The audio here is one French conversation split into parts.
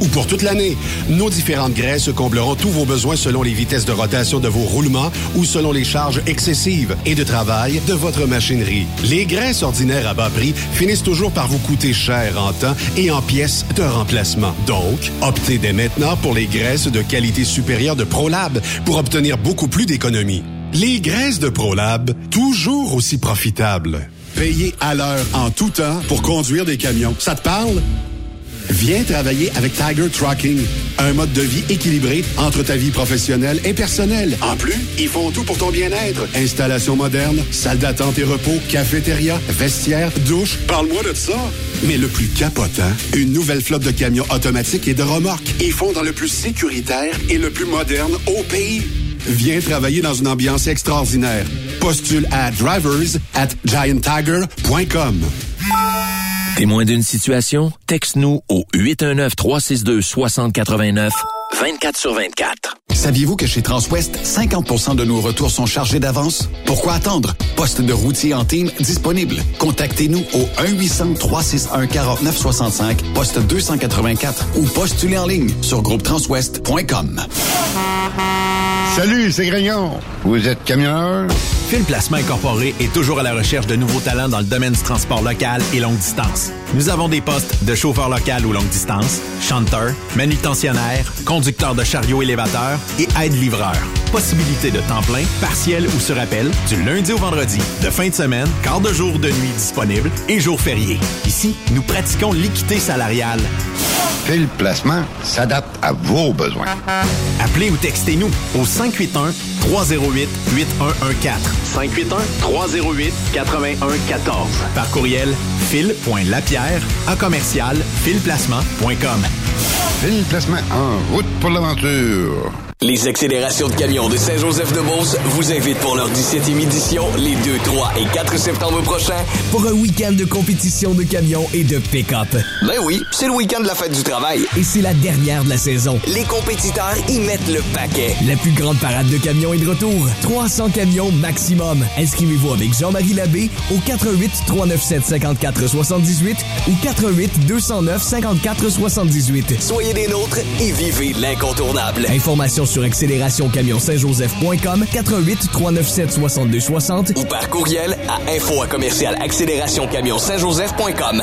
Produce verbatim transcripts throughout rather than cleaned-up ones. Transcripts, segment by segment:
ou pour toute l'année. Nos différentes graisses combleront tous vos besoins selon les vitesses de rotation de vos roulements ou selon les charges excessives et de travail de votre machinerie. Les graisses ordinaires à bas prix finissent toujours par vous coûter cher en temps et en pièces de remplacement. Donc, optez dès maintenant pour les graisses de qualité supérieure de ProLab pour obtenir beaucoup plus d'économies. Les graisses de ProLab, toujours aussi profitables. Payer à l'heure en tout temps pour conduire des camions, ça te parle? Viens travailler avec Tiger Trucking, un mode de vie équilibré entre ta vie professionnelle et personnelle. En plus, ils font tout pour ton bien-être. Installation moderne, salle d'attente et repos, cafétéria, vestiaire, douche. Parle-moi de ça. Mais le plus capotant, une nouvelle flotte de camions automatiques et de remorques. Ils font dans le plus sécuritaire et le plus moderne au pays. Viens travailler dans une ambiance extraordinaire. Postule à drivers at giant tiger dot com. Témoin d'une situation? Texte-nous au huit un neuf, trois six deux, six zéro huit neuf, vingt-quatre sur vingt-quatre. Saviez-vous que chez Transwest, cinquante pour cent de nos retours sont chargés d'avance? Pourquoi attendre? Poste de routier en team disponible. Contactez-nous au un huit zéro zéro, trois six un, quatre neuf six cinq, poste deux cent quatre-vingt-quatre ou postulez en ligne sur groupe transwest dot com. Salut, c'est Grignon. Vous êtes camionneur? Fil Placement Incorporé est toujours à la recherche de nouveaux talents dans le domaine du transport local et longue distance. Nous avons des postes de chauffeur local ou longue distance, chanteur, manutentionnaire, conducteur de chariot élévateur et aide-livreur. Possibilité de temps plein, partiel ou sur appel, du lundi au vendredi, de fin de semaine, quart de jour de nuit disponible et jours fériés. Ici, nous pratiquons l'équité salariale. Fil Placement s'adapte à vos besoins. Appelez ou textez-nous au cinq huit un, trois zéro huit, huit un un quatre. cinq huit un, trois zéro huit, huit un un quatre. Par courriel, fil point lapierre à commercial filplacement point com. Fil Placement en route pour l'aventure. Les accélérations de camions de Saint-Joseph-de-Beauce vous invitent pour leur dix-septième édition les deux, trois et quatre septembre prochains pour un week-end de compétition de camions et de pick-up. Ben oui, c'est le week-end de la fête du travail. Et c'est la dernière de la saison. Les compétiteurs y mettent le paquet. La plus grande parade de camions est de retour. trois cents camions maximum. Inscrivez-vous avec Jean-Marie Labbé au quatre huit, trois neuf sept, cinq quatre sept huit ou quatre huit, deux zéro neuf, cinq quatre sept huit. Soyez des nôtres et vivez l'incontournable. Information sur accélération camion saint joseph point com, quatre huit, trois neuf sept, six deux six zéro ou par courriel à info à commercial accélération camion saint joseph point com.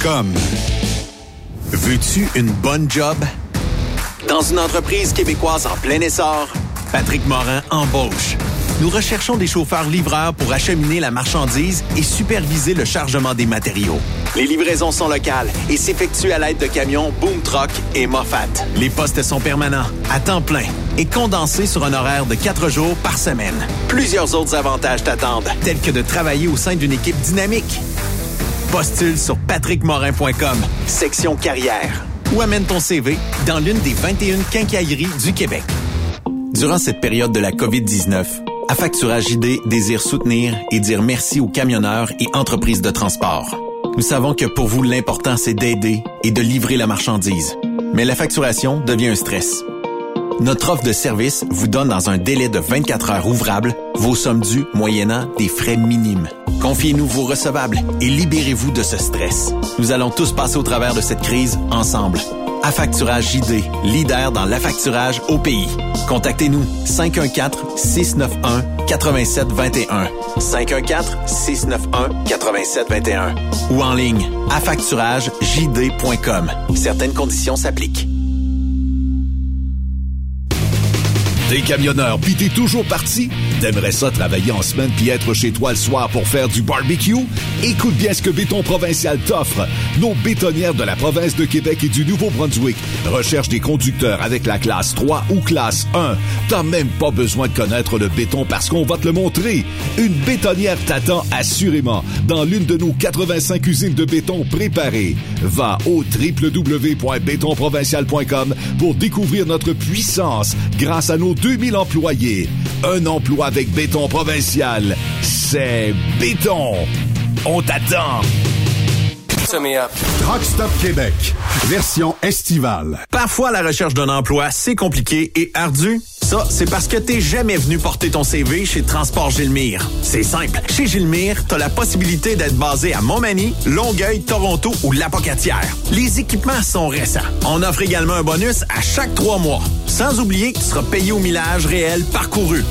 .com. Veux-tu une bonne job? Dans une entreprise québécoise en plein essor, Patrick Morin embauche. Nous recherchons des chauffeurs-livreurs pour acheminer la marchandise et superviser le chargement des matériaux. Les livraisons sont locales et s'effectuent à l'aide de camions Boom Truck et Moffat. Les postes sont permanents, à temps plein et condensés sur un horaire de quatre jours par semaine. Plusieurs autres avantages t'attendent, tels que de travailler au sein d'une équipe dynamique. Postule sur patrick morin point com, section carrière, ou amène ton C V dans l'une des vingt et une quincailleries du Québec. Durant cette période de la covid dix-neuf, Affacturage I D désire soutenir et dire merci aux camionneurs et entreprises de transport. Nous savons que pour vous, l'important, c'est d'aider et de livrer la marchandise. Mais la facturation devient un stress. Notre offre de service vous donne dans un délai de vingt-quatre heures ouvrables vos sommes dues moyennant des frais minimes. Confiez-nous vos recevables et libérez-vous de ce stress. Nous allons tous passer au travers de cette crise ensemble. Affacturage I D, leader dans l'affacturage au pays. Contactez-nous cinq un quatre, six neuf un, huit sept deux un. cinq un quatre, six neuf un, huit sept deux un. Ou en ligne, affacturage j d point com. Certaines conditions s'appliquent. T'es camionneur pis t'es toujours parti? T'aimerais ça travailler en semaine puis être chez toi le soir pour faire du barbecue? Écoute bien ce que Béton Provincial t'offre. Nos bétonnières de la province de Québec et du Nouveau-Brunswick recherchent des conducteurs avec la classe trois ou classe un. T'as même pas besoin de connaître le béton parce qu'on va te le montrer. Une bétonnière t'attend assurément dans l'une de nos quatre-vingt-cinq usines de béton préparées. Va au w w w point béton provincial point com pour découvrir notre puissance grâce à nos deux mille employés. Un emploi avec Béton Provincial. C'est béton. On t'attend. Truck Stop Québec, version estivale. Parfois, la recherche d'un emploi, c'est compliqué et ardu. Ça, c'est parce que t'es jamais venu porter ton C V chez Transport Gilmyre. C'est simple. Chez Gilmyre, t'as la possibilité d'être basé à Montmagny, Longueuil, Toronto ou Lapocatière. Les équipements sont récents. On offre également un bonus à chaque trois mois. Sans oublier que tu seras payé au millage réel parcouru.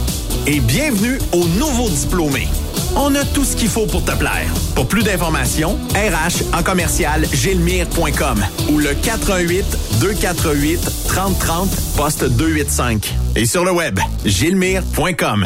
Et bienvenue aux nouveaux diplômés. On a tout ce qu'il faut pour te plaire. Pour plus d'informations, R H en commercial gilmyre point com ou le quatre un huit, deux quatre huit, trois zéro trois zéro poste deux cent quatre-vingt-cinq. Et sur le web, gilmyre point com.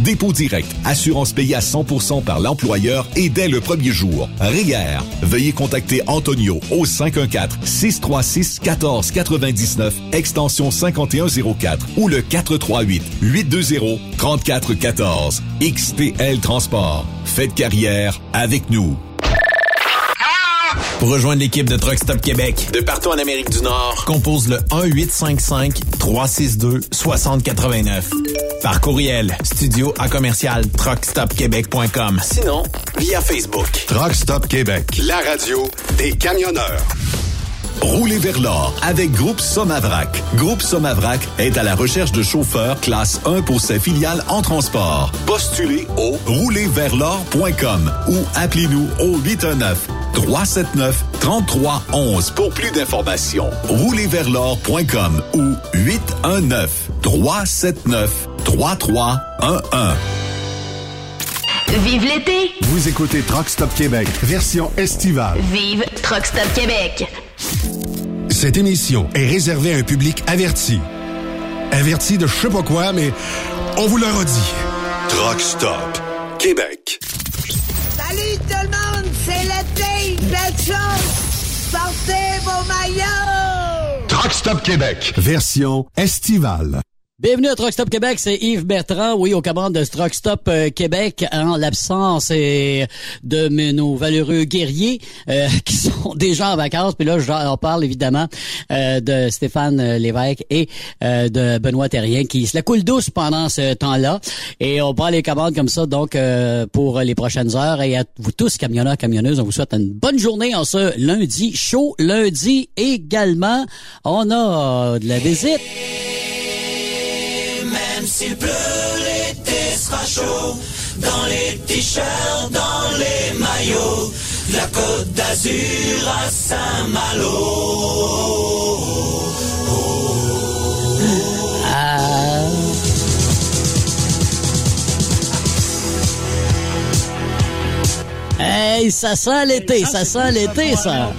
Dépôt direct, assurance payée à cent pour cent par l'employeur et dès le premier jour. R I E R. Veuillez contacter Antonio au cinq un quatre, six trois six, un quatre neuf neuf, extension cinq un zéro quatre ou le quatre trois huit, huit deux zéro, trois quatre un quatre. X T L Transport. Faites carrière avec nous. Pour rejoindre l'équipe de Truck Stop Québec, de partout en Amérique du Nord, compose le un huit cinq cinq, trois six deux, six zéro huit neuf. Par courriel, studio à commercial truck stop québec point com. Sinon, via Facebook. Truck Stop Québec, la radio des camionneurs. Roulez vers l'or avec Groupe Sommavrac. Groupe Sommavrac est à la recherche de chauffeurs classe un pour ses filiales en transport. Postulez au roulez vers l'or point com ou appelez-nous au huit un neuf, trois sept neuf, trois trois un un pour plus d'informations. roulez vers l'or point com ou huit un neuf, trois sept neuf, trois trois un un. Vive l'été! Vous écoutez Truck Stop Québec, version estivale. Vive Truck Stop Québec! Cette émission est réservée à un public averti. Averti de je sais pas quoi, mais on vous le redit. Truck Stop Québec. Salut tout le monde, c'est l'été, pleine chance. Portez vos maillots. Truck Stop Québec, version estivale. Bienvenue à Truck Stop Québec, c'est Yves Bertrand, oui, aux commandes de Truck Stop Québec, en l'absence de nos valeureux guerriers euh, qui sont déjà en vacances. Puis là, on parle évidemment euh, de Stéphane Lévesque et euh, de Benoît Terrien qui se la coule douce pendant ce temps-là. Et on prend les commandes comme ça, donc, euh, pour les prochaines heures. Et à vous tous, camionneurs, camionneuses, on vous souhaite une bonne journée en ce lundi chaud. Lundi également, on a de la visite. Même s'il pleut, l'été sera chaud. Dans les t-shirts, dans les maillots, de la Côte d'Azur à Saint-Malo. Ah. Hey, ça sent l'été, ça sent l'été, ça.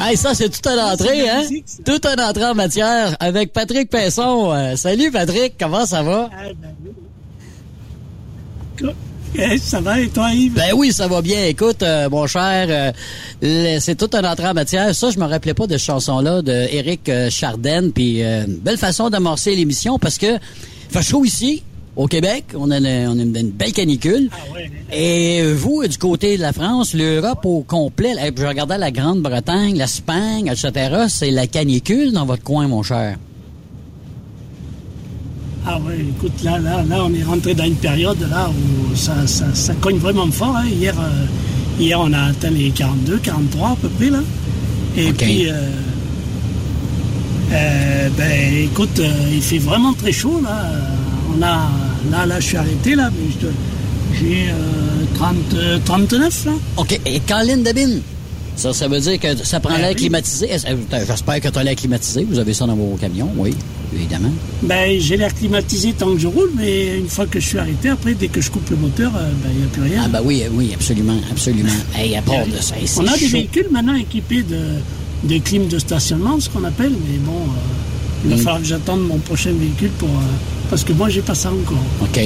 Hey, ça, c'est tout un entrée, hein? Tout un entrée en matière avec Patrick Pinson. Euh, salut, Patrick. Comment ça va? Ah, ben oui. Hey, ça va et toi, Yves? Ben oui, ça va bien. Écoute, euh, mon cher, euh, c'est tout un entrée en matière. Ça, je me rappelais pas de cette chanson-là de Éric euh, Chardenne. Puis, euh, belle façon d'amorcer l'émission parce que fait chaud ici. Au Québec, on a, une, on a une belle canicule. Ah ouais. Et vous, du côté de la France, l'Europe au complet, je regardais la Grande-Bretagne, l'Espagne, et cetera, c'est la canicule dans votre coin, mon cher. Ah oui, écoute, là, là, là, on est rentré dans une période là où ça, ça, ça cogne vraiment fort. Hein. Hier, euh, hier, on a atteint les quarante-deux, quarante-trois à peu près, là. Et okay. puis... Euh... Euh, ben, écoute, euh, il fait vraiment très chaud, là. On a, là, là, je suis arrêté, là, mais je te, j'ai euh, trente, euh, trente-neuf, là. OK, et Colin Debine, ça, ça veut dire que ça prend ben, l'air climatisé. J'espère que tu as l'air climatisé, vous avez ça dans vos camions, oui, évidemment. Ben, j'ai l'air climatisé tant que je roule, mais une fois que je suis arrêté, après, dès que je coupe le moteur, euh, ben, il n'y a plus rien. Ah ben oui, oui, absolument, absolument. Hey, à part de ça, c'est on a chaud. Des véhicules maintenant équipés de... des clims de stationnement, ce qu'on appelle, mais bon, euh, il va mmh. falloir que j'attende mon prochain véhicule pour... Euh, parce que moi, j'ai pas ça encore. OK.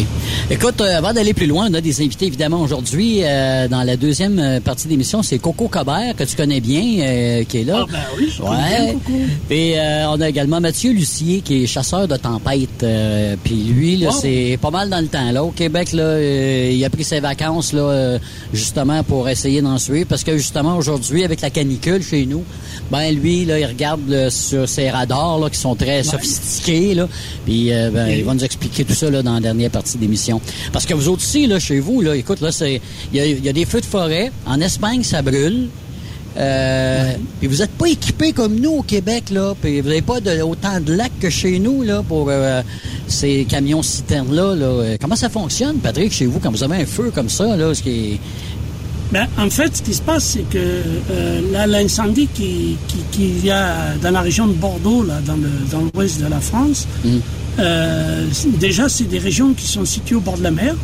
Écoute, euh, avant d'aller plus loin, on a des invités, évidemment, aujourd'hui. Euh, dans la deuxième partie de l'émission, c'est Coco Cobert, que tu connais bien, euh, qui est là. Ah ben oui, je ouais. connais bien Coco. Et euh, on a également Mathieu Lussier, qui est chasseur de tempête. Euh, Puis lui, là, wow. c'est pas mal dans le temps. Là, au Québec, là, euh, il a pris ses vacances, là, euh, justement, pour essayer d'en suivre. Parce que, justement, aujourd'hui, avec la canicule chez nous, ben lui, là, il regarde là, sur ses radars, là, qui sont très ouais. sophistiqués, là. Puis, euh, ben, il va nous expliquer tout ça là, dans la dernière partie de l'émission. Parce que vous autres ici, là, chez vous, là, écoute, là, c'est il y, y a des feux de forêt. En Espagne, ça brûle. Euh, puis vous n'êtes pas équipés comme nous au Québec, là. Puis vous n'avez pas de, autant de lacs que chez nous, là, pour euh, ces camions citernes-là. Là. Comment ça fonctionne, Patrick, chez vous, quand vous avez un feu comme ça, là, ce qui est... Ben, en fait, ce qui se passe, c'est que euh, là, l'incendie qui, qui, qui y a dans la région de Bordeaux, là, dans, le, dans l'ouest de la France, mm. euh, déjà, c'est des régions qui sont situées au bord de la mer.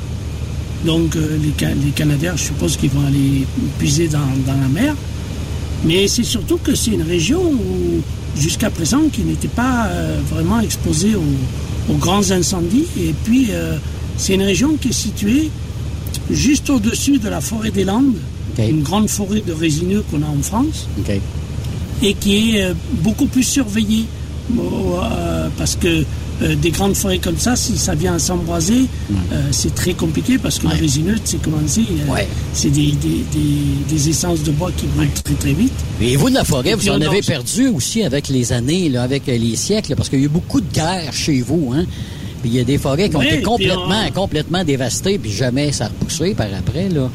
Donc, euh, les, les Canadiens, je suppose qu'ils vont aller puiser dans, dans la mer. Mais c'est surtout que c'est une région, où, jusqu'à présent, qui n'était pas euh, vraiment exposée aux, aux grands incendies. Et puis, euh, c'est une région qui est située juste au-dessus de la forêt des Landes, okay. une grande forêt de résineux qu'on a en France, okay. et qui est euh, beaucoup plus surveillée. Bon, euh, parce que euh, des grandes forêts comme ça, si ça vient à s'embraser, mm. euh, c'est très compliqué parce que ouais. le résineux, tu sais comment c'est, euh, ouais. c'est des, des, des, des essences de bois qui brûlent ouais. très très vite. Et vous de la forêt, vous en avez perdu aussi avec les années, là, avec les siècles, parce qu'il y a eu beaucoup de guerres chez vous, hein? Puis il y a des forêts qui ont oui, été complètement, on... complètement dévastées, puis jamais ça a repoussé par après, là.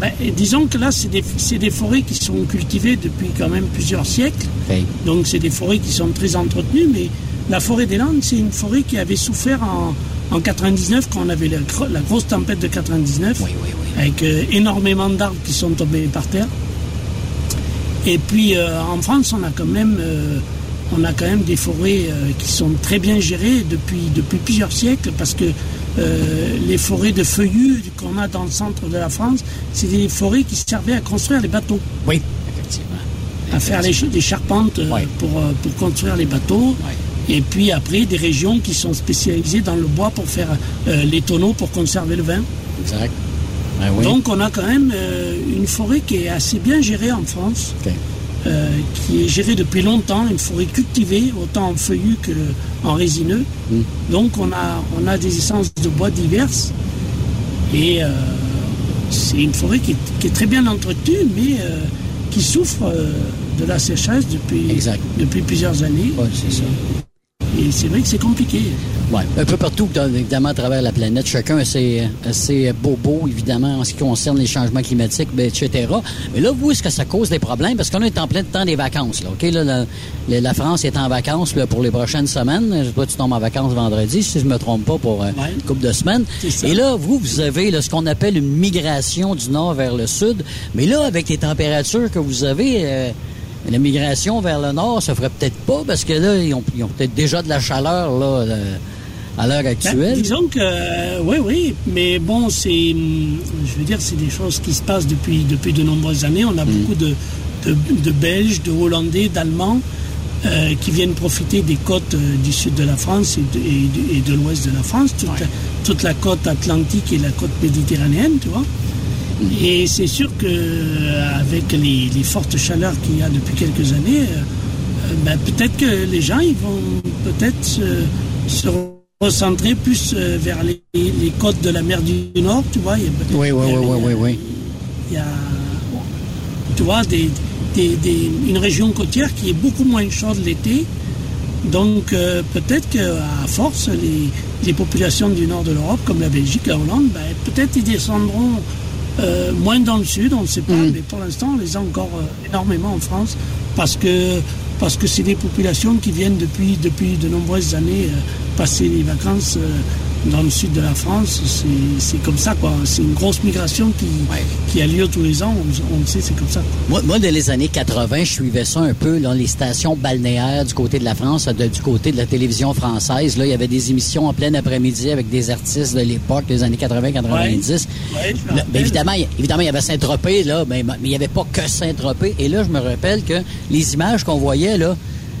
Ben, disons que là, c'est des, c'est des forêts qui sont cultivées depuis quand même plusieurs siècles. Okay. Donc, c'est des forêts qui sont très entretenues, mais la forêt des Landes, c'est une forêt qui avait souffert en, en quatre-vingt-dix-neuf, quand on avait la, la grosse tempête de quatre-vingt-dix-neuf, oui, oui, oui. avec euh, énormément d'arbres qui sont tombés par terre. Et puis, euh, en France, on a quand même... Euh, on a quand même des forêts euh, qui sont très bien gérées depuis, depuis plusieurs siècles parce que euh, les forêts de feuillus qu'on a dans le centre de la France, c'est des forêts qui servaient à construire les bateaux. Oui, effectivement. effectivement. À faire les, des charpentes euh, oui. pour, euh, pour construire les bateaux. Oui. Et puis après, des régions qui sont spécialisées dans le bois pour faire euh, les tonneaux pour conserver le vin. Exact. Ben oui. Donc on a quand même euh, une forêt qui est assez bien gérée en France. Okay. Euh, qui est gérée depuis longtemps, une forêt cultivée, autant en feuillus qu'en résineux. Mm. Donc on a, on a des essences de bois diverses. Et euh, c'est une forêt qui est, qui est très bien entretenue, mais euh, qui souffre euh, de la sécheresse depuis, depuis plusieurs années. Ouais, c'est ça. Et c'est vrai que c'est compliqué. Ouais, un peu partout, évidemment, à travers la planète. Chacun a ses, ses bobos, évidemment, en ce qui concerne les changements climatiques, ben, et cetera. Mais là, vous, est-ce que ça cause des problèmes? Parce qu'on est en plein de temps des vacances. Là, okay? là, la, la France est en vacances là, pour les prochaines semaines. Toi, tu tombes en vacances vendredi, si je ne me trompe pas, pour euh, ouais. une couple de semaines. Et là, vous, vous avez là, ce qu'on appelle une migration du nord vers le sud. Mais là, avec les températures que vous avez... Euh, la migration vers le nord, ça ferait peut-être pas parce que là, ils ont, ils ont peut-être déjà de la chaleur là, là à l'heure actuelle. Ben, disons que euh, oui, oui, mais bon, c'est, je veux dire, c'est des choses qui se passent depuis depuis de nombreuses années. On a mm. beaucoup de de, de Belges, de Hollandais, d'Allemands euh, qui viennent profiter des côtes euh, du sud de la France et de, et de, et de l'ouest de la France, toute, ouais. la, toute la côte atlantique et la côte méditerranéenne, tu vois. Et c'est sûr qu'avec les, les fortes chaleurs qu'il y a depuis quelques années, euh, ben, peut-être que les gens ils vont peut-être se, se recentrer plus euh, vers les, les côtes de la mer du Nord, tu vois. Il y a, oui, oui, il y a, oui, oui, oui. Il y a, tu vois, des, des, des, une région côtière qui est beaucoup moins chaude l'été. Donc euh, peut-être qu'à force, les, les populations du Nord de l'Europe, comme la Belgique, la Hollande, ben, peut-être ils descendront Euh, moins dans le sud, on ne sait pas, mmh. mais pour l'instant, on les a encore euh, énormément en France parce que, parce que c'est des populations qui viennent depuis, depuis de nombreuses années euh, passer les vacances euh, dans le sud de la France. C'est, c'est comme ça, quoi. C'est une grosse migration qui, ouais. qui a lieu tous les ans. On, on le sait, c'est comme ça. Moi, moi, dans les années quatre-vingt, je suivais ça un peu, là, les stations balnéaires du côté de la France, de, du côté de la télévision française. Là, il y avait des émissions en plein après-midi avec des artistes de l'époque, des années quatre-vingt quatre-vingt-dix. Ouais. Ouais, là, ben évidemment, évidemment, il y avait Saint-Tropez, là, mais, mais il n'y avait pas que Saint-Tropez. Et là, je me rappelle que les images qu'on voyait, là,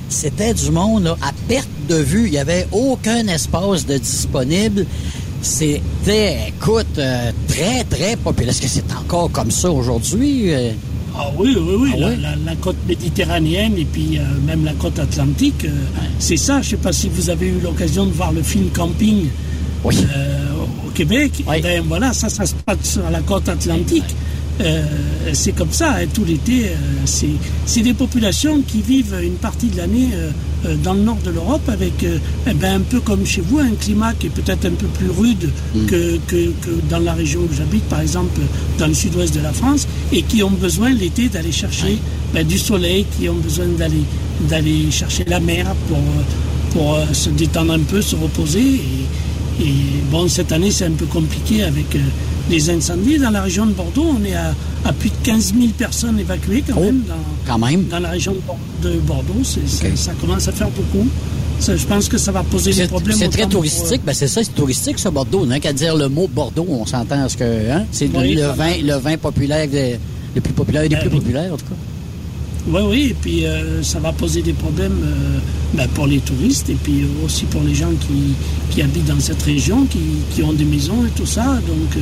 c'était du monde là, à perte de vue. Il n'y avait aucun espace de disponible. C'était, écoute, euh, très, très populaire. Est-ce que c'est encore comme ça aujourd'hui? Euh... Ah oui, oui, oui. Ah la, oui? La, la côte méditerranéenne et puis euh, même la côte atlantique, euh, ouais. c'est ça. Je ne sais pas si vous avez eu l'occasion de voir le film Camping. Oui. Euh, au Québec, oui. ben voilà, ça, ça se passe sur la côte atlantique. Oui. Euh, c'est comme ça, hein, tout l'été. Euh, c'est, c'est des populations qui vivent une partie de l'année euh, dans le nord de l'Europe avec euh, eh ben, un peu comme chez vous, un climat qui est peut-être un peu plus rude mm. que, que, que dans la région où j'habite, par exemple, dans le sud-ouest de la France, et qui ont besoin l'été d'aller chercher oui. ben, du soleil, qui ont besoin d'aller, d'aller chercher la mer pour, pour euh, se détendre un peu, se reposer. Et, Et bon, cette année, c'est un peu compliqué avec euh, les incendies. Dans la région de Bordeaux, on est à, à plus de quinze mille personnes évacuées quand, oh, même, dans, quand même dans la région de Bordeaux. C'est, c'est, okay. Ça commence à faire beaucoup. Ça, je pense que ça va poser c'est, des problèmes. C'est très touristique. Pour... Ben c'est ça, c'est touristique, ce Bordeaux. On n'a qu'à dire le mot Bordeaux, on s'entend à ce que... Hein? C'est oui, le, vin, le vin populaire, le plus populaire des ben, plus populaires, en tout cas. Oui, oui, et puis euh, ça va poser des problèmes euh, ben, pour les touristes et puis euh, aussi pour les gens qui, qui habitent dans cette région, qui, qui ont des maisons et tout ça. Donc euh,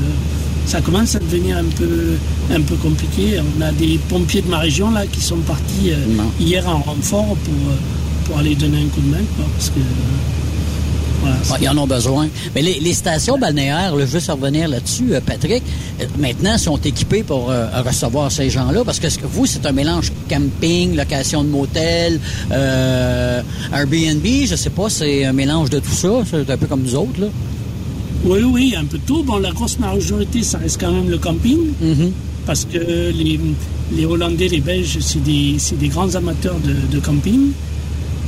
ça commence à devenir un peu, un peu compliqué. On a des pompiers de ma région là qui sont partis euh, hier en renfort pour, pour aller donner un coup de main, quoi, parce que... Voilà, ouais, ils en ont besoin. Mais les, les stations balnéaires, là, je veux revenir là-dessus, euh, Patrick, euh, maintenant sont équipées pour euh, recevoir ces gens-là, parce que vous, c'est un mélange camping, location de motel, euh, Airbnb, je sais pas, c'est un mélange de tout ça, c'est un peu comme nous autres, là. Oui, oui, un peu de tout. Bon, la grosse majorité, ça reste quand même le camping, mm-hmm. parce que les, les Hollandais, les Belges, c'est des, c'est des grands amateurs de, de camping.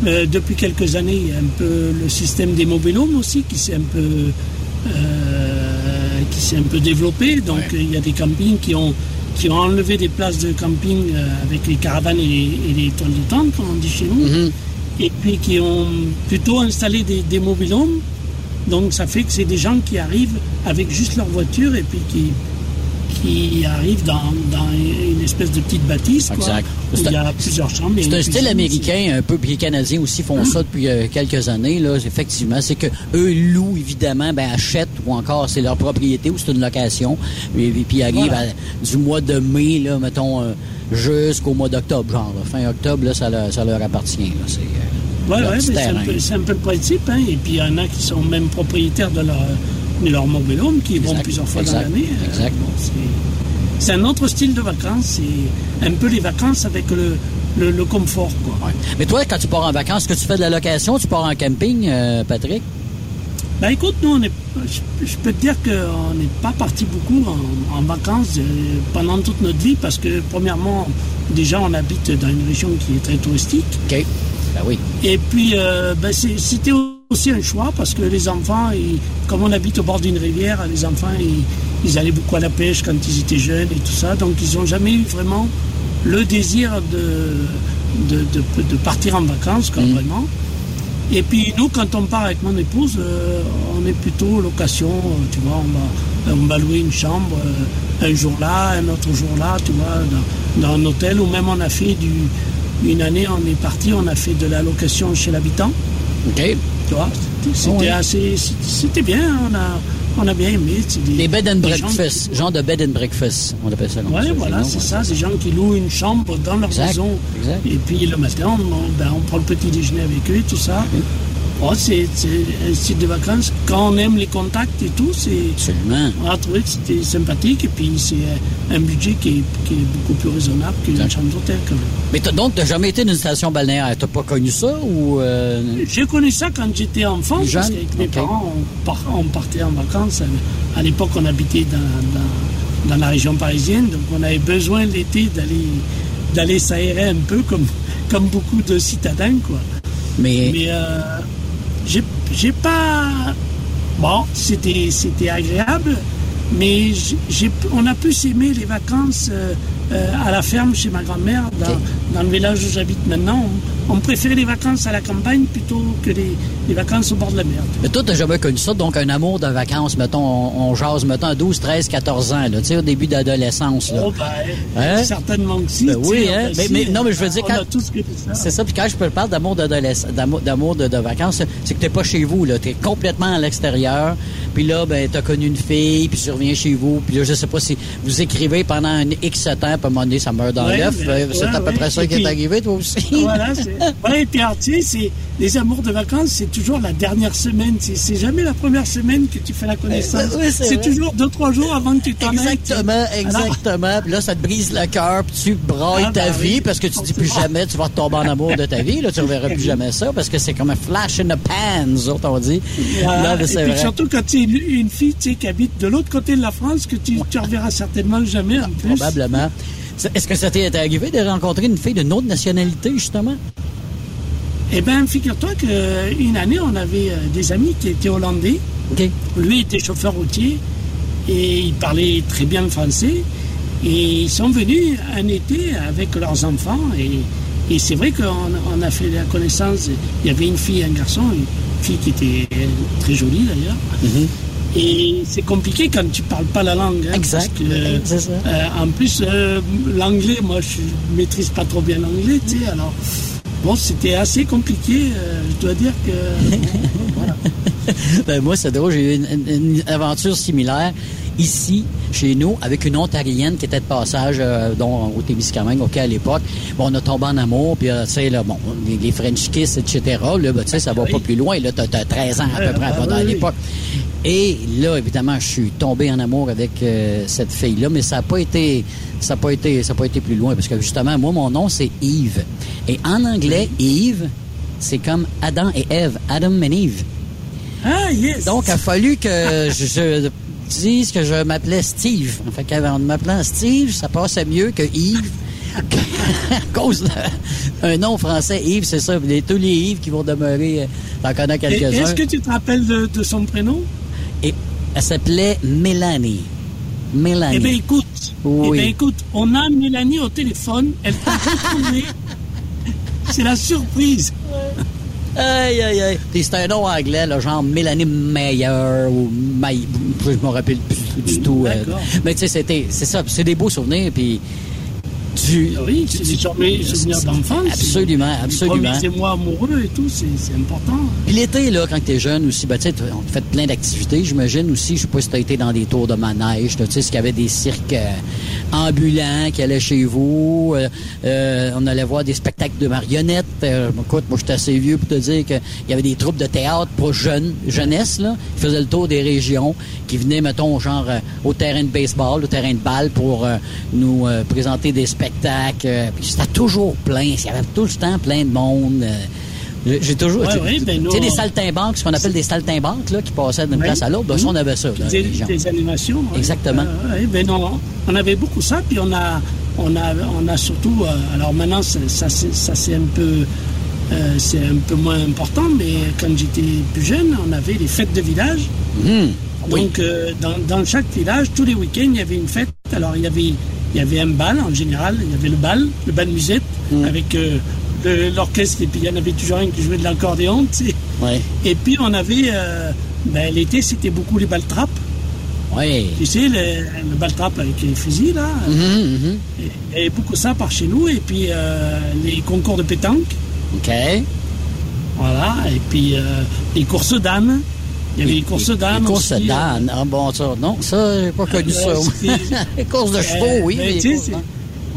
Euh, depuis quelques années, il y a un peu le système des mobilhomes aussi qui s'est un peu, euh, qui s'est un peu développé. Donc, ouais. il y a des campings qui ont, qui ont enlevé des places de camping euh, avec les caravanes et les, et les toiles de tente, comme on dit chez nous, mm-hmm. et puis qui ont plutôt installé des, des mobilhomes. Donc, ça fait que c'est des gens qui arrivent avec juste leur voiture et puis qui... qui arrive dans, dans une espèce de petite bâtisse, exact. Quoi, où il y a plusieurs chambres. C'est un style américain, un peu, puis les Canadiens aussi font ah. ça depuis euh, quelques années, là, effectivement. C'est que eux louent, évidemment, ben, achètent, ou encore c'est leur propriété, ou c'est une location, et, et puis arrivent voilà. à, du mois de mai, là, mettons, euh, jusqu'au mois d'octobre, genre, là, fin octobre, là, ça, leur, ça leur appartient, là, c'est... Euh... Oui, ouais, c'est, c'est un peu le principe. Hein. Et puis, il y en a qui sont même propriétaires de leur, de leur mobilhome, qui exact, vont plusieurs fois exact, dans l'année. Exact. Euh, c'est, c'est un autre style de vacances. C'est un peu les vacances avec le, le, le confort. Quoi. Ouais. Mais toi, quand tu pars en vacances, est-ce que tu fais de la location? Tu pars en camping, euh, Patrick? Ben écoute, nous, on est, je, je peux te dire qu'on n'est pas parti beaucoup en, en vacances euh, pendant toute notre vie parce que, premièrement, déjà, on habite dans une région qui est très touristique. OK. Ben oui. Et puis, euh, ben c'est, c'était aussi un choix parce que les enfants, ils, comme on habite au bord d'une rivière, les enfants, ils, ils allaient beaucoup à la pêche quand ils étaient jeunes et tout ça. Donc, ils n'ont jamais eu vraiment le désir de, de, de, de partir en vacances, quoi, mmh. vraiment. Et puis, nous, quand on part avec mon épouse, euh, on est plutôt location, euh, tu vois, on va, on va louer une chambre euh, un jour là, un autre jour là, tu vois, dans, dans un hôtel, ou même on a fait du... Une année, on est parti, on a fait de la location chez l'habitant. OK. Tu vois, c'était, c'était oui. assez... C'était bien, on a... On a bien aimé. Des, les bed and breakfast, qui... genre de bed and breakfast, on appelle ça. Oui, voilà, c'est ouais. ça. Ces gens qui louent une chambre dans leur exact, maison. Exact. Et puis le matin, on, ben, on prend le petit déjeuner avec eux, tout ça. Okay. Oh, c'est, c'est un site de vacances. Quand on aime les contacts et tout, c'est... Absolument. On a trouvé que c'était sympathique. Et puis c'est un budget qui est, qui est beaucoup plus raisonnable qu'une exact. chambre d'hôtel quand même. Mais t'as, donc, tu n'as jamais été dans une station balnéaire. Tu n'as pas connu ça ou... Euh... J'ai connu ça quand j'étais enfant. Jeune? Parce qu'avec mes okay. parents, on, par, on partait en vacances. À l'époque, on habitait dans, dans, dans la région parisienne. Donc on avait besoin l'été d'aller, d'aller s'aérer un peu comme, comme beaucoup de citadins, quoi. Mais... Mais euh... J'ai, j'ai pas... Bon, c'était, c'était agréable, mais j'ai, on a pu s'aimer les vacances euh, euh, à la ferme chez ma grand-mère, dans, okay. dans le village où j'habite maintenant. On, on préférait les vacances à la campagne plutôt que les, les vacances au bord de la mer. Mais toi, t'as jamais connu ça, donc un amour de vacances, mettons, on, on jase, mettons, à douze, treize, quatorze ans, là, tu sais, au début d'adolescence. Là. Oh, ben, hein? Certainement que si. Ben, oui, hein? ben, mais, si, mais, non, mais je veux dire, quand... On a tous que ça. C'est ça, puis quand je te parle d'amour, d'amour, d'amour de, de vacances, c'est que t'es pas chez vous, là, t'es complètement à l'extérieur, puis là, ben, t'as connu une fille, puis tu reviens chez vous, puis là, je sais pas si vous écrivez pendant un X temps, puis à un moment donné, ça meurt dans ouais, l'œuf, ben, c'est ouais, à peu ouais. près ça qui est arrivé, toi aussi. Voilà, c'est... Ouais, et puis, alors, tu sais, c'est... les amours de vacances, c'est toujours la dernière semaine. C'est, c'est jamais la première semaine que tu fais la connaissance. Oui, c'est c'est toujours deux, trois jours avant que tu t'en ailles. Exactement, tu... exactement. Alors... Puis là, ça te brise le cœur, puis tu broyes ah, ta ben, vie oui. parce que tu dis plus jamais, tu vas retomber en amour de ta vie. Là, tu ne reverras plus jamais ça parce que c'est comme un flash in the pan, nous autres, on dit. Ah, là, c'est et puis, vrai. Surtout quand tu es une fille tu sais, qui habite de l'autre côté de la France, que tu ne reverras certainement jamais en plus. Probablement. Est-ce que ça t'est arrivé de rencontrer une fille d'une autre nationalité, justement? Eh bien, figure-toi qu'une année, on avait des amis qui étaient hollandais. Okay. Lui était chauffeur routier et il parlait très bien le français. Et ils sont venus un été avec leurs enfants. Et, et c'est vrai qu'on on a fait la connaissance. Il y avait une fille et un garçon, une fille qui était très jolie d'ailleurs. Mm-hmm. Et c'est compliqué quand tu parles pas la langue. Hein, exact. Que, euh, c'est ça. Euh, en plus, euh, l'anglais, moi, je maîtrise pas trop bien l'anglais, tu sais, alors... Bon, c'était assez compliqué, euh, je dois dire que... voilà. Ben moi, c'est drôle, j'ai eu une, une, une aventure similaire ici, chez nous, avec une Ontarienne qui était de passage euh, dont, au Témiscamingue, OK, à l'époque. Bon, on a tombé en amour, puis euh, tu sais, là, bon, les, les French Kiss, et cetera, là, ben, tu sais, ça va oui. pas plus loin, là, t'as, t'as treize ans à peu près euh, pendant oui. l'époque. Et là, évidemment, je suis tombé en amour avec euh, cette fille-là, mais ça n'a pas été, ça a pas été, ça a pas été plus loin, parce que justement, moi, mon nom, c'est Yves. Et en anglais, Yves, c'est comme Adam et Ève, Adam and Eve. Ah, yes! Donc, il a fallu que je, je dise que je m'appelais Steve. En fait, qu'avant de m'appeler Steve, ça passait mieux que Yves. À cause d'un nom français, Yves, c'est ça. Les, tous les Yves qui vont demeurer, t'en connais quelques-uns. Et est-ce que tu te rappelles de, de son prénom? Et elle s'appelait Mélanie. Mélanie. Eh bien, écoute. Oui. Eh bien, écoute, on a Mélanie au téléphone. Elle t'a retrouvée. C'est la surprise. Aïe, aïe, aïe. C'est un nom anglais, là, genre Mélanie Mayer ou May... Je me rappelle plus du tout. D'accord. Euh... Mais tu sais, c'était... c'est ça. C'est des beaux souvenirs, puis... Du, oui, c'est des souvenirs euh, d'enfance. Absolument, absolument. C'est moi amoureux et tout, c'est, c'est important. Puis l'été, là, quand t'es jeune aussi, ben, tu sais, on fait plein d'activités, j'imagine aussi. Je sais pas si t'as été dans des tours de manège, tu sais, qu'il y avait des cirques euh, ambulants qui allaient chez vous. Euh, euh, on allait voir des spectacles de marionnettes. Euh, écoute, moi, j'étais assez vieux pour te dire qu'il y avait des troupes de théâtre pour jeunes, jeunesse, là, qui faisaient le tour des régions, qui venaient, mettons, genre, euh, au terrain de baseball, au terrain de balle pour euh, nous euh, présenter des spectacles. Euh, puis c'était toujours plein. Il y avait tout le temps plein de monde. Euh, j'ai toujours... Ouais, oui, ben tu sais, des saltimbanques, ce qu'on appelle des saltimbanques, là, qui passaient d'une oui. place à l'autre. Ben, oui. ça, on avait ça. Là, des, des animations. Exactement. Euh, ouais, ben non, on avait beaucoup ça, puis on a, on a, on a surtout... Euh, alors maintenant, ça, ça, c'est, ça c'est un peu... Euh, c'est un peu moins important, mais quand j'étais plus jeune, on avait les fêtes de village. Mmh. Donc, oui. euh, dans, dans chaque village, tous les week-ends, il y avait une fête. Alors, il y avait... Il y avait un bal, en général, il y avait le bal, le bal musette, mmh. avec euh, le, l'orchestre, et puis il y en avait toujours un qui jouait de l'accordéon, tu sais. Ouais. Et puis on avait, euh, ben, l'été, c'était beaucoup les bal trappes. Oui. Ici, le, le bal trap avec les fusils, là. Mm-hmm. Et, et beaucoup ça par chez nous. Et puis, euh, les concours de pétanque. OK. Voilà. Et puis, euh, les courses d'âne. Il y avait les courses d'âne. Les courses d'âne. Ah bon, ça, non, ça, j'ai pas connu ça. Les courses de chevaux, oui.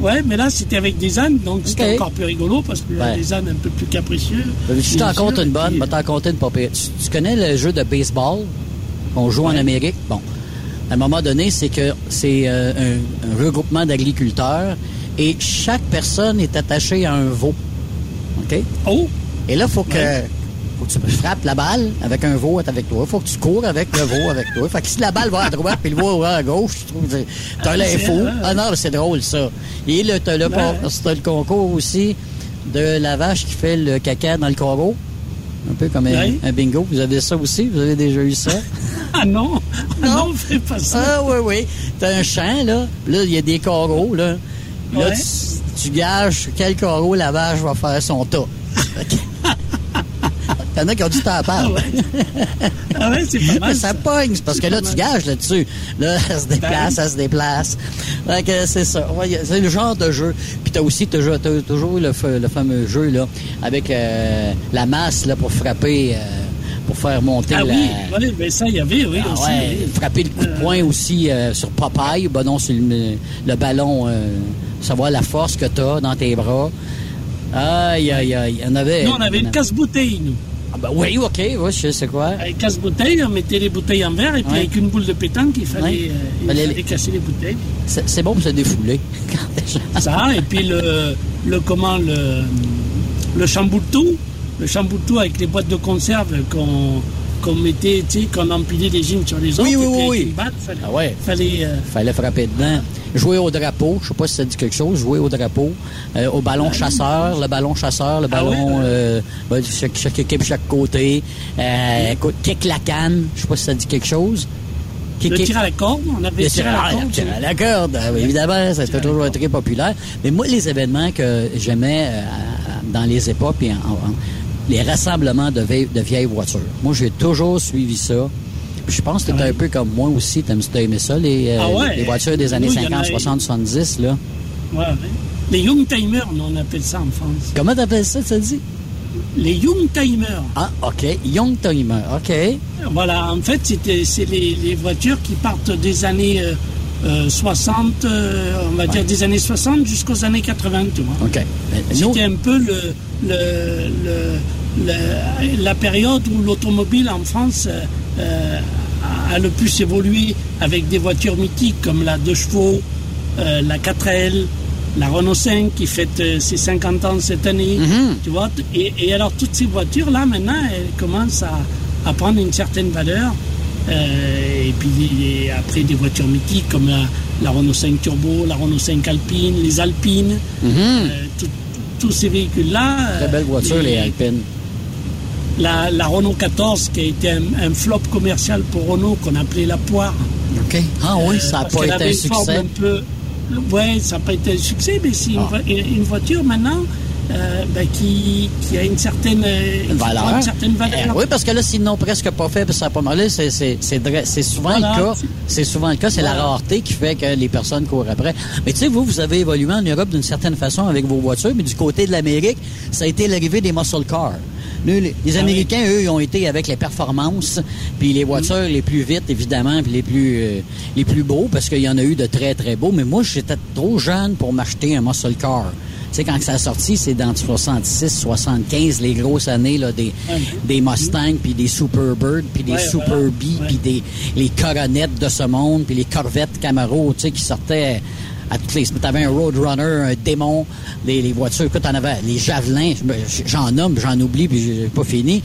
Oui, mais là, c'était avec des ânes, donc okay. C'était encore plus rigolo parce que là, les ânes un peu plus capricieux. Tu t'en comptes une bonne, mais t'en comptes une pas pire. Tu, tu connais le jeu de baseball qu'on joue ouais. en Amérique? Bon. À un moment donné, c'est que c'est euh, un, un regroupement d'agriculteurs et chaque personne est attachée à un veau. OK? Oh! Et là, il faut que... Ouais. Tu frappes la balle avec un veau avec toi. Faut que tu cours avec le veau avec toi. Fait que si la balle va à droite puis le veau va à gauche, je trouve que t'as l'info. Ah non, c'est drôle, ça. Et là, t'as le, t'as le concours aussi de la vache qui fait le caca dans le corbeau. Un peu comme un, un bingo. Vous avez ça aussi? Vous avez déjà eu ça? Ah non! Ah non, on fait pas ça. Ah oui, oui. T'as un champ, là. Là, il y a des coraux, là. Là, ouais. tu, tu gages quel coraux la vache va faire son tas. T'en as qui ont du temps à part. Ah, ouais. Ah ouais, c'est pas mal. Ça, ça pogne, c'est parce c'est que là, mal. Tu gages là-dessus. Là, ça se déplace, ça se déplace. Fait que c'est ça. Ouais, c'est le genre de jeu. Puis t'as aussi t'as, t'as toujours le, le fameux jeu là, avec euh, la masse là, pour frapper, euh, pour faire monter ah, la... Ah oui, ouais, ben ça, il y avait, oui, ah, aussi. Ouais, oui. Frapper le coup de poing euh... aussi euh, sur Popeye. Ben non, sur le, le ballon, euh, savoir la force que t'as dans tes bras. Aïe, aïe, aïe. Il y en avait... Nous, on avait une casse-bouteille, nous. Ah ben oui, OK, oui, je sais quoi. Avec casse-bouteilles, on mettait les bouteilles en verre et puis ouais. avec une boule de pétanque, il fallait, ouais. il fallait les... casser les bouteilles. C'est, c'est bon pour se défouler. Ça, et puis le, le comment, le, le chamboutou, le chamboutou avec les boîtes de conserve qu'on, qu'on mettait, tu sais, qu'on empilait les jeans sur les autres. Oui, oui, oui. oui. Une batte, fallait, ah ouais. fallait, euh... fallait frapper dedans. Jouer au drapeau, je sais pas si ça dit quelque chose, jouer au drapeau, euh, au ballon chasseur, le ballon chasseur, le ballon, ah oui, ben... euh, ben, chaque, chaque équipe, chaque côté, euh, écoute, kick la canne, je sais pas si ça dit quelque chose. Kick, le kick... tir à la corde, on avait le tir à la corde. Le tir à la corde, ah, évidemment, c'était toujours très populaire. Mais moi, les événements que j'aimais euh, dans les époques, puis en, en, les rassemblements de vieilles, de vieilles voitures. Moi, j'ai toujours suivi ça. Puis je pense que t'étais ah ouais. un peu comme moi aussi, t'as aimé ça, les, euh, ah ouais. les voitures des années nous, cinquante, a... soixante, soixante-dix, là. Ouais, ouais. Les young-timers, on appelle ça en France. Comment t'appelles ça, ça dit? Les young-timers. Ah, OK. Young-timers, OK. Voilà, en fait, c'était, c'est les, les voitures qui partent des années euh, euh, soixante, euh, on va ouais. dire des années soixante jusqu'aux années quatre-vingts, tu vois. OK. C'était nous... un peu le... le, le La, la période où l'automobile en France euh, a, a le plus évolué avec des voitures mythiques comme la Deux chevaux, euh, la quatre L, la Renault cinq qui fête euh, ses cinquante ans cette année. Mm-hmm. Tu vois, et, et alors toutes ces voitures-là, maintenant, elles commencent à, à prendre une certaine valeur. Euh, et puis et après des voitures mythiques comme la, la Renault cinq Turbo, la Renault cinq Alpine, les Alpines, mm-hmm. euh, tout, tous ces véhicules-là. Très belles voitures, les, les Alpines. La, la Renault quatorze qui a été un, un flop commercial pour Renault qu'on appelait la poire. OK. Ah oui, ça n'a euh, pas été un succès. Peu... Oui, ça n'a pas été un succès, mais c'est ah. une, une voiture maintenant euh, ben, qui, qui a une certaine une valeur. Une certaine valeur. Euh, oui, parce que là, s'ils n'ont presque pas fait, ça n'a pas mal. C'est, c'est, c'est, c'est souvent voilà. le cas. C'est souvent le cas. C'est voilà. la rareté qui fait que les personnes courent après. Mais tu sais, vous, vous avez évolué en Europe d'une certaine façon avec vos voitures, mais du côté de l'Amérique, ça a été l'arrivée des muscle cars. Les, les Américains, ah oui. eux, ont été avec les performances, puis les voitures les plus vite, évidemment, puis les plus euh, les plus beaux, parce qu'il y en a eu de très, très beaux. Mais moi, j'étais trop jeune pour m'acheter un muscle car. Tu sais, quand ça a sorti, c'est dans soixante-six soixante-quinze, les grosses années là, des, mm-hmm. des Mustang, puis des Superbird, puis des ouais, Super ouais, Bee, ouais. puis des les coronettes de ce monde, puis les Corvettes Camaro, tu sais, qui sortaient... À toutes les... T'avais un Roadrunner, un Démon, les, les voitures, écoute, t'en avais les Javelins, j'en nomme, j'en oublie, puis j'ai pas fini.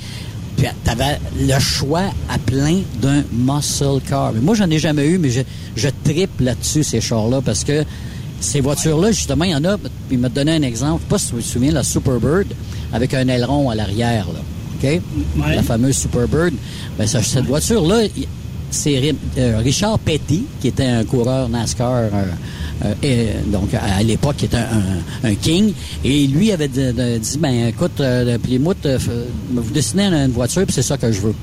Puis t'avais le choix à plein d'un muscle car. Mais moi, j'en ai jamais eu, mais je, je trippe là-dessus, ces chars-là, parce que ces voitures-là, justement, il y en a, puis il m'a donné un exemple, je sais pas si vous vous souvenez, la Superbird, avec un aileron à l'arrière, là, OK? Ouais. La fameuse Superbird. Ben, ça, cette voiture-là... Y... C'est Richard Petty, qui était un coureur NASCAR, euh, euh, et, donc à l'époque, qui était un, un, un king. Et lui avait de, de, dit, ben écoute, euh, Plymouth, euh, vous dessinez une voiture, puis c'est ça que je veux.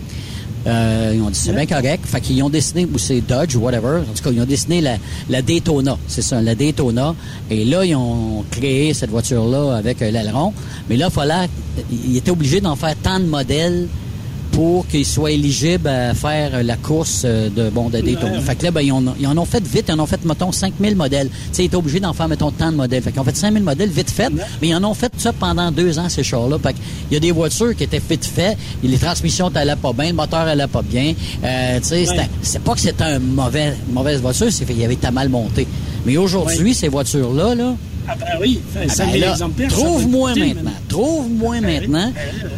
Euh, ils ont dit, c'est bien correct. Fait qu'ils ont dessiné, ou c'est Dodge, ou whatever. En tout cas, ils ont dessiné la, la Daytona. C'est ça, la Daytona. Et là, ils ont créé cette voiture-là avec l'aileron. Mais là, il fallait, ils étaient obligés d'en faire tant de modèles pour qu'ils soient éligibles à faire la course de, bon, de Daytona. Fait que là, ben, ils, ont, ils en ont fait vite. Ils en ont fait, mettons, cinq mille modèles. Tu sais, ils étaient obligés d'en faire, mettons, tant de modèles. Fait qu'ils ont fait cinq mille modèles vite fait. Mais ils en ont fait ça pendant deux ans, ces chars-là. Fait qu'il y a des voitures qui étaient vite fait. Les transmissions t'allaient pas bien. Le moteur allait pas bien. Euh, tu sais, ouais. C'est pas que c'était une mauvaise, mauvaise voiture. C'est qu'il y avait été mal monté. Mais aujourd'hui, ouais. ces voitures-là, là... Ah ben oui, ça ah ben là, trouve-moi ça maintenant, trouve-moi ben maintenant.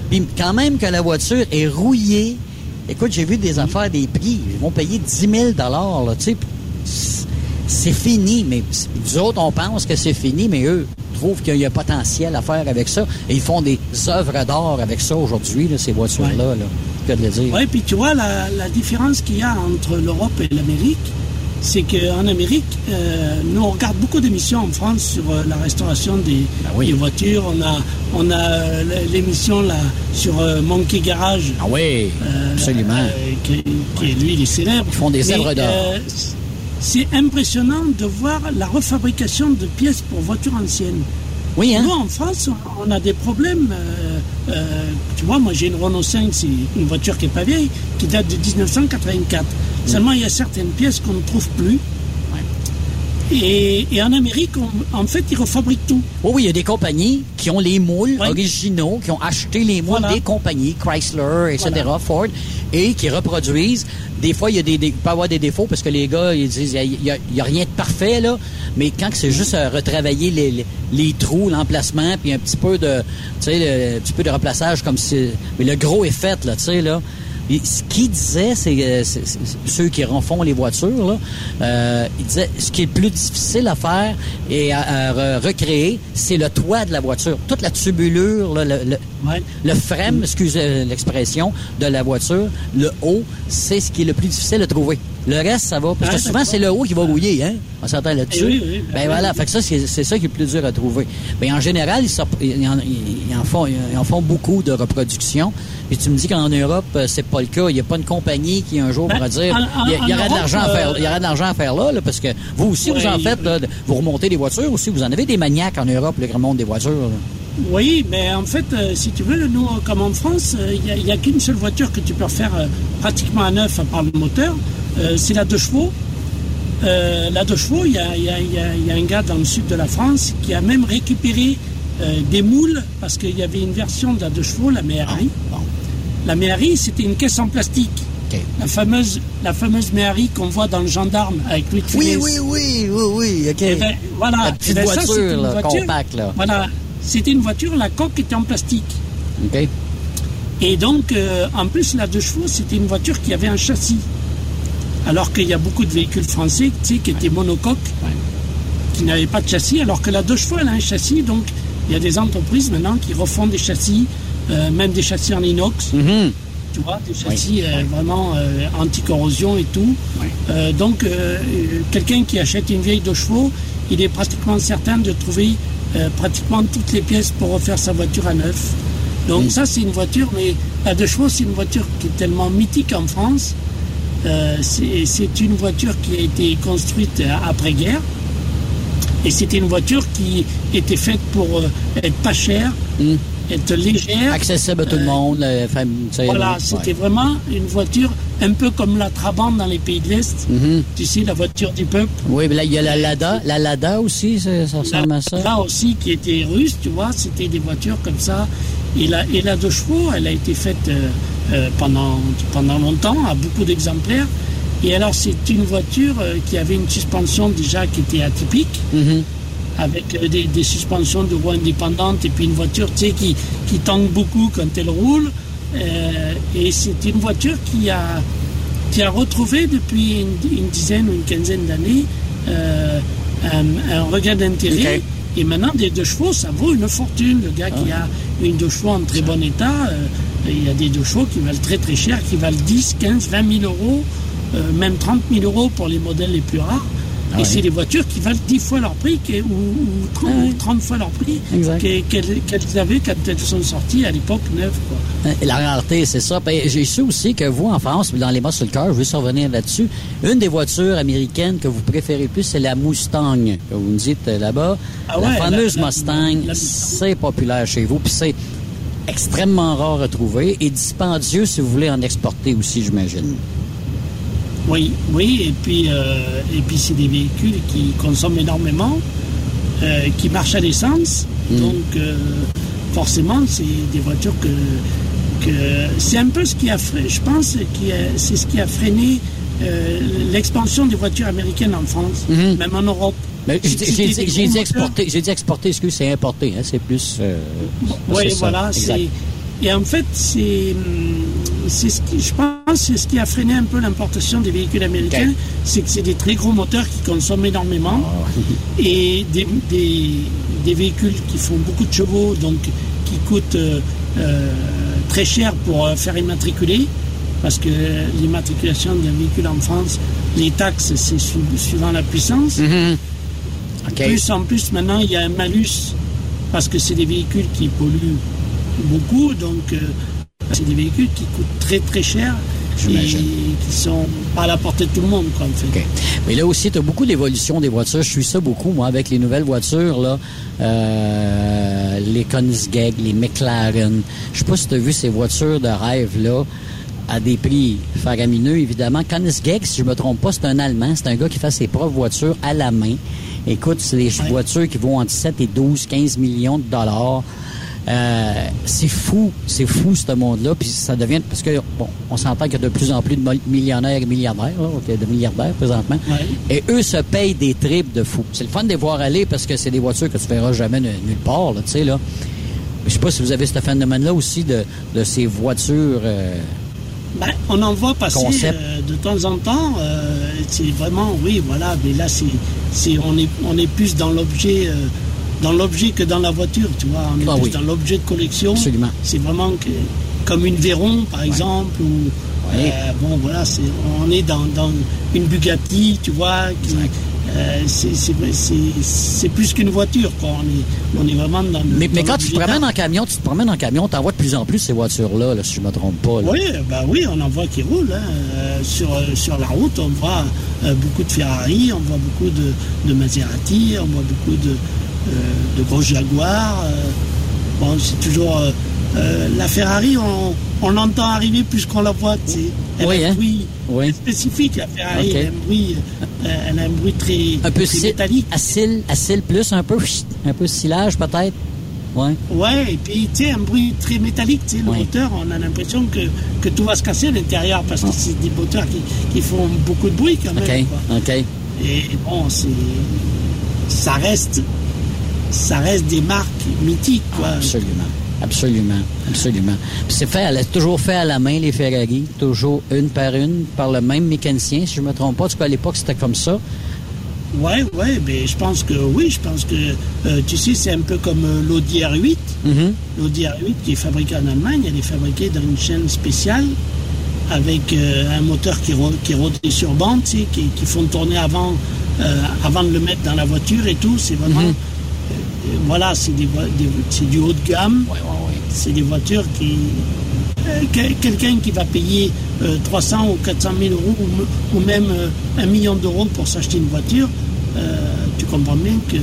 Puis quand même que la voiture est rouillée, écoute, j'ai vu des affaires, des prix, ils vont payer dix mille dollars, là, tu sais, c'est fini, mais nous autres, on pense que c'est fini, mais eux trouvent qu'il y a potentiel à faire avec ça, et ils font des œuvres d'art avec ça aujourd'hui, là, ces voitures-là, ouais. là, que de le dire. Oui, puis tu vois, la, la différence qu'il y a entre l'Europe et l'Amérique, c'est qu'en Amérique, euh, nous, on regarde beaucoup d'émissions en France sur euh, la restauration des, ah oui. des voitures. On a, on a euh, l'émission là, sur euh, Monkey Garage. Ah oui, euh, absolument. Euh, qui, qui, lui, il est célèbre. Ils font des œuvres d'art. Euh, c'est impressionnant de voir la refabrication de pièces pour voitures anciennes. Oui, hein? Nous, en France, on a des problèmes. Euh, euh, tu vois, moi, j'ai une Renault cinq, c'est une voiture qui n'est pas vieille, qui date de dix-neuf cent quatre-vingt-quatre. Mmh. Seulement, il y a certaines pièces qu'on ne trouve plus. Ouais. Et, et en Amérique, on, en fait, ils refabriquent tout. Oh oui, il y a des compagnies qui ont les moules ouais. originaux, qui ont acheté les moules voilà. des compagnies, Chrysler, et cetera, voilà. Ford, et qui reproduisent. Des fois, il y a des, des, peut avoir des défauts parce que les gars, ils disent, il n'y a, a, a rien de parfait, là. Mais quand c'est juste à retravailler les, les, les trous, l'emplacement, puis un petit peu de, tu sais, le, un petit peu de replaçage comme si, mais le gros est fait, là, tu sais, là. Et ce qu'ils disaient, c'est, c'est, c'est ceux qui refont les voitures, là, euh, ils disaient, ce qui est le plus difficile à faire et à, à recréer, c'est le toit de la voiture. Toute la tubulure, là, le, le, ouais. le frame, excusez l'expression, de la voiture, le haut, c'est ce qui est le plus difficile à trouver. Le reste, ça va. Parce que souvent, c'est le haut qui va rouiller, hein? On s'entend là-dessus. Oui, oui, ben oui, voilà. Oui. Fait que ça, c'est, c'est ça qui est le plus dur à trouver. Ben, en général, ils, sort, ils, en, ils, en font, ils en font beaucoup de reproduction. Puis tu me dis qu'en Europe, c'est pas le cas. Il n'y a pas une compagnie qui, un jour, ben, pourra dire il y, y, y aura de l'argent à faire, il y aura de l'argent à faire là, là, parce que vous aussi, oui, vous en faites, là, vous remontez des voitures aussi. Vous en avez des maniaques en Europe, le grand monde des voitures, là. Oui, mais en fait, euh, si tu veux, nous, comme en France, il euh, n'y a, a qu'une seule voiture que tu peux faire euh, pratiquement à neuf à part le moteur. Euh, c'est la deux chevaux. Euh, la deux chevaux, il y, y, y, y a un gars dans le sud de la France qui a même récupéré euh, des moules parce qu'il y avait une version de la deux chevaux, la Méhari. Ah, bon. La Méhari, c'était une caisse en plastique. Okay. La fameuse, la fameuse Méhari qu'on voit dans le gendarme avec lui. Oui, oui, oui, oui, oui. Okay. Ben, voilà. La petite ben, voiture, ça, une là, voiture compacte, là. Voilà. C'était une voiture, la coque était en plastique. Okay. Et donc, euh, en plus, la deux chevaux, c'était une voiture qui avait un châssis. Alors qu'il y a beaucoup de véhicules français, tu sais, qui étaient ouais. monocoques, ouais. qui n'avaient pas de châssis, alors que la deux chevaux, elle a un châssis. Donc, il y a des entreprises maintenant qui refont des châssis, euh, même des châssis en inox. Mm-hmm. Tu vois, des châssis ouais. Euh, ouais. vraiment euh, anti-corrosion et tout. Ouais. Euh, donc, euh, quelqu'un qui achète une vieille deux chevaux, il est pratiquement certain de trouver... Euh, pratiquement toutes les pièces pour refaire sa voiture à neuf. Donc mmh. ça, c'est une voiture, mais la deux chevaux, c'est une voiture qui est tellement mythique en France. Euh, c'est, c'est une voiture qui a été construite après-guerre. Et c'était une voiture qui était faite pour euh, être pas chère, mmh. être légère. Accessible à tout euh, le monde. La famille, voilà, ouais. c'était vraiment une voiture un peu comme la Trabant dans les pays de l'Est. Mm-hmm. Tu sais, la voiture du peuple. Oui, mais là, il y a la Lada. La Lada aussi, ça, ça ressemble à ça. La Lada aussi, qui était russe, tu vois. C'était des voitures comme ça. Et la, et la deux chevaux, elle a été faite euh, euh, pendant, pendant longtemps, à beaucoup d'exemplaires. Et alors, c'est une voiture euh, qui avait une suspension déjà qui était atypique. Mm-hmm. Avec euh, des, des suspensions de roues indépendantes. Et puis une voiture, tu sais, qui, qui tangue beaucoup quand elle roule. Euh, et c'est une voiture qui a, qui a retrouvé depuis une, une dizaine ou une quinzaine d'années euh, un, un regain d'intérêt. Okay. Et maintenant, des deux chevaux, ça vaut une fortune. Le gars ah. qui a une deux chevaux en très bon état, il euh, y a des deux chevaux qui valent très très cher, qui valent dix, quinze, vingt mille euros, euh, même trente mille euros pour les modèles les plus rares. Ouais. Et c'est des voitures qui valent dix fois leur prix que, ou, ou trente, ouais. trente fois leur prix qu'elles qu'elles avaient quand elles sont sorties à l'époque neuve. Quoi. Et la réalité, c'est ça. J'ai su aussi que vous, en France, dans les mains sur le cœur, je veux survenir là-dessus, une des voitures américaines que vous préférez plus, c'est la Mustang, que vous me dites là-bas. Ah ouais, la fameuse la, la, Mustang, la, la, c'est populaire chez vous, puis c'est extrêmement rare à trouver et dispendieux si vous voulez en exporter aussi, j'imagine. Oui, oui, et puis, euh, et puis c'est des véhicules qui consomment énormément, euh, qui marchent à l'essence, mmh. donc euh, forcément c'est des voitures que, que... C'est un peu ce qui a freiné, je pense, qui a, c'est ce qui a freiné euh, l'expansion des voitures américaines en France, mmh. même en Europe. Mais j'ai, j'ai, j'ai, j'ai dit exporter, j'ai dit exporter, excusez, c'est importé, hein, c'est plus... Euh, oui, c'est voilà, c'est... Et en fait, c'est, c'est ce qui, je pense, c'est ce qui a freiné un peu l'importation des véhicules américains, okay. c'est que c'est des très gros moteurs qui consomment énormément, oh. et des, des, des véhicules qui font beaucoup de chevaux, donc qui coûtent euh, euh, très cher pour euh, faire immatriculer, parce que l'immatriculation d'un véhicule en France, les taxes, c'est su, suivant la puissance. Mm-hmm. Okay. Plus en plus, maintenant, il y a un malus, parce que c'est des véhicules qui polluent beaucoup, donc euh, c'est des véhicules qui coûtent très très cher. J'imagine. Et qui sont pas à la portée de tout le monde, quoi, en fait. Okay. Mais là aussi, tu as beaucoup d'évolution des voitures. Je suis ça beaucoup, moi, avec les nouvelles voitures, là, euh, les Koenigsegg, les McLaren. Je sais pas si tu as vu ces voitures de rêve, là, à des prix faramineux, évidemment. Koenigsegg, si je me trompe pas, c'est un Allemand. C'est un gars qui fait ses propres voitures à la main. Écoute, c'est des ouais. voitures qui vont entre sept et douze, quinze millions de dollars. Euh, c'est fou, c'est fou ce monde-là, puis ça devient, parce que bon, on s'entend qu'il y a de plus en plus de millionnaires et milliardaires, là, okay, de milliardaires présentement, ouais. et eux se payent des tripes de fou. C'est le fun de les voir aller parce que c'est des voitures que tu verras jamais n- nulle part, là, tu sais, là. Je sais pas si vous avez ce phénomène-là aussi de, de ces voitures. Euh, ben, on en voit passer euh, de temps en temps. Euh, c'est vraiment, oui, voilà, mais là, c'est, c'est, on est, on est plus dans l'objet. Euh, dans l'objet que dans la voiture, tu vois. On est ah plus oui. dans l'objet de collection. Absolument. C'est vraiment que, comme une Veyron, par ouais. exemple, ou ouais. euh, bon, voilà, c'est, on est dans, dans une Bugatti, tu vois. Qui, euh, c'est, c'est, c'est, c'est plus qu'une voiture, quoi. On est, on est vraiment dans le... Mais, dans mais quand tu te promènes en camion, tu te promènes en camion, t'en vois de plus en plus ces voitures-là, là, si je me trompe pas. Là. Oui, ben oui, on en voit qui roulent. Hein. Euh, sur, sur la route, on voit euh, beaucoup de Ferrari, on voit beaucoup de, de Maserati, on voit beaucoup de... Euh, de gros Jaguar. Euh, bon, c'est toujours... Euh, euh, la Ferrari, on, on l'entend arriver plus qu'on la voit. Tu sais. Elle oui, a un bruit hein? oui. spécifique, la Ferrari. Okay. Elle a un bruit, euh, elle a un bruit très, un peu très si, métallique. À cils plus, un peu, un peu silage peut-être. Ouais. ouais, et puis, tu sais, un bruit très métallique, tu sais, le ouais. moteur, on a l'impression que, que tout va se casser à l'intérieur parce que oh. c'est des moteurs qui, qui font beaucoup de bruit quand même. Okay. Quoi. Okay. Et bon, c'est... Ça reste... ça reste des marques mythiques, quoi. Ah, absolument, absolument, absolument. Puis c'est fait, elle est toujours fait à la main, les Ferrari, toujours une par une, par le même mécanicien, si je ne me trompe pas. En tout cas, à l'époque, c'était comme ça. Ouais, ouais, mais je pense que oui, je pense que, euh, tu sais, c'est un peu comme euh, l'Audi R huit. Mm-hmm. L'Audi R huit qui est fabriquée en Allemagne, elle est fabriquée dans une chaîne spéciale avec euh, un moteur qui, ro- qui rote des surbans, tu sais, qui, qui font tourner avant, euh, avant de le mettre dans la voiture et tout. C'est vraiment... Mm-hmm. Voilà, c'est, des, des, c'est du haut de gamme. Ouais, ouais, ouais. C'est des voitures qui... Euh, que, quelqu'un qui va payer euh, trois cents ou quatre cent mille euros ou, ou même euh, un million d'euros pour s'acheter une voiture, euh, tu comprends bien que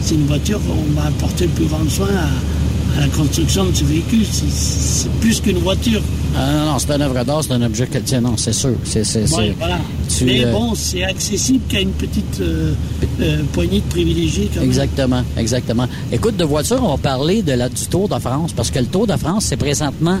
c'est une voiture qu'on va apporter le plus grand soin à, à la construction de ce véhicule. C'est, c'est plus qu'une voiture. Ah non, non, c'est un œuvre d'art, c'est un objet que... Tiens, non, c'est sûr. C'est, c'est, c'est... Ouais, voilà. Tu, Mais euh... bon, c'est accessible qu'à une petite euh, euh, poignée de privilégiés. Quand exactement, même. exactement. Écoute, de voiture, on va parler de la, du Tour de France, parce que le Tour de France, c'est présentement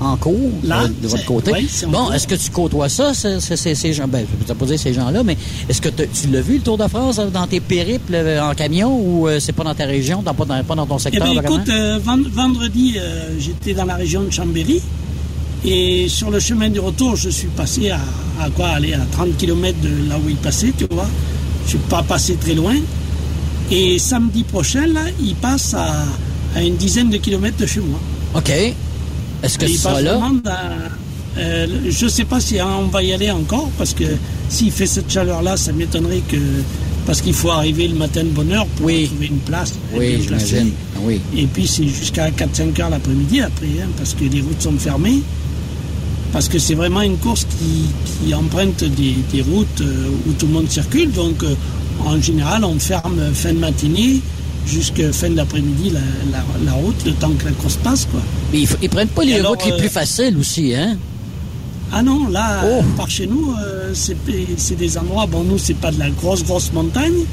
en cours, là, de, de votre côté. Ouais, bon, cours. Est-ce que tu côtoies ça, c'est, c'est, c'est, ces gens? Ben, je ne peux pas dire ces gens-là, mais est-ce que tu l'as vu, le Tour de France, dans tes périples en camion, ou euh, c'est pas dans ta région, dans, pas, dans, pas dans ton secteur? Eh bien, écoute, euh, vendredi, euh, j'étais dans la région de Chambéry. Et sur le chemin du retour, je suis passé à, à quoi aller à trente kilomètres de là où il passait, tu vois. Je ne suis pas passé très loin. Et samedi prochain, là, il passe à, à une dizaine de kilomètres de chez moi. OK. Est-ce que et ce sera là? Dans, Euh, je ne sais pas si on va y aller encore, parce que s'il fait cette chaleur-là, ça m'étonnerait que... Parce qu'il faut arriver le matin de bonne heure pour oui. trouver une place. Oui, une place j'imagine. Oui. Et puis c'est jusqu'à quatre à cinq heures l'après-midi après, hein, parce que les routes sont fermées. Parce que c'est vraiment une course qui, qui emprunte des, des routes où tout le monde circule. Donc en général, on ferme fin de matinée jusqu'à fin d'après-midi la, la, la route, le temps que la course passe, quoi. Mais ils, f- ils prennent pas les alors, routes euh... les plus faciles aussi, hein? Ah non, là, oh. par chez nous, euh, c'est, c'est des endroits, bon, nous, c'est pas de la grosse, grosse montagne,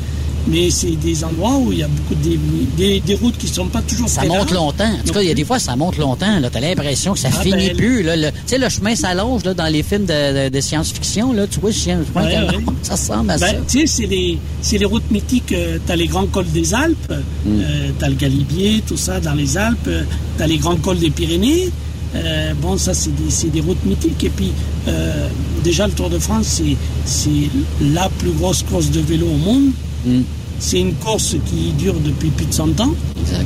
mais c'est des endroits où il y a beaucoup de, des, des routes qui sont pas toujours très larges. Ça monte longtemps. En tout cas, il y a des fois, ça monte longtemps. Là, t'as l'impression que ça ah, finit ben, plus. Là, le, tu sais, le chemin s'allonge là, dans les films de, de, de science-fiction. Là, tu vois, je, je crois ouais, que ouais. ça ressemble à ben, ça. Tu sais, c'est les, c'est les routes mythiques. Euh, t'as les grands cols des Alpes, mm. euh, t'as le Galibier, tout ça, dans les Alpes. Euh, t'as les grands cols des Pyrénées. Euh, bon, ça, c'est des, c'est des routes mythiques. Et puis, euh, déjà, le Tour de France, c'est, c'est la plus grosse course de vélo au monde. Mm. C'est une course qui dure depuis plus de cent ans. Exact.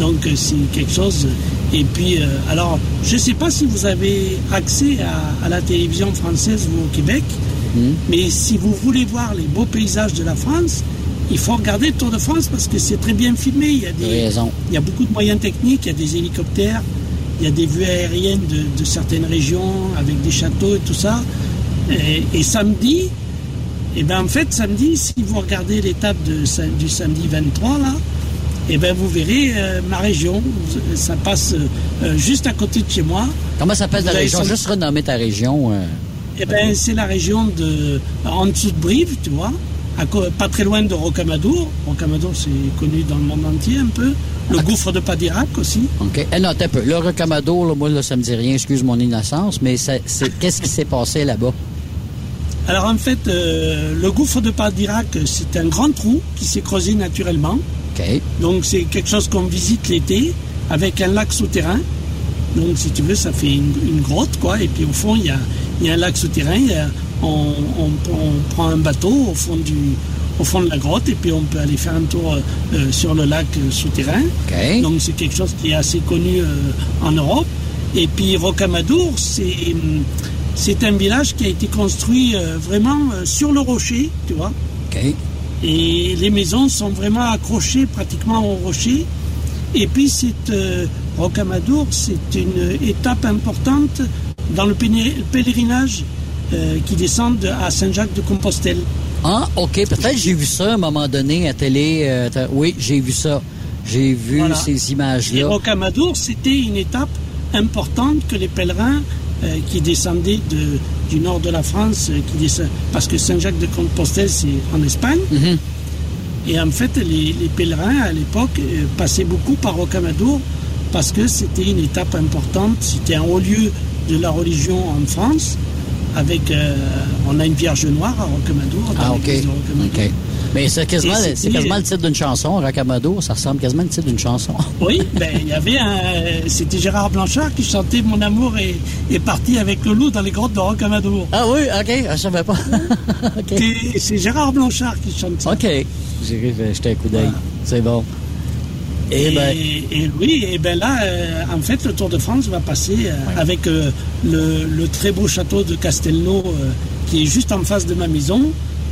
Donc, c'est quelque chose. Et puis, euh, alors, je ne sais pas si vous avez accès à, à la télévision française ou au Québec, mm. mais si vous voulez voir les beaux paysages de la France, il faut regarder le Tour de France parce que c'est très bien filmé. Il y a des, il y a beaucoup de moyens techniques, il y a des hélicoptères. Il y a des vues aériennes de, de certaines régions avec des châteaux et tout ça. Et, et samedi, et ben en fait, samedi, si vous regardez l'étape de, du samedi vingt-trois, là, et ben vous verrez euh, ma région. Ça passe euh, juste à côté de chez moi. Comment ça passe la région? Sans... Juste renommer ta région. Euh... Et ben c'est la région de en dessous de Brive, tu vois. À, pas très loin de Rocamadour. Rocamadour, c'est connu dans le monde entier un peu. Le ah, gouffre de Padirac aussi. OK. Eh non, t'as un peu. Le Rocamadour, là, moi, là, ça me dit rien. Excuse mon innocence, mais ça, c'est, qu'est-ce qui s'est passé là-bas? Alors, en fait, euh, le gouffre de Padirac, c'est un grand trou qui s'est creusé naturellement. OK. Donc, c'est quelque chose qu'on visite l'été avec un lac souterrain. Donc, si tu veux, ça fait une, une grotte, quoi. Et puis, au fond, il y a, y a un lac souterrain. Y a, On, on, on prend un bateau au fond, du, au fond de la grotte et puis on peut aller faire un tour euh, sur le lac euh, souterrain. Okay. Donc c'est quelque chose qui est assez connu euh, en Europe. Et puis Rocamadour, c'est, c'est un village qui a été construit euh, vraiment euh, sur le rocher, tu vois. Okay. Et les maisons sont vraiment accrochées pratiquement au rocher. Et puis c'est, euh, Rocamadour, c'est une étape importante dans le pèlerinage Euh, qui descendent à Saint-Jacques-de-Compostelle. Ah, OK. Peut-être que j'ai vu ça à un moment donné à télé. Euh, oui, j'ai vu ça. J'ai vu voilà. ces images-là. Et Rocamadour, c'était une étape importante que les pèlerins euh, qui descendaient de, du nord de la France, euh, qui descend, parce que Saint-Jacques-de-Compostelle, c'est en Espagne. Mm-hmm. Et en fait, les, les pèlerins, à l'époque, euh, passaient beaucoup par Rocamadour parce que c'était une étape importante. C'était un haut lieu de la religion en France. Avec, euh, on a une Vierge noire à Rocamadour. Ah, OK. Rocamadour. OK. Mais c'est quasiment, c'est, c'est quasiment le titre d'une chanson, Rocamadour. Ça ressemble quasiment au titre d'une chanson. Oui, bien, il y avait un... C'était Gérard Blanchard qui chantait « Mon amour est, est parti avec le loup dans les grottes de Rocamadour ». Ah oui, OK. Je ne savais pas. Okay. C'est, c'est Gérard Blanchard qui chante ça. OK. J'irai jeter un coup d'œil. Voilà. C'est bon. Et, et, ben... et oui, et bien là, euh, en fait, le Tour de France va passer euh, ouais. avec euh, le, le très beau château de Castelnau, euh, qui est juste en face de ma maison,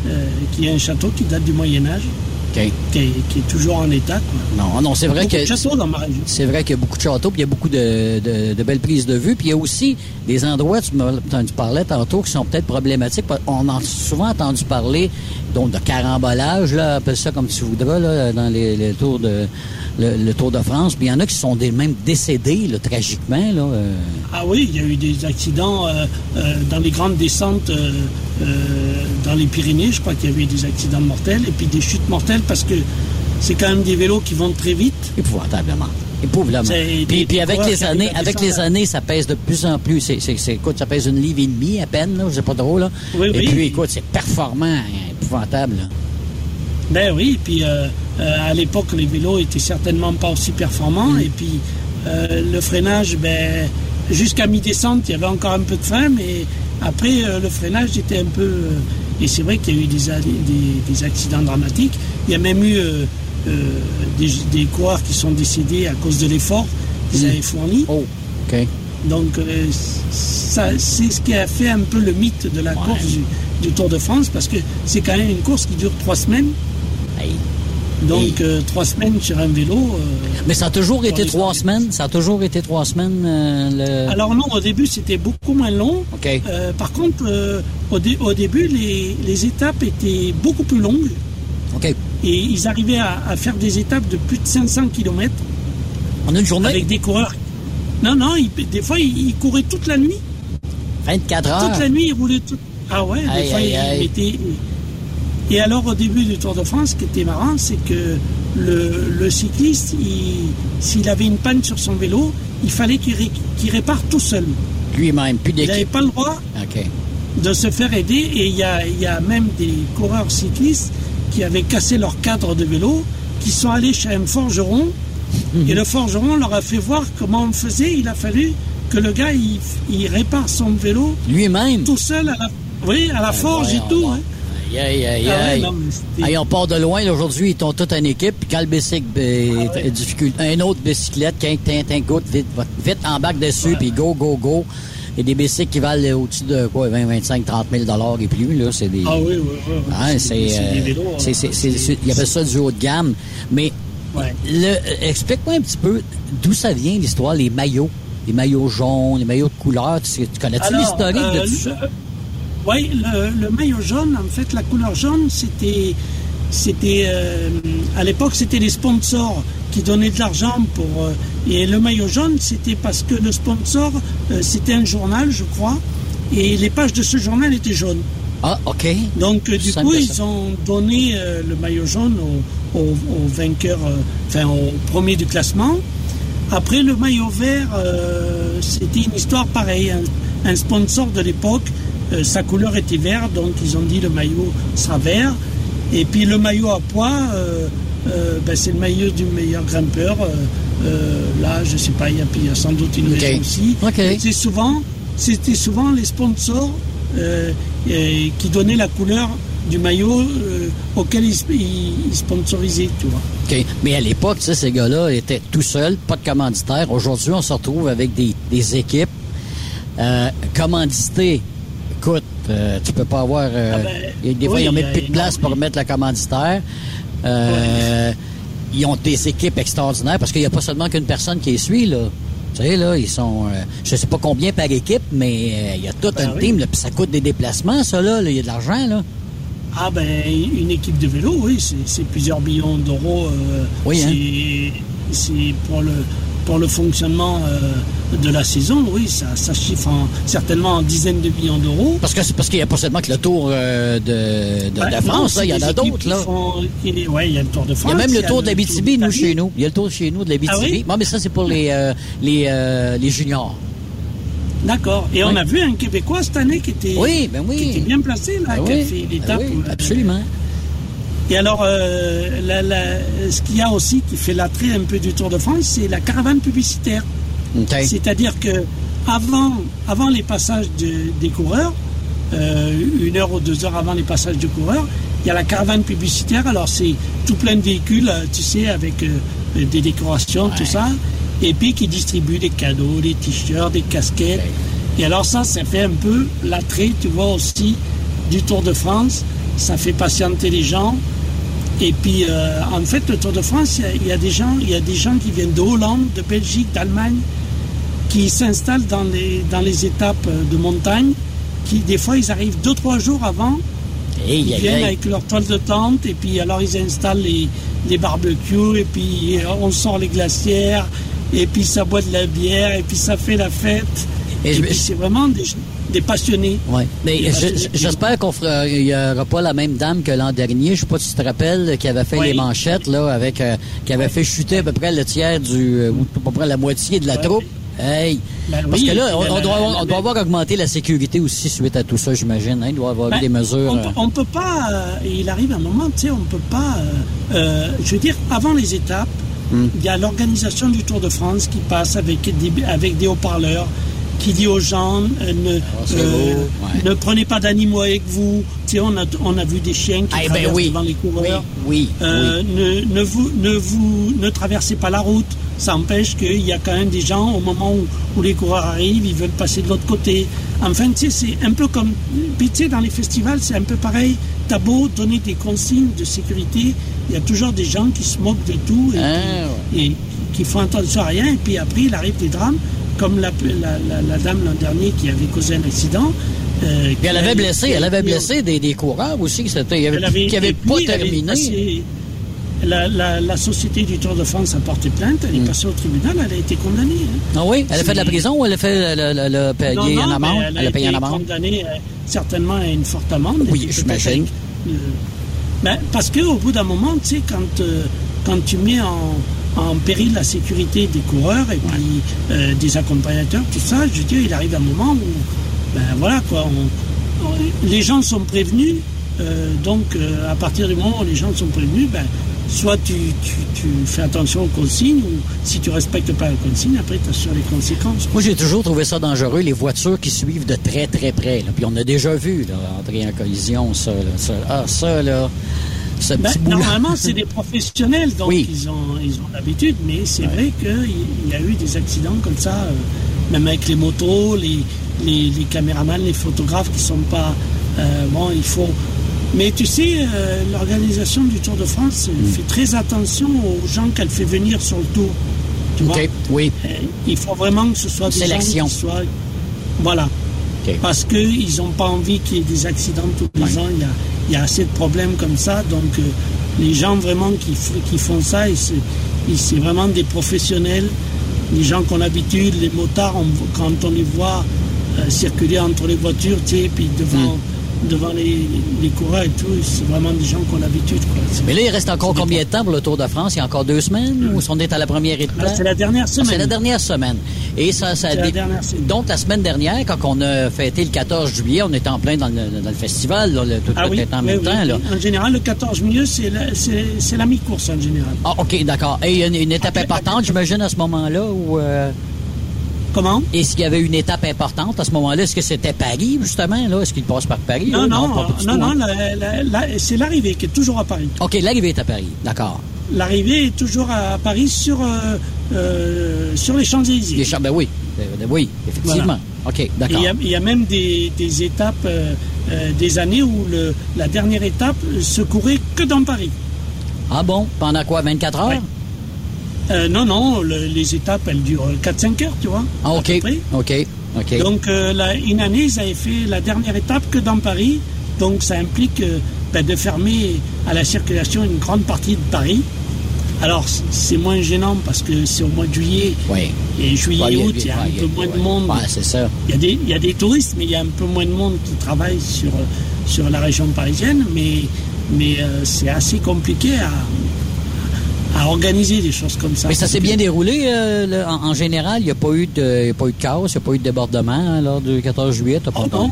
euh, qui est un château qui date du Moyen-Âge, okay. qui, est, qui est toujours en état. Quoi. Non, non, c'est vrai que... Il y a beaucoup de châteaux dans ma région. C'est vrai qu'il y a beaucoup de châteaux, puis il y a beaucoup de, de, de belles prises de vue, puis il y a aussi des endroits, tu, me, tu parlais tantôt, qui sont peut-être problématiques. On a souvent entendu parler donc, de carambolage, là, appelle ça comme tu voudras, là, dans les, les tours de... Le, le Tour de France, puis il y en a qui sont des, même décédés, là, tragiquement. Là, euh... Ah oui, il y a eu des accidents euh, euh, dans les grandes descentes euh, euh, dans les Pyrénées, je crois qu'il y a eu des accidents mortels, et puis des chutes mortelles, parce que c'est quand même des vélos qui vont très vite. Épouvantablement. Épouvantablement. C'est, puis, puis avec les années, avec les années, ça pèse de plus en plus. C'est, c'est, c'est, écoute, ça pèse une livre et demie à peine, là, je sais pas trop. Là. Oui, et oui. puis, écoute, c'est performant, épouvantable. Là. Ben oui, puis euh, euh, à l'époque, les vélos étaient certainement pas aussi performants. Mmh. Et puis, euh, le freinage, ben, jusqu'à mi-descente, il y avait encore un peu de frein, mais après, euh, le freinage était un peu... Euh, et c'est vrai qu'il y a eu des, des, des accidents dramatiques. Il y a même eu euh, euh, des, des coureurs qui sont décédés à cause de l'effort qu'ils mmh. avaient fourni. Oh, OK. Donc, euh, ça, c'est ce qui a fait un peu le mythe de la ouais. course du, du Tour de France, parce que c'est quand même une course qui dure trois semaines. Aïe. Donc, euh, trois semaines sur un vélo... Euh, Mais ça a toujours été trois semaines Ça a toujours été trois semaines euh, le... Alors non, au début, c'était beaucoup moins long. Okay. Euh, par contre, euh, au, dé- au début, les, les étapes étaient beaucoup plus longues. Okay. Et ils arrivaient à, à faire des étapes de plus de cinq cents kilomètres. En une journée? Avec des coureurs. Non, non, il, des fois, ils il couraient toute la nuit. vingt-quatre heures? Toute la nuit, ils roulaient tout... Ah ouais, aïe, des fois, ils étaient... Et alors, au début du Tour de France, ce qui était marrant, c'est que le, le cycliste, il, s'il avait une panne sur son vélo, il fallait qu'il, ré, qu'il répare tout seul. Lui-même, plus d'équipe. Il n'avait pas le droit okay. de se faire aider. Et il y a, y a même des coureurs cyclistes qui avaient cassé leur cadre de vélo, qui sont allés chez un forgeron. Mmh. Et le forgeron leur a fait voir comment on faisait. Il a fallu que le gars, il, il répare son vélo. Lui-même. Tout seul, à la, oui, à la forge et tout, hein. Aïe, aïe, aïe. Ah ouais, aïe, on part de loin. Là, aujourd'hui, ils sont tous en équipe. Puis quand le bicycle, ah ouais. difficult... un autre bicyclette, qu'un tintin goûte, vite, vite en bac dessus, ouais. puis go, go, go. Et des bicycles qui valent au-dessus de quoi, vingt, vingt-cinq, trente mille dollars et plus. Là, c'est des... Ah oui, oui, oui. Hein, c'est, c'est, euh... c'est des vélos. C'est, c'est, c'est, c'est... Il y avait ça du haut de gamme. Mais ouais. le... explique-moi un petit peu d'où ça vient, l'histoire, les maillots. Les maillots jaunes, les maillots de couleur. Tu, tu connais-tu Alors, l'historique euh, de tout ça? Je... Oui, le, le maillot jaune, en fait, la couleur jaune, c'était, c'était euh, à l'époque, c'était les sponsors qui donnaient de l'argent pour... Euh, et le maillot jaune, c'était parce que le sponsor, euh, c'était un journal, je crois, et les pages de ce journal étaient jaunes. Ah, OK. Donc, euh, du coup, ils ont donné euh, le maillot jaune au, au, au vainqueur, euh, enfin, au premier du classement. Après, le maillot vert, euh, c'était une histoire pareille. Un, un sponsor de l'époque... Euh, sa couleur était verte, donc ils ont dit le maillot sera vert. Et puis le maillot à pois, euh, euh, ben c'est le maillot du meilleur grimpeur. Euh, euh, là, je sais pas, il y, y a sans doute une okay. raison aussi. Okay. C'est souvent, c'était souvent les sponsors euh, et, qui donnaient la couleur du maillot euh, auquel ils, ils sponsorisaient, tu vois. Okay. Mais à l'époque, tu sais, ces gars-là étaient tout seuls, pas de commanditaire. Aujourd'hui, on se retrouve avec des, des équipes euh, commanditées. Écoute, euh, tu peux pas avoir... Euh, ah ben, des fois, oui, ils ont mis plus de place pour mettre la commanditaire. Euh, ouais. Ils ont des équipes extraordinaires parce qu'il n'y a pas seulement qu'une personne qui les suit, là. Tu sais, là, ils sont... Euh, je sais pas combien par équipe, mais euh, il y a toute ben une oui. team, là, puis ça coûte des déplacements, ça, là. Il y a de l'argent, là. Ah, ben, une équipe de vélo, oui, c'est, c'est plusieurs millions d'euros. Euh, oui, hein? C'est, c'est pour le... Pour le fonctionnement euh, de la saison, oui, ça, ça chiffre en, certainement en dizaines de millions d'euros. Parce que c'est parce qu'il n'y a pas seulement que le Tour euh, de, de, ben, de France, il y en a d'autres. Là. Font... Oui, il y a le Tour de France. Il y a même le Tour de l'Abitibi, nous, chez nous. Il y a le Tour chez nous de l'Abitibi. Ah oui? Non, mais ça, c'est pour les, euh, les, euh, les juniors. D'accord. Et oui. on a vu un Québécois cette année qui était, oui, ben oui. qui était bien placé, là, ben qui oui. a fait l'étape. Ben oui, absolument. Et alors, euh, la, la, ce qu'il y a aussi qui fait l'attrait un peu du Tour de France, c'est la caravane publicitaire. Okay. C'est-à-dire que avant, avant les passages de, des coureurs, euh, une heure ou deux heures avant les passages de coureurs, il y a la caravane publicitaire. Alors, c'est tout plein de véhicules, tu sais, avec euh, des décorations, ouais. tout ça, et puis qui distribuent des cadeaux, des t-shirts, des casquettes. Okay. Et alors ça, ça fait un peu l'attrait, tu vois, aussi du Tour de France. Ça fait patienter les gens. Et puis, euh, en fait, le Tour de France, il y, y a des gens, il y a des gens qui viennent de Hollande, de Belgique, d'Allemagne, qui s'installent dans les dans les étapes de montagne, qui des fois ils arrivent deux trois jours avant, hey, ils hey, viennent hey. avec leur toile de tente, et puis alors ils installent les les barbecues, et puis on sort les glacières, et puis ça boit de la bière, et puis ça fait la fête. Et, et je... puis c'est vraiment des des passionnés. Ouais. Mais des passionnés. Je, j'espère qu'on fera, il y aura pas la même dame que l'an dernier. Je sais pas si tu te rappelles qui avait fait oui. les manchettes là, avec euh, qui avait oui. fait chuter à peu près le tiers du ou à peu près la moitié de la oui. troupe. Hey. Ben Parce oui, que là, on, on, doit avoir, on doit avoir augmenté la sécurité aussi suite à tout ça, j'imagine. Hein? Il doit y avoir ben, eu des mesures. On peut, on peut pas. Euh, il arrive un moment, tu sais, on peut pas. Euh, euh, je veux dire, avant les étapes, hmm. il y a l'organisation du Tour de France qui passe avec des, avec des haut-parleurs. Qui dit aux gens euh, ne, oh, euh, ouais. ne prenez pas d'animaux avec vous. Tu sais, on a on a vu des chiens qui ah, traversent ben oui. devant les coureurs. Oui, oui, euh, oui. Ne, ne vous ne vous ne traversez pas la route. Ça empêche qu'il y a quand même des gens, au moment où, où les coureurs arrivent, ils veulent passer de l'autre côté. Enfin, tu sais, c'est un peu comme... Puis tu sais, dans les festivals, c'est un peu pareil. T'as beau donner des consignes de sécurité, il y a toujours des gens qui se moquent de tout et, ah, qui, ouais. et qui font attention à rien. Et puis après, il arrive des drames, comme la, la, la, la dame l'an dernier qui avait causé un accident. Euh, Puis elle avait elle, blessé, elle avait blessé des, des coureurs aussi, c'était, il avait, avait, qui n'avaient pas puis, terminé. Passé, la, la, la société du Tour de France a porté plainte, elle est mm. passée au tribunal, elle a été condamnée. Hein. Ah oui? Elle a fait de la prison ou elle a fait le, le, le payer non, non, en amende? Elle, elle a payé été en amende. Condamnée euh, certainement à une forte amende. Oui, je m'imagine. Euh, ben, parce qu'au bout d'un moment, tu sais, quand, euh, quand tu mets en... en péril la sécurité des coureurs et puis euh, des accompagnateurs, tout ça, je veux dire, il arrive un moment où, ben voilà quoi, on, on, les gens sont prévenus, euh, donc euh, à partir du moment où les gens sont prévenus, ben soit tu, tu, tu fais attention aux consignes, ou si tu respectes pas les consignes, après tu assures les conséquences. Moi, j'ai toujours trouvé ça dangereux, les voitures qui suivent de très très près, là. Puis on a déjà vu, là, entrer en collision, ça, là, ça, ah, ça, là... Ben, normalement, c'est des professionnels, donc oui. ils ont ils ont l'habitude, mais c'est ouais. vrai qu'il y a eu des accidents comme ça, euh, même avec les motos, les, les, les caméramans, les photographes qui sont pas... Euh, bon, il faut... Mais tu sais, euh, l'organisation du Tour de France mmh. fait très attention aux gens qu'elle fait venir sur le Tour. Tu okay. vois? Oui. Euh, il faut vraiment que ce soit des sélection. gens qui soient... Voilà. Okay. Parce qu'ils n'ont pas envie qu'il y ait des accidents tous les ouais. ans. Il y a... Il y a assez de problèmes comme ça, donc euh, les gens vraiment qui, qui font ça, ils, c'est, ils, c'est vraiment des professionnels, les gens qu'on habitue, les motards, on, quand on les voit euh, circuler entre les voitures, tu sais, puis devant, mm. devant les, les coureurs et tout, c'est vraiment des gens qu'on habitue. Mais là, il reste encore combien de temps pour le Tour de France? Il y a encore deux semaines mm. ou on est à la première étape? C'est la dernière semaine. Ah, c'est la dernière semaine. Et ça, ça dé... la donc, la semaine dernière, quand on a fêté le quatorze juillet, on était en plein dans le, dans le festival, là, le, tout ah oui, en même oui, temps. Oui. Là. En général, le quatorze juillet, c'est la, c'est, c'est la mi-course en général. Ah, OK, d'accord. Et il y a une, une étape après, importante, après, j'imagine, à ce moment-là où... Euh... Comment? Est-ce qu'il y avait une étape importante à ce moment-là? Est-ce que c'était Paris, justement? Là? Est-ce qu'il passe par Paris? Non, là? non, non, non, non la, la, la, c'est l'arrivée qui est toujours à Paris. OK, l'arrivée est à Paris, d'accord. L'arrivée est toujours à Paris sur, euh, euh, sur les Champs-Élysées. Les Champs, ben oui, oui, effectivement. Voilà. OK, d'accord. Il y, y a même des, des étapes, euh, euh, des années où le, la dernière étape se courait que dans Paris. Ah bon? Pendant quoi, vingt-quatre heures? Ouais. Euh, non, non, le, les étapes, elles durent quatre à cinq heures, tu vois. Ah, OK, OK, OK. Donc, euh, la, une année, ils avaient fait la dernière étape que dans Paris. Donc, ça implique... Euh, de fermer à la circulation une grande partie de Paris. Alors, c'est moins gênant parce que c'est au mois de juillet. Oui. Et juillet, oui, août, il y a un oui, peu oui, moins oui. de monde. Oui, c'est ça. Il y a des, il y a des touristes, mais il y a un peu moins de monde qui travaille sur, sur la région parisienne. Mais, mais euh, c'est assez compliqué à, à organiser des choses comme ça. Mais ça s'est bien déroulé euh, le, en, en général? Il n'y a pas eu de, pas eu de chaos, il n'y a pas eu de débordement hein, lors du quatorze juillet? T'as pas oh, non.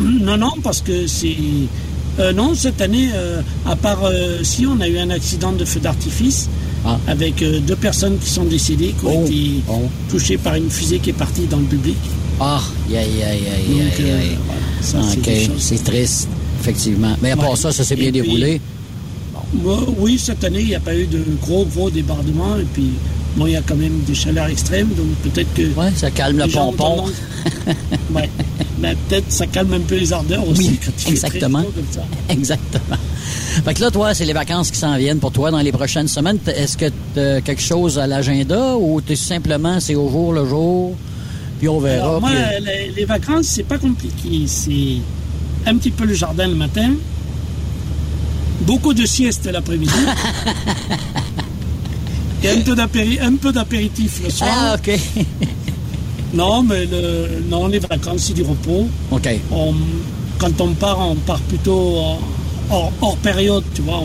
non, non, non, parce que c'est... Euh, non, cette année, euh, à part euh, si, on a eu un accident de feu d'artifice ah. avec euh, deux personnes qui sont décédées, qui ont oh. été oh. touchées par une fusée qui est partie dans le public. Ah, aïe, aïe, aïe, aïe. C'est triste, effectivement. Mais à part ouais. ça, ça s'est bien et déroulé. Puis, bon. Bon, oui, cette année, il n'y a pas eu de gros, gros débordements. Et puis, bon, il y a quand même des chaleurs extrêmes, donc peut-être que... Oui, ça calme le pompon. Oui. Ben, peut-être ça calme un peu les ardeurs aussi. Oui, quand tu exactement. Fais très chaud comme ça. Exactement. Fait que là, toi, c'est les vacances qui s'en viennent pour toi dans les prochaines semaines. Est-ce que tu as quelque chose à l'agenda ou t'es simplement c'est au jour le jour, puis on verra? Alors, moi, puis... les, les vacances, c'est pas compliqué. C'est un petit peu le jardin le matin, beaucoup de siestes l'après-midi. Et un peu, d'apéri- un peu d'apéritif le soir. Ah, OK. Non, mais le, non, les vacances, c'est du repos. OK. On, quand on part, on part plutôt hors, hors période, tu vois.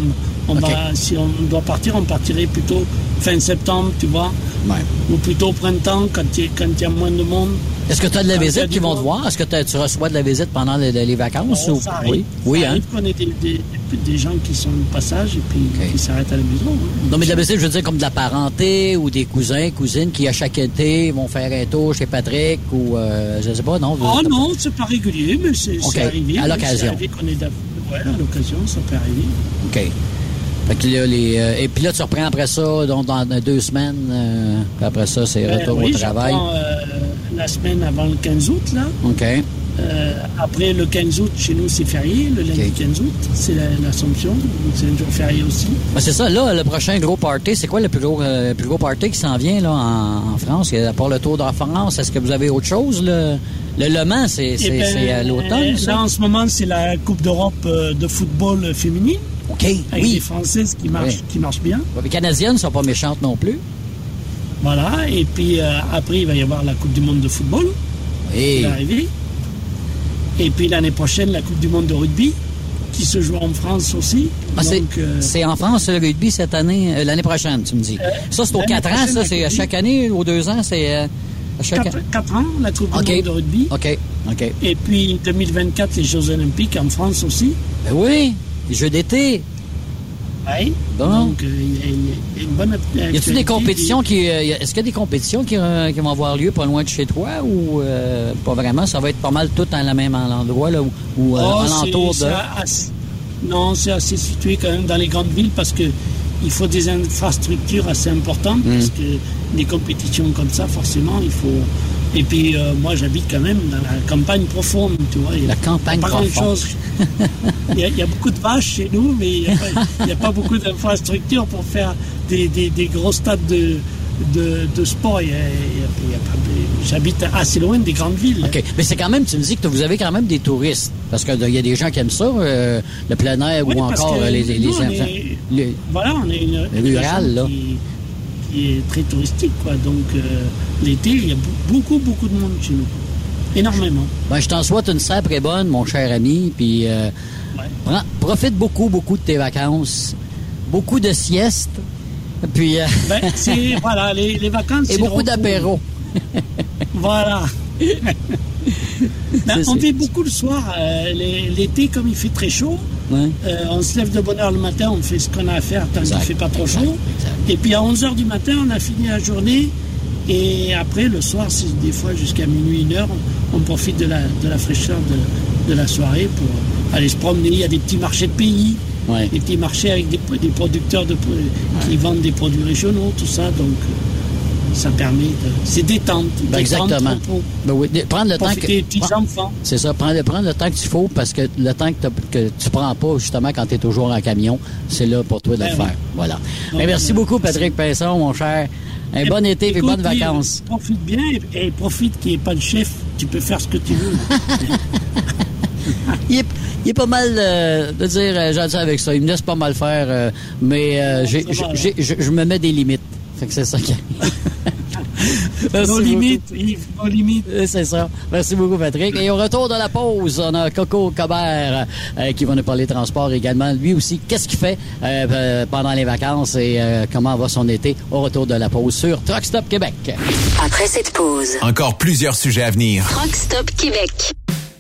On, on okay. va, si on doit partir, on partirait plutôt fin septembre, tu vois. Ouais. Ou plutôt au printemps, quand il y a moins de monde. Est-ce que tu as de la visite qui vont te voir? Est-ce que tu reçois de la visite pendant les, les vacances? Oh, ou... ça arrive. Oui, oui, ça hein? arrive qu'on ait des, des, des gens qui sont au passage et puis okay. qui s'arrêtent à la maison. Hein. Non, mais de la visite, je veux dire comme de la parenté ou des cousins, cousines qui, à chaque été, vont faire un tour chez Patrick ou euh, je ne sais pas, non? Ah oh, non, c'est pas régulier, mais c'est, okay. c'est arrivé. À l'occasion. C'est arrivé qu'on ait de... ouais, à l'occasion, ça peut arriver. OK. Fait que là, les, euh, et puis là, tu reprends après ça, donc dans deux semaines. Euh, puis après ça, c'est ben, retour oui, au travail. Je prends, euh, la semaine avant le quinze août, là. OK. Euh, après le quinze août, chez nous, c'est férié, le lundi okay. quinze août. C'est la, l'Assomption, donc c'est un jour férié aussi. Ben, c'est ça, là, le prochain gros party, c'est quoi le plus gros, euh, plus gros party qui s'en vient là, en, en France? À part le Tour de France, est-ce que vous avez autre chose? Le, le Le Mans, c'est, c'est, ben, c'est à l'automne, euh, ça? Là, en ce moment, c'est la Coupe d'Europe euh, de football féminine. OK, avec oui. les Françaises qui marchent, oui. qui marchent bien. Les Canadiennes ne sont pas méchantes non plus. Voilà, et puis euh, après, il va y avoir la Coupe du monde de football. Oui. L'arrivée. Et puis l'année prochaine, la Coupe du monde de rugby, qui se joue en France aussi. Ah, donc, c'est, euh, c'est en France, le rugby, cette année, euh, l'année prochaine, tu me dis. Euh, ça, c'est aux quatre ans, ça, c'est à chaque année, aux deux ans, c'est... Euh... quatre ans, la Coupe du okay. monde de rugby. OK, OK. Et puis, deux mille vingt-quatre, les Jeux olympiques en France aussi. Ben oui, les Jeux d'été. Oui. Bon. Donc, il euh, y, y a une bonne actualité. Y a-t-il des compétitions et... qui... Euh, est-ce qu'il y a des compétitions qui, euh, qui vont avoir lieu pas loin de chez toi ou euh, pas vraiment? Ça va être pas mal tout en la même endroit, là, ou oh, euh, alentour de... Assez... Non, c'est assez situé quand même dans les grandes villes parce que il faut des infrastructures assez importantes mmh. parce que des compétitions comme ça, forcément, il faut... Et puis, euh, moi, j'habite quand même dans la campagne profonde, tu vois. La campagne profonde. Il y a, il y a beaucoup de vaches chez nous, mais il n'y a, a pas beaucoup d'infrastructures pour faire des, des, des gros stades de, de, de sport. Il y a, il y a pas, j'habite assez loin des grandes villes. OK. Mais c'est quand même, tu me dis que vous avez quand même des touristes. Parce qu'il y a des gens qui aiment ça, euh, le plein air oui, ou encore les... les, nous, les, est, les voilà, on est une... Rural, là. Qui, qui est très touristique, quoi. Donc, euh, l'été, il y a beaucoup, beaucoup de monde chez nous. Énormément. Ben, je t'en souhaite une serre très bonne, mon cher ami. Puis, euh, ouais. prends, profite beaucoup, beaucoup de tes vacances. Beaucoup de siestes. Puis, euh... ben, c'est, voilà, les, les vacances, et c'est beaucoup d'apéros. Voilà. Ben, on vit beaucoup le soir. Euh, les, l'été, comme il fait très chaud, ouais. euh, on se lève de bonne heure le matin, on fait ce qu'on a à faire tant exact. qu'il ne fait pas trop exact. chaud. Exact. Et puis à onze heures du matin, on a fini la journée. Et après, le soir, c'est des fois jusqu'à minuit, une heure, on, on profite de la, de la fraîcheur de, de la soirée pour aller se promener. Il y a des petits marchés de pays, ouais. des petits marchés avec des, des producteurs de, qui ouais. vendent des produits régionaux, tout ça. Donc... ça permet de... C'est détente. Ben exactement. Ben oui. Prendre le temps que... tes petits enfants. C'est ça. Prendre, prendre le temps que tu faut parce que le temps que, que tu prends pas, justement, quand tu es toujours en camion, c'est là pour toi de ben le oui. faire. Voilà. Donc, ben merci euh, beaucoup, Patrick Pinson, mon cher. Un et bon été écoute, et bonnes vacances. Et, profite bien et, et profite qu'il n'y ait pas de chef. Tu peux faire ce que tu veux. il, est, il est pas mal euh, de dire, euh, j'en dis avec ça, il me laisse pas mal faire, euh, mais euh, j'ai, j'ai, j'ai, j'ai, je me mets des limites. Fait que c'est ça qui nos limites, Yves, nos limites. C'est ça. Merci beaucoup, Patrick. Et au retour de la pause, on a Coco Cobert euh, qui va nous parler transport également. Lui aussi, qu'est-ce qu'il fait euh, pendant les vacances et euh, comment va son été au retour de la pause sur Truck Stop Québec. Après cette pause, encore plusieurs sujets à venir. Truck Stop Québec.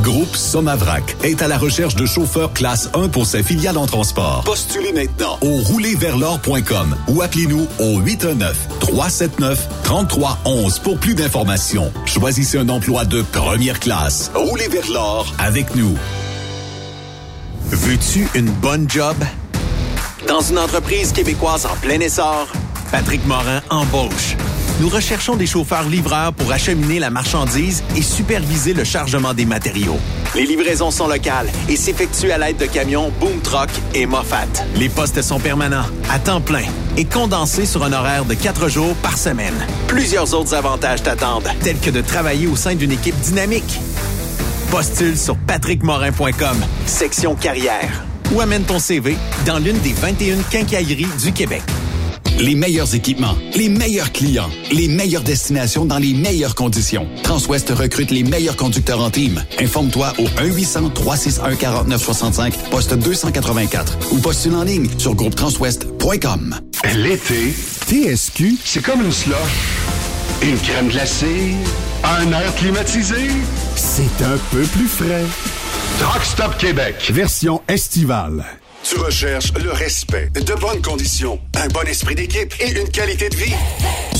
Groupe Somavrac est à la recherche de chauffeurs classe un pour ses filiales en transport. Postulez maintenant au rouler vers l'or point com ou appelez-nous au huit un neuf trois sept neuf trois trois un un pour plus d'informations. Choisissez un emploi de première classe. Roulez vers l'or avec nous. Veux-tu une bonne job? Dans une entreprise québécoise en plein essor, Patrick Morin embauche. Nous recherchons des chauffeurs-livreurs pour acheminer la marchandise et superviser le chargement des matériaux. Les livraisons sont locales et s'effectuent à l'aide de camions Boom Truck et Moffat. Les postes sont permanents, à temps plein et condensés sur un horaire de quatre jours par semaine. Plusieurs autres avantages t'attendent, tels que de travailler au sein d'une équipe dynamique. Postule sur patrick morin point com, section carrière, ou amène ton C V dans l'une des vingt et une quincailleries du Québec. Les meilleurs équipements, les meilleurs clients, les meilleures destinations dans les meilleures conditions. Transwest recrute les meilleurs conducteurs en team. Informe-toi au un huit cents trois six un quarante-neuf soixante-cinq, poste deux cent quatre-vingt-quatre ou postule en ligne sur groupe transwest point com. L'été, T S Q, c'est comme une slush, une crème glacée, un air climatisé. C'est un peu plus frais. Truck Stop Québec, version estivale. Tu recherches le respect, de bonnes conditions, un bon esprit d'équipe et une qualité de vie.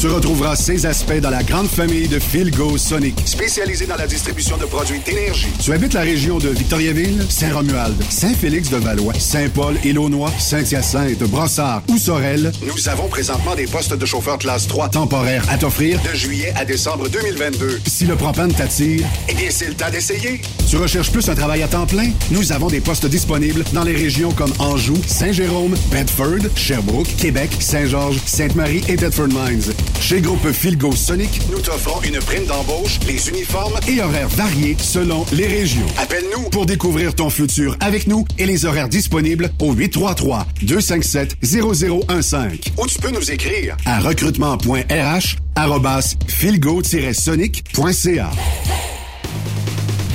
Tu retrouveras ces aspects dans la grande famille de Filgo-Sonic, spécialisée dans la distribution de produits d'énergie. Tu habites la région de Victoriaville, Saint-Romuald, Saint-Félix-de-Valois, Saint-Paul, Élonois, Saint-Hyacinthe, Brossard ou Sorel. Nous avons présentement des postes de chauffeur classe trois temporaires à t'offrir de juillet à décembre deux mille vingt-deux. Si le propane t'attire, eh bien c'est le temps d'essayer. Tu recherches plus un travail à temps plein? Nous avons des postes disponibles dans les régions comme Anjou, Saint-Jérôme, Bedford, Sherbrooke, Québec, Saint-Georges, Sainte-Marie et Thetford Mines. Chez Groupe Filgo-Sonic, nous t'offrons une prime d'embauche, les uniformes et horaires variés selon les régions. Appelle-nous pour découvrir ton futur avec nous et les horaires disponibles au huit trois trois deux cinq sept zéro zéro un cinq. Ou tu peux nous écrire à recrutement point r h arobase filgo tiret sonic point c a.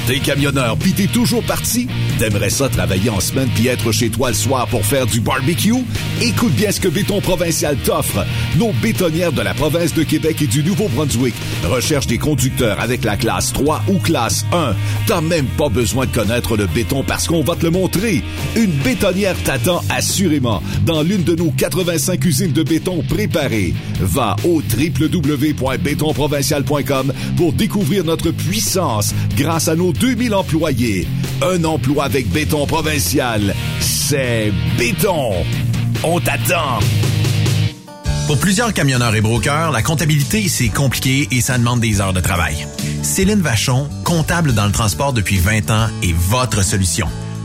T'es camionneur pis t'es toujours parti? T'aimerais ça travailler en semaine puis être chez toi le soir pour faire du barbecue? Écoute bien ce que Béton Provincial t'offre. Nos bétonnières de la province de Québec et du Nouveau-Brunswick recherchent des conducteurs avec la classe trois ou classe un. T'as même pas besoin de connaître le béton parce qu'on va te le montrer. Une bétonnière t'attend assurément dans l'une de nos quatre-vingt-cinq usines de béton préparées. Va au w w w point béton provincial point com pour découvrir notre puissance grâce à nos deux mille employés. Un emploi avec Béton Provincial. C'est béton. On t'attend. Pour plusieurs camionneurs et brokers, la comptabilité, c'est compliqué et ça demande des heures de travail. Céline Vachon, comptable dans le transport depuis vingt ans, est votre solution.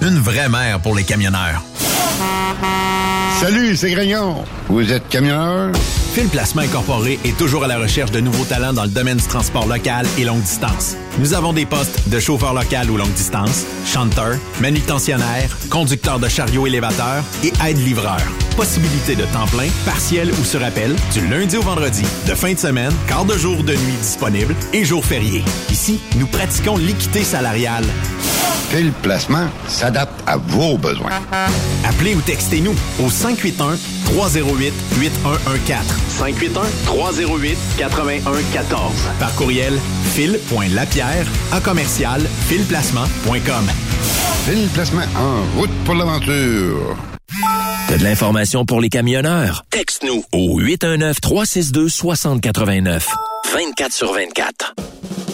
Une vraie mère pour les camionneurs. Salut, c'est Grignon. Vous êtes camionneur? Fil Placement Incorporé est toujours à la recherche de nouveaux talents dans le domaine du transport local et longue distance. Nous avons des postes de chauffeur local ou longue distance, chanteur, manutentionnaire, conducteur de chariot élévateur et aide-livreur. Possibilité de temps plein, partiel ou sur appel, du lundi au vendredi, de fin de semaine, quart de jour de nuit disponible et jours fériés. Ici, nous pratiquons l'équité salariale. Fil Placement s'adapte à vos besoins. Appelez ou textez-nous au cinq huit un trois zéro huit huit un un quatre. cinq huit un trois zéro huit quatre un un quatre. Par courriel, fil.lapierre à commercial filplacement point com. Fil Placement, en route pour l'aventure. T'as de l'information pour les camionneurs? Texte-nous au huit un neuf trois six deux six zéro huit neuf. vingt-quatre sur vingt-quatre.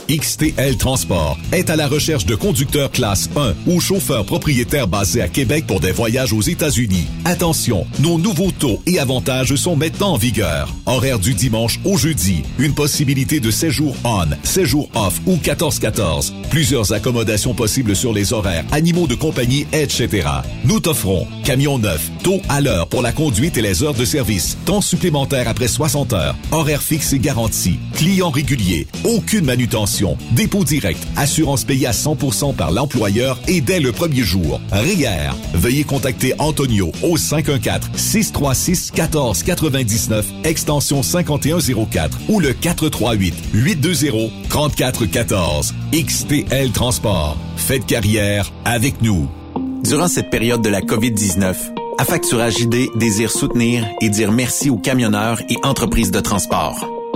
X T L Transport est à la recherche de conducteurs classe un ou chauffeurs propriétaires basés à Québec pour des voyages aux États-Unis. Attention, nos nouveaux taux et avantages sont maintenant en vigueur. Horaire du dimanche au jeudi, une possibilité de séjour on, séjour off ou quatorze quatorze. Plusieurs accommodations possibles sur les horaires, animaux de compagnie, et cetera. Nous t'offrons camion neuf, taux à l'heure pour la conduite et les heures de service, temps supplémentaire après soixante heures, horaire fixe et garanti, clients réguliers, aucune manutention. Dépôt direct, assurance payée à cent pour cent par l'employeur et dès le premier jour. R I E R. Veuillez contacter Antonio au cinq un quatre six trois six un quatre neuf neuf, extension cinquante et un zéro quatre ou le quatre trois huit huit deux zéro trois quatre un quatre. X T L Transport. Faites carrière avec nous. Durant cette période de la covid dix-neuf, Affacturage I D désire soutenir et dire merci aux camionneurs et entreprises de transport.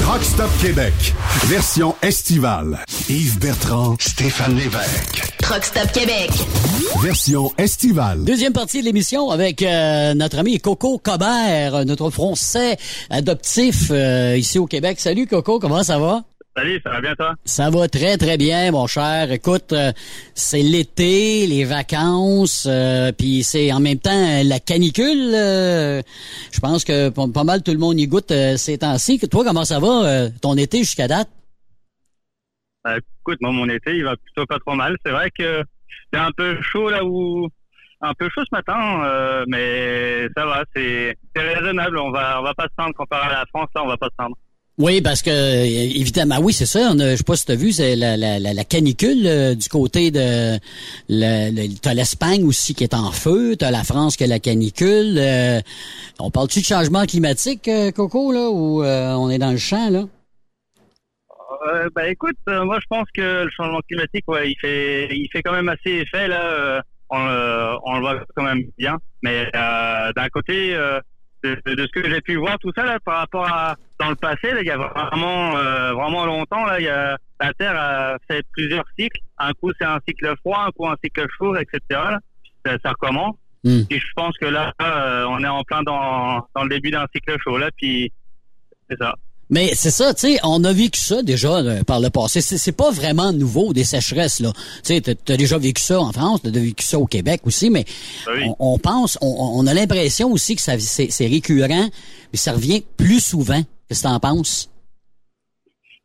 Truck Stop Québec, version estivale. Yves Bertrand, Stéphane Lévesque. Truck Stop Québec, version estivale. Deuxième partie de l'émission avec euh, notre ami Coco Cobert, notre Français adoptif euh, ici au Québec. Salut Coco, comment ça va? Salut, ça va bien toi? Ça va très très bien mon cher. Écoute, euh, c'est l'été, les vacances, euh, puis c'est en même temps euh, la canicule. Euh, je pense que p- pas mal tout le monde y goûte euh, ces temps-ci. Toi, comment ça va euh, ton été jusqu'à date? Euh, écoute, moi mon été, il va plutôt pas trop mal. C'est vrai que c'est un peu chaud là où, un peu chaud ce matin, euh, mais ça va, c'est, c'est raisonnable. On va, on va pas se plaindre comparé à la France là, on va pas se plaindre. Oui, parce que évidemment, oui, c'est ça. On a, je sais pas si t'as vu, c'est la, la, la canicule euh, du côté de, la, la, t'as l'Espagne aussi qui est en feu, t'as la France qui a la canicule. Euh, on parle-tu de changement climatique, euh, Coco, là, ou euh, on est dans le champ, là? Euh, ben écoute, euh, moi je pense que le changement climatique, ouais, il fait, il fait quand même assez effet là. Euh, on, euh, on le voit quand même bien, mais euh, d'un côté. Euh, De, de, de ce que j'ai pu voir tout ça là par rapport à dans le passé là, il y a vraiment euh, vraiment longtemps là, il y a la Terre a fait plusieurs cycles, un coup c'est un cycle froid, un coup un cycle chaud, etc. là. ça, ça recommence mm. Et je pense que là euh, on est en plein dans dans le début d'un cycle chaud là, puis c'est ça. Mais c'est ça, tu sais, on a vécu ça déjà là, par le passé. C'est, c'est pas vraiment nouveau, des sécheresses, là. Tu sais, t'as, t'as déjà vécu ça en France, t'as vécu ça au Québec aussi, mais oui. on, on pense, on, on a l'impression aussi que ça, c'est, c'est récurrent, mais ça revient plus souvent. Qu'est-ce que t'en penses?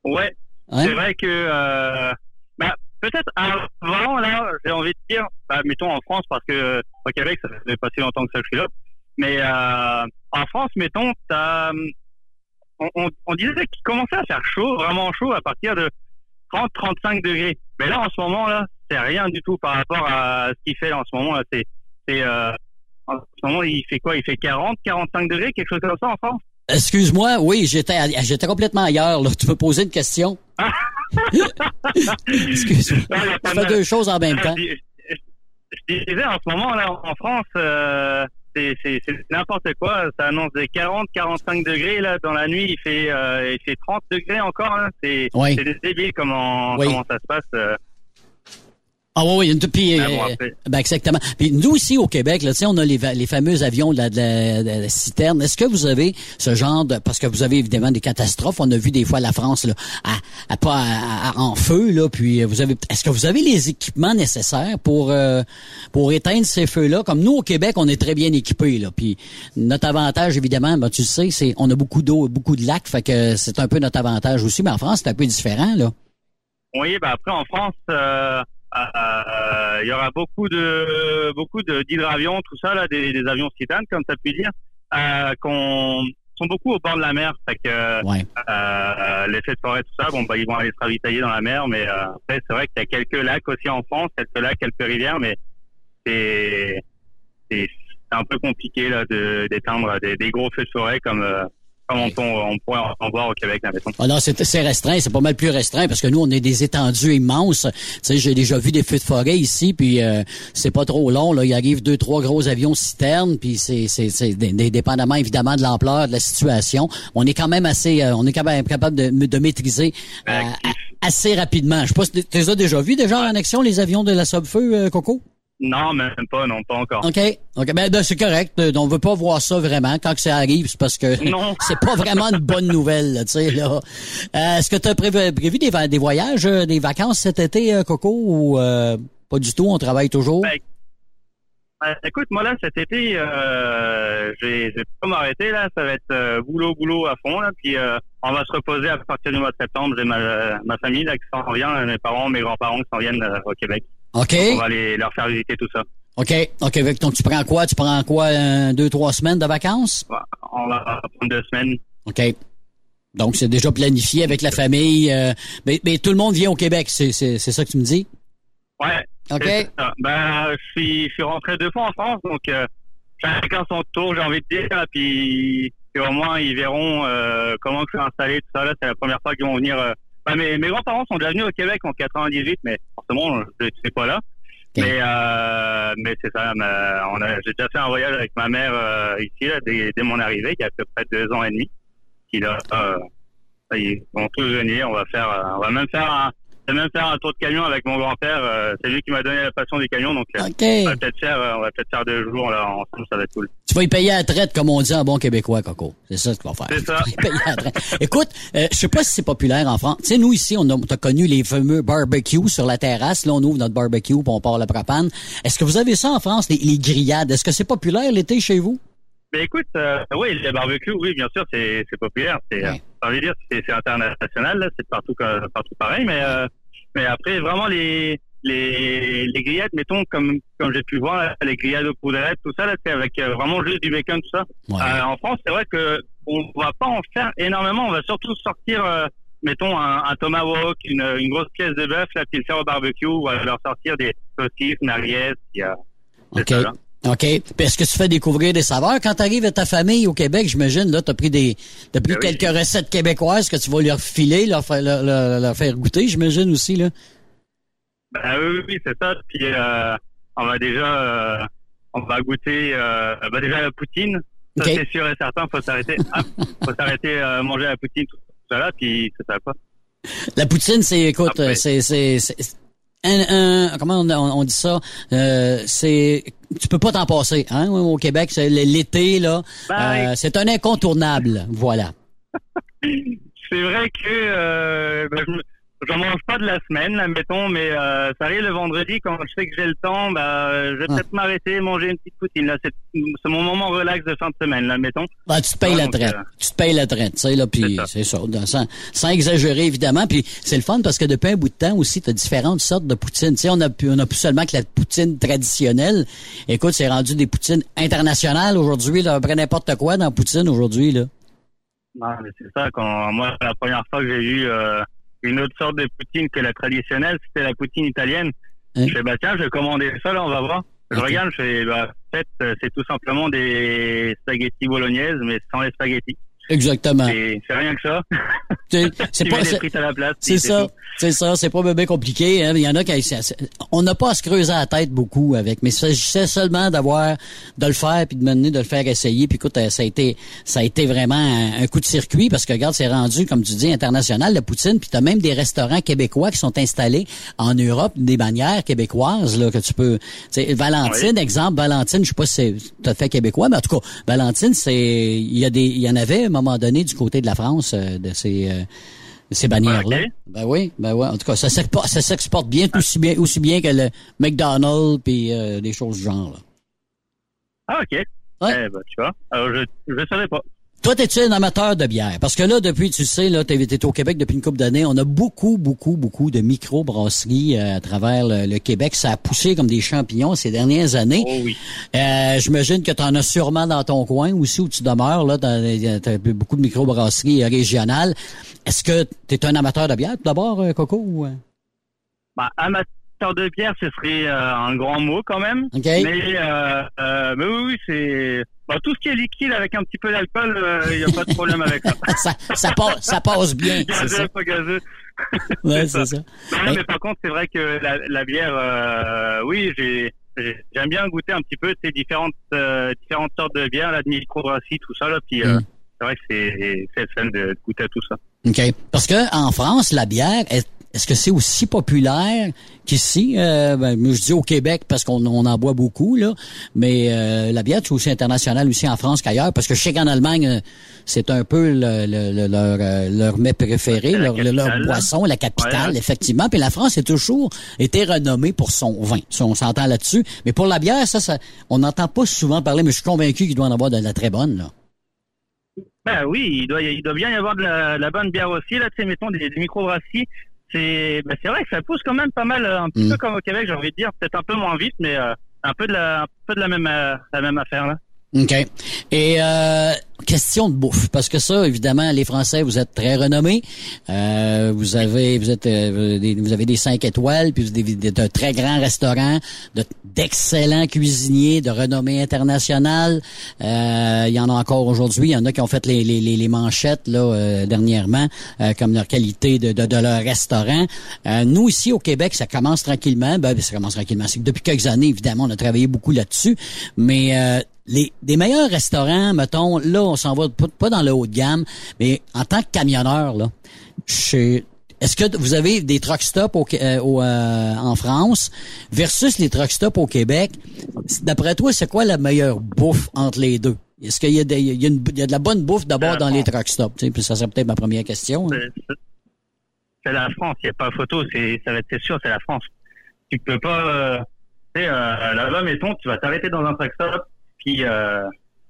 Ouais, hein? C'est vrai que... Euh, bah, peut-être avant, là, j'ai envie de dire, bah, mettons en France, parce que euh, au Québec, ça fait pas si longtemps que ça je suis là, mais euh, en France, mettons, t'as... On, on, on disait qu'il commençait à faire chaud, vraiment chaud, à partir de trente à trente-cinq degrés. Mais là, en ce moment, là, c'est rien du tout par rapport à ce qu'il fait là, en ce moment. Là, c'est, c'est, euh, en ce moment, il fait quoi? Il fait quarante, quarante-cinq degrés, quelque chose comme ça en France? Excuse-moi, oui, j'étais, j'étais complètement ailleurs. Là. Tu peux poser une question? Excuse-moi. On fait deux choses en même temps. Je, je, je, je disais, en ce moment, là, en France... Euh, C'est, c'est, c'est n'importe quoi. Ça annonce des quarante à quarante-cinq degrés là dans la nuit. Il fait, euh, il fait trente degrés encore. Hein. C'est, oui. C'est débile comment, oui. Comment ça se passe. Euh. Ah oui, oui. Puis, ah, bon, euh, ben exactement. Puis nous aussi au Québec, là, tu sais, on a les, les fameux avions de la, de, la, de la citerne. Est-ce que vous avez ce genre de, parce que vous avez évidemment des catastrophes. On a vu des fois la France là, à, à pas à, à, en feu là. Puis vous avez, est-ce que vous avez les équipements nécessaires pour euh, pour éteindre ces feux-là? Comme nous au Québec, on est très bien équipés là. Puis notre avantage évidemment, ben tu le sais, c'est on a beaucoup d'eau, beaucoup de lacs, fait que c'est un peu notre avantage aussi. Mais en France, c'est un peu différent là. Oui, ben après en France. Euh... Il euh, y aura beaucoup de beaucoup de d'hydravions, tout ça là, des, des avions citernes comme ça peut dire, euh, qu'on sont beaucoup au bord de la mer, fait que ouais. euh, les feux de forêt tout ça, bon bah ils vont aller se ravitailler dans la mer, mais euh, après c'est vrai qu'il y a quelques lacs aussi en France, quelques lacs, quelques rivières, mais c'est c'est, c'est un peu compliqué là de d'éteindre des, des gros feux de forêt comme euh, On, on, on pourrait en voir au Québec. Là, ah non, c'est, c'est restreint, c'est pas mal plus restreint parce que nous, on est des étendues immenses. Tu sais, j'ai déjà vu des feux de forêt ici, puis euh, c'est pas trop long. Là, il arrive deux, trois gros avions citernes, puis c'est, c'est, c'est dépendamment évidemment de l'ampleur de la situation. On est quand même assez, euh, on est quand même capable de, de maîtriser euh, ben, à, assez rapidement. Je sais pas si tu les as déjà vus déjà en action les avions de la Sobfeu, euh, Coco? Non, même pas, non, pas encore. OK, ok, ben, ben c'est correct, on veut pas voir ça vraiment. Quand que ça arrive, c'est parce que non. C'est pas vraiment une bonne nouvelle, tu sais, là. Euh, est-ce que tu as prévu, prévu des, des voyages, des vacances cet été, Coco, ou euh, pas du tout, on travaille toujours? Ben, Ben, écoute, moi là cet été, euh, j'ai pas m'arrêter là, ça va être euh, boulot, boulot à fond là. Puis euh, on va se reposer à partir du mois de septembre. J'ai ma, ma famille là qui s'en vient, mes parents, mes grands-parents qui s'en viennent euh, au Québec. Ok. Donc, on va aller leur faire visiter tout ça. OK. OK. Donc, tu prends quoi? Tu prends quoi? Euh, deux, trois semaines de vacances? On va prendre deux semaines. OK. Donc, c'est déjà planifié avec la famille. Euh, mais, mais tout le monde vient au Québec. C'est, c'est, c'est ça que tu me dis? Ouais. OK. Ben, je suis, je suis rentré deux fois en France. Donc, euh, chacun son tour, j'ai envie de dire. Là, puis, puis, au moins, ils verront euh, comment je suis installé. Tout ça, là, c'est la première fois qu'ils vont venir. Euh... Ben, mes, mes grands-parents sont déjà venus au Québec en quatre-vingt-dix-huit, mais forcément, je ne sais pas là. Okay. Mais euh, mais c'est ça. Ma, on a, j'ai déjà fait un voyage avec ma mère euh, ici là, dès, dès mon arrivée, il y a à peu près deux ans et demi. Qui là, euh, ils vont tous venir. On va faire, euh, on va même faire, un, on va même faire un tour de camion avec mon grand-père. Euh, c'est lui qui m'a donné la passion du camion, donc okay. euh, on va peut-être faire, euh, on va peut-être faire deux jours là ensemble, ça va être cool. Tu vas y payer à la traite, comme on dit en bon québécois, Coco. C'est ça que tu vas faire. C'est ça. Tu vas y payer à la traite. Écoute, euh, je sais pas si c'est populaire en France. Tu sais, nous, ici, on a, t'as connu les fameux barbecues sur la terrasse. Là, on ouvre notre barbecue puis on part la propane. Est-ce que vous avez ça en France, les, les grillades? Est-ce que c'est populaire l'été chez vous? Ben écoute, euh, oui, les barbecues, oui, bien sûr, c'est, c'est populaire. C'est, ouais. Ça veut dire, c'est, c'est international, là, c'est partout, partout pareil. Mais, euh, mais après, vraiment, les... Les, les grillades, mettons, comme, comme j'ai pu voir, là, les grillades aux poudrettes, tout ça, là, c'est avec euh, vraiment juste du bacon, tout ça. Ouais. Euh, en France, c'est vrai que on va pas en faire énormément. On va surtout sortir, euh, mettons, un, un tomahawk, une, une grosse pièce de bœuf, là, puis le faire au barbecue. On va leur sortir des saucisses, nariettes, puis, euh, OK. Ça, là. OK. Puis est-ce que tu fais découvrir des saveurs? Quand tu arrives à ta famille au Québec, j'imagine, là, t'as pris des, t'as pris oui. quelques recettes québécoises que tu vas leur filer, leur faire, leur, leur, leur faire goûter, j'imagine aussi, là. Ben oui, oui, c'est ça. Puis euh, on va déjà, euh, on va goûter, euh, ben déjà la poutine. Ça okay. c'est sûr et certain. Faut s'arrêter, ah, faut s'arrêter euh, manger la poutine, tout ça là. Puis c'est ça quoi. La poutine, c'est, écoute, Après. c'est, c'est, c'est un, un, comment on, on dit ça, euh, c'est, tu peux pas t'en passer, hein, au Québec, c'est l'été là. Ben, euh, c'est un incontournable, voilà. C'est vrai que. Euh, ben, je... J'en mange pas de la semaine, là, mettons, mais euh, ça arrive le vendredi, quand je sais que j'ai le temps, bah, je vais ah. peut-être m'arrêter et manger une petite poutine. Là, c'est, c'est mon moment relax de fin de semaine, là, mettons. Bah, tu te payes ah, la traite. Euh... Tu te payes la traite, tu sais, là, puis c'est ça. C'est ça sans, sans exagérer, évidemment. Puis c'est le fun parce que depuis un bout de temps aussi, tu as différentes sortes de poutines. Tu sais, on a, on a plus seulement que la poutine traditionnelle. Écoute, c'est rendu des poutines internationales aujourd'hui, là. On prend n'importe quoi dans la poutine aujourd'hui, là. Non, mais c'est ça. Quand, moi, la première fois que j'ai eu... Euh... une autre sorte de poutine que la traditionnelle, c'était la poutine italienne. Hein? Je fais, bah tiens, je vais commander ça, là, on va voir. Je okay. regarde, je fais, bah, en fait, c'est tout simplement des spaghettis bolognaises, mais sans les spaghettis. Exactement. C'est, c'est rien que ça. C'est, c'est pas, c'est, à la place, c'est, c'est ça. Tout. C'est ça. C'est pas bien compliqué, hein. Il y en a qui, on n'a pas à se creuser la tête beaucoup avec, mais il s'agissait seulement d'avoir, de le faire puis de mener, de le faire essayer. Puis écoute, ça a été, ça a été vraiment un, un coup de circuit parce que regarde, c'est rendu, comme tu dis, international, la poutine. Puis t'as même des restaurants québécois qui sont installés en Europe, des bannières québécoises, là, que tu peux, t'sais, Valentine, oui. exemple, Valentine, je sais pas si c'est tout à fait québécois, mais en tout cas, Valentine, c'est, il y a des, il y en avait, à un moment donné du côté de la France euh, de ces euh, de ces bannières-là. Okay. Ben oui, ben oui. En tout cas, ça s'exporte, ça s'exporte bien, aussi bien, aussi bien que le McDonald's puis euh, des choses du genre. Là. Ah ok. Ouais. Eh ben, tu vois, alors je je savais pas. Toi, t'es-tu un amateur de bière? Parce que là, depuis, tu sais, là, t'es, t'es au Québec depuis une couple d'années. On a beaucoup, beaucoup, beaucoup de micro-brasseries à travers le, le Québec. Ça a poussé comme des champignons ces dernières années. Oh oui. Euh, j'imagine que t'en as sûrement dans ton coin aussi où tu demeures, là. T'as, t'as beaucoup de micro-brasseries régionales. Est-ce que t'es un amateur de bière, tout d'abord, Coco? Ou... Ben, amateur de bière, ce serait euh, un grand mot, quand même. OK. Mais, euh, euh, mais oui, oui, c'est... Tout ce qui est liquide avec un petit peu d'alcool, il euh, n'y a pas de problème avec ça. ça, ça, passe, ça passe bien. Gazeux, c'est ça. Pas gazeux. Ouais, c'est, c'est ça. ça. Non, mais ouais. Par contre, c'est vrai que la, la bière, euh, oui, j'ai, j'ai, j'aime bien goûter un petit peu ces différentes, euh, différentes sortes de bières, la microbrasserie, tout ça. Là, puis, euh, mm. C'est vrai que c'est, c'est le fun de goûter à tout ça. OK. Parce que en France, la bière est Est-ce que c'est aussi populaire qu'ici? Euh, ben, je dis au Québec parce qu'on on en boit beaucoup, là. Mais euh, la bière, c'est aussi internationale, aussi en France qu'ailleurs. Parce que je sais qu'en Allemagne, c'est un peu le, le, le, leur, leur mets préféré, leur, capitale, leur boisson, la capitale, ouais, effectivement. Puis la France a toujours été renommée pour son vin. Ça, on s'entend là-dessus. Mais pour la bière, ça, ça on n'entend pas souvent parler, mais je suis convaincu qu'il doit en avoir de la très bonne, là. Ben oui, il doit, il doit bien y avoir de la, de la bonne bière aussi. Là, tu sais, mettons, des, des microbrasseries. C'est, ben c'est vrai que ça pousse quand même pas mal, un petit mmh. peu comme au Québec, j'ai envie de dire. Peut-être un peu moins vite, mais euh, un peu de la, un peu de la même, euh, la même affaire, là. OK. Et euh, question de bouffe, parce que ça, évidemment, les Français, vous êtes très renommés. Euh, vous avez, vous êtes, euh, des, vous avez des cinq étoiles, puis vous êtes un très grand restaurant, de, d'excellents cuisiniers, de renommée internationale. Euh, il y en a encore aujourd'hui. Il y en a qui ont fait les les, les manchettes là euh, dernièrement, euh, comme leur qualité de de, de leur restaurant. Euh, nous ici au Québec, ça commence tranquillement. Ben, ça commence tranquillement. C'est que depuis quelques années, évidemment, on a travaillé beaucoup là-dessus, mais euh, Les, des meilleurs restaurants, mettons, là, on s'en va p- pas dans le haut de gamme, mais en tant que camionneur, là, chez, est-ce que vous avez des truck stops au, euh, au, euh, en France versus les truck stops au Québec? D'après toi, c'est quoi la meilleure bouffe entre les deux? Est-ce qu'il y a, de, il y a, une, il y a de la bonne bouffe d'abord dans les truck stops? Tu sais, puis ça serait peut-être ma première question. C'est, hein. c'est la France, il n'y a pas photo, c'est, ça va être c'est sûr, c'est la France. Tu peux pas, euh, tu sais, euh, là-bas, mettons, tu vas t'arrêter dans un truck stop. Puis euh,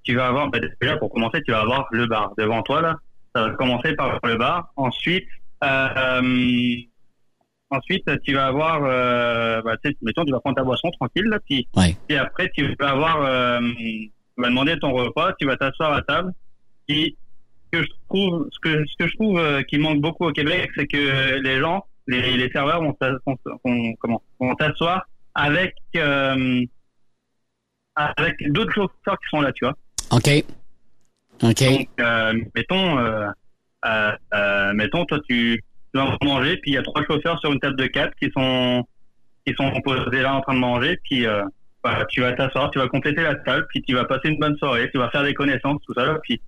tu vas avoir, ben, déjà pour commencer, tu vas avoir le bar devant toi là. Ça va commencer par le bar. Ensuite, euh, euh, ensuite tu vas avoir, euh, ben, mettons, tu vas prendre ta boisson tranquille là. Puis, ouais. puis après tu vas avoir, euh, tu vas demander ton repas, tu vas t'asseoir à table. Puis ce que je trouve, ce que ce que je trouve euh, qui manque beaucoup au Québec, c'est que les gens, les, les serveurs vont, vont, vont comment, vont t'asseoir avec. Euh, avec d'autres chauffeurs qui sont là, tu vois. OK. OK. Donc, euh, mettons, euh, euh, euh, mettons, toi, tu, tu vas manger, puis il y a trois chauffeurs sur une table de quatre qui sont, qui sont posés là en train de manger, puis euh, bah, tu vas t'asseoir, tu vas compléter la table, puis tu vas passer une bonne soirée, tu vas faire des connaissances, tout ça, là, puis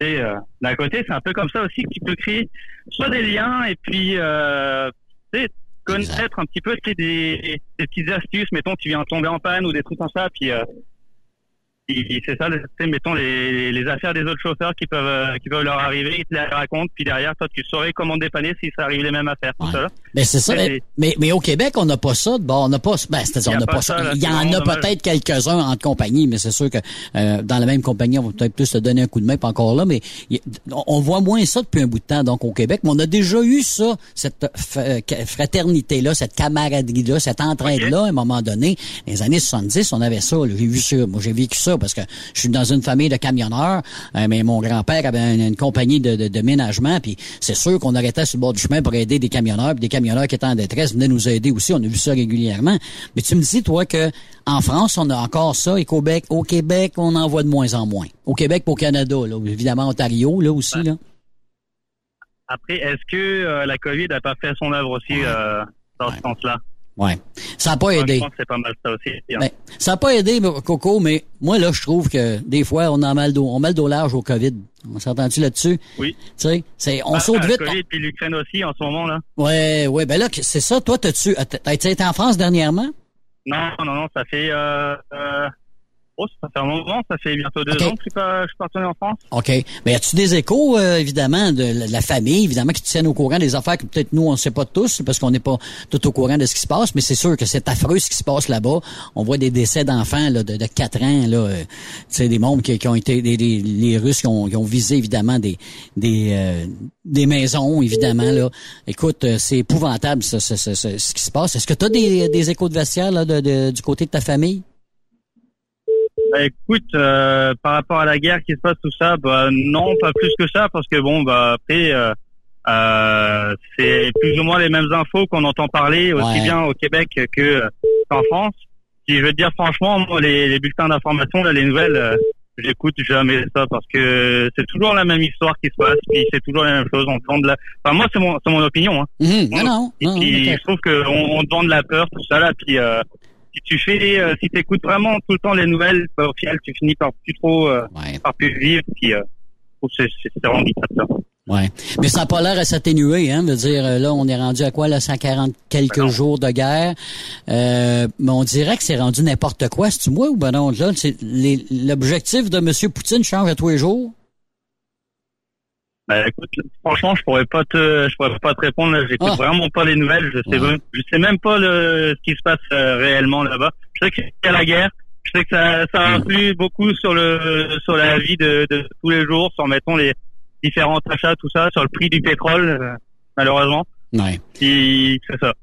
et, euh, d'un côté, c'est un peu comme ça aussi que tu peux créer soit des liens, et puis, euh, tu sais, connaître un petit peu des, des, des petites astuces, mettons tu viens tomber en panne ou des trucs comme ça, puis euh, et c'est ça, c'est, mettons les, les affaires des autres chauffeurs qui peuvent qui peuvent leur arriver, ils te les racontent, puis derrière toi tu saurais comment dépanner si ça arrive les mêmes affaires, tout ouais. ça. Là. Mais c'est ça, mais, mais mais au Québec on n'a pas ça, bon on n'a pas, ben c'est-à-dire on n'a pas, pas ça. Là, il y en a peut-être quelques-uns entre compagnies, mais c'est sûr que euh, dans la même compagnie on va peut-être plus se donner un coup de main, pas encore là, mais y, on voit moins ça depuis un bout de temps donc au Québec, mais on a déjà eu ça, cette fraternité là, cette camaraderie là, cette entraide là, okay. à un moment donné, dans les années soixante-dix on avait ça, là, j'ai vu ça, moi j'ai vécu ça. Parce que je suis dans une famille de camionneurs, euh, mais mon grand-père avait une, une compagnie de, de, de ménagement, puis c'est sûr qu'on arrêtait sur le bord du chemin pour aider des camionneurs, puis des camionneurs qui étaient en détresse venaient nous aider aussi, on a vu ça régulièrement. Mais tu me dis, toi, que en France, on a encore ça, et qu'au Québec, au Québec, on en voit de moins en moins. Au Québec et au Canada, là, évidemment, Ontario, là aussi. Là. Après, est-ce que euh, la COVID n'a pas fait son œuvre aussi ouais. euh, dans ouais. ce sens-là? Ouais, ça n'a pas aidé. Je pense que c'est pas mal ça aussi. Hein. Ben, ça n'a pas aidé, Coco, mais moi là, je trouve que des fois, on a mal d'eau, on met le dos large au Covid. On s'entend-tu là-dessus? Oui. Tu sais, c'est, on ah, saute vite. Le Covid, on... puis l'Ukraine aussi en ce moment là. Ouais, ouais, ben là, c'est ça. Toi, t'as-tu, t'as-tu été en France dernièrement? Non, non, non, ça fait. Euh, euh... Oh, ça fait un moment, ça fait bientôt deux okay. ans que je suis, pas, je suis parti en France. OK. Mais as-tu des échos, euh, évidemment, de la famille, évidemment, qui te tiennent au courant des affaires que peut-être nous, on ne sait pas tous, parce qu'on n'est pas tout au courant de ce qui se passe, mais c'est sûr que c'est affreux ce qui se passe là-bas. On voit des décès d'enfants là, de, de quatre ans, là, euh, tu sais, des membres qui, qui ont été, des, des, les Russes qui ont, qui ont visé, évidemment, des des, euh, des maisons, évidemment. Là. Écoute, c'est épouvantable ça, ça, ça, ça, ce qui se passe. Est-ce que tu as des, des échos de vestiaire là, de, de, du côté de ta famille? Bah écoute, euh, par rapport à la guerre qui se passe, tout ça, bah non, pas plus que ça, parce que bon, bah après, euh, euh, c'est plus ou moins les mêmes infos qu'on entend parler aussi ouais. bien au Québec que euh, qu'en France. Si je veux te dire franchement, moi, les, les bulletins d'information, là, les nouvelles, euh, j'écoute jamais ça, parce que c'est toujours la même histoire qui se passe, puis c'est toujours la même chose. On demande la, enfin moi c'est mon, c'est mon opinion. Hein. Mmh, non, non, non, et puis okay. je trouve que on, on demande la peur, tout ça là, puis. Euh, Si tu fais, euh, si t'écoutes vraiment tout le temps les nouvelles, bah, au final, tu finis par plus trop, euh, ouais. par plus vivre, puis euh, c'est, c'est vraiment bizarre. Oui. Mais ça n'a pas l'air à s'atténuer, hein. Je veux dire, là, on est rendu à quoi, là, cent quarante quelques ben jours de guerre. Euh, mais on dirait que c'est rendu n'importe quoi. C'est-tu moi ou ben non? Là, c'est les, l'objectif de M. Poutine change à tous les jours? Ben, écoute, franchement, je pourrais pas te, je pourrais pas te répondre, là. J'écoute ah. vraiment pas les nouvelles. Je sais, ouais. même, je sais même pas le, ce qui se passe euh, réellement là-bas. Je sais qu'il y a la guerre. Je sais que ça, ça influe beaucoup sur le, sur la vie de, de tous les jours, sur, mettons, les différents achats, tout ça, sur le prix du pétrole, euh, malheureusement. Ouais. Et c'est ça.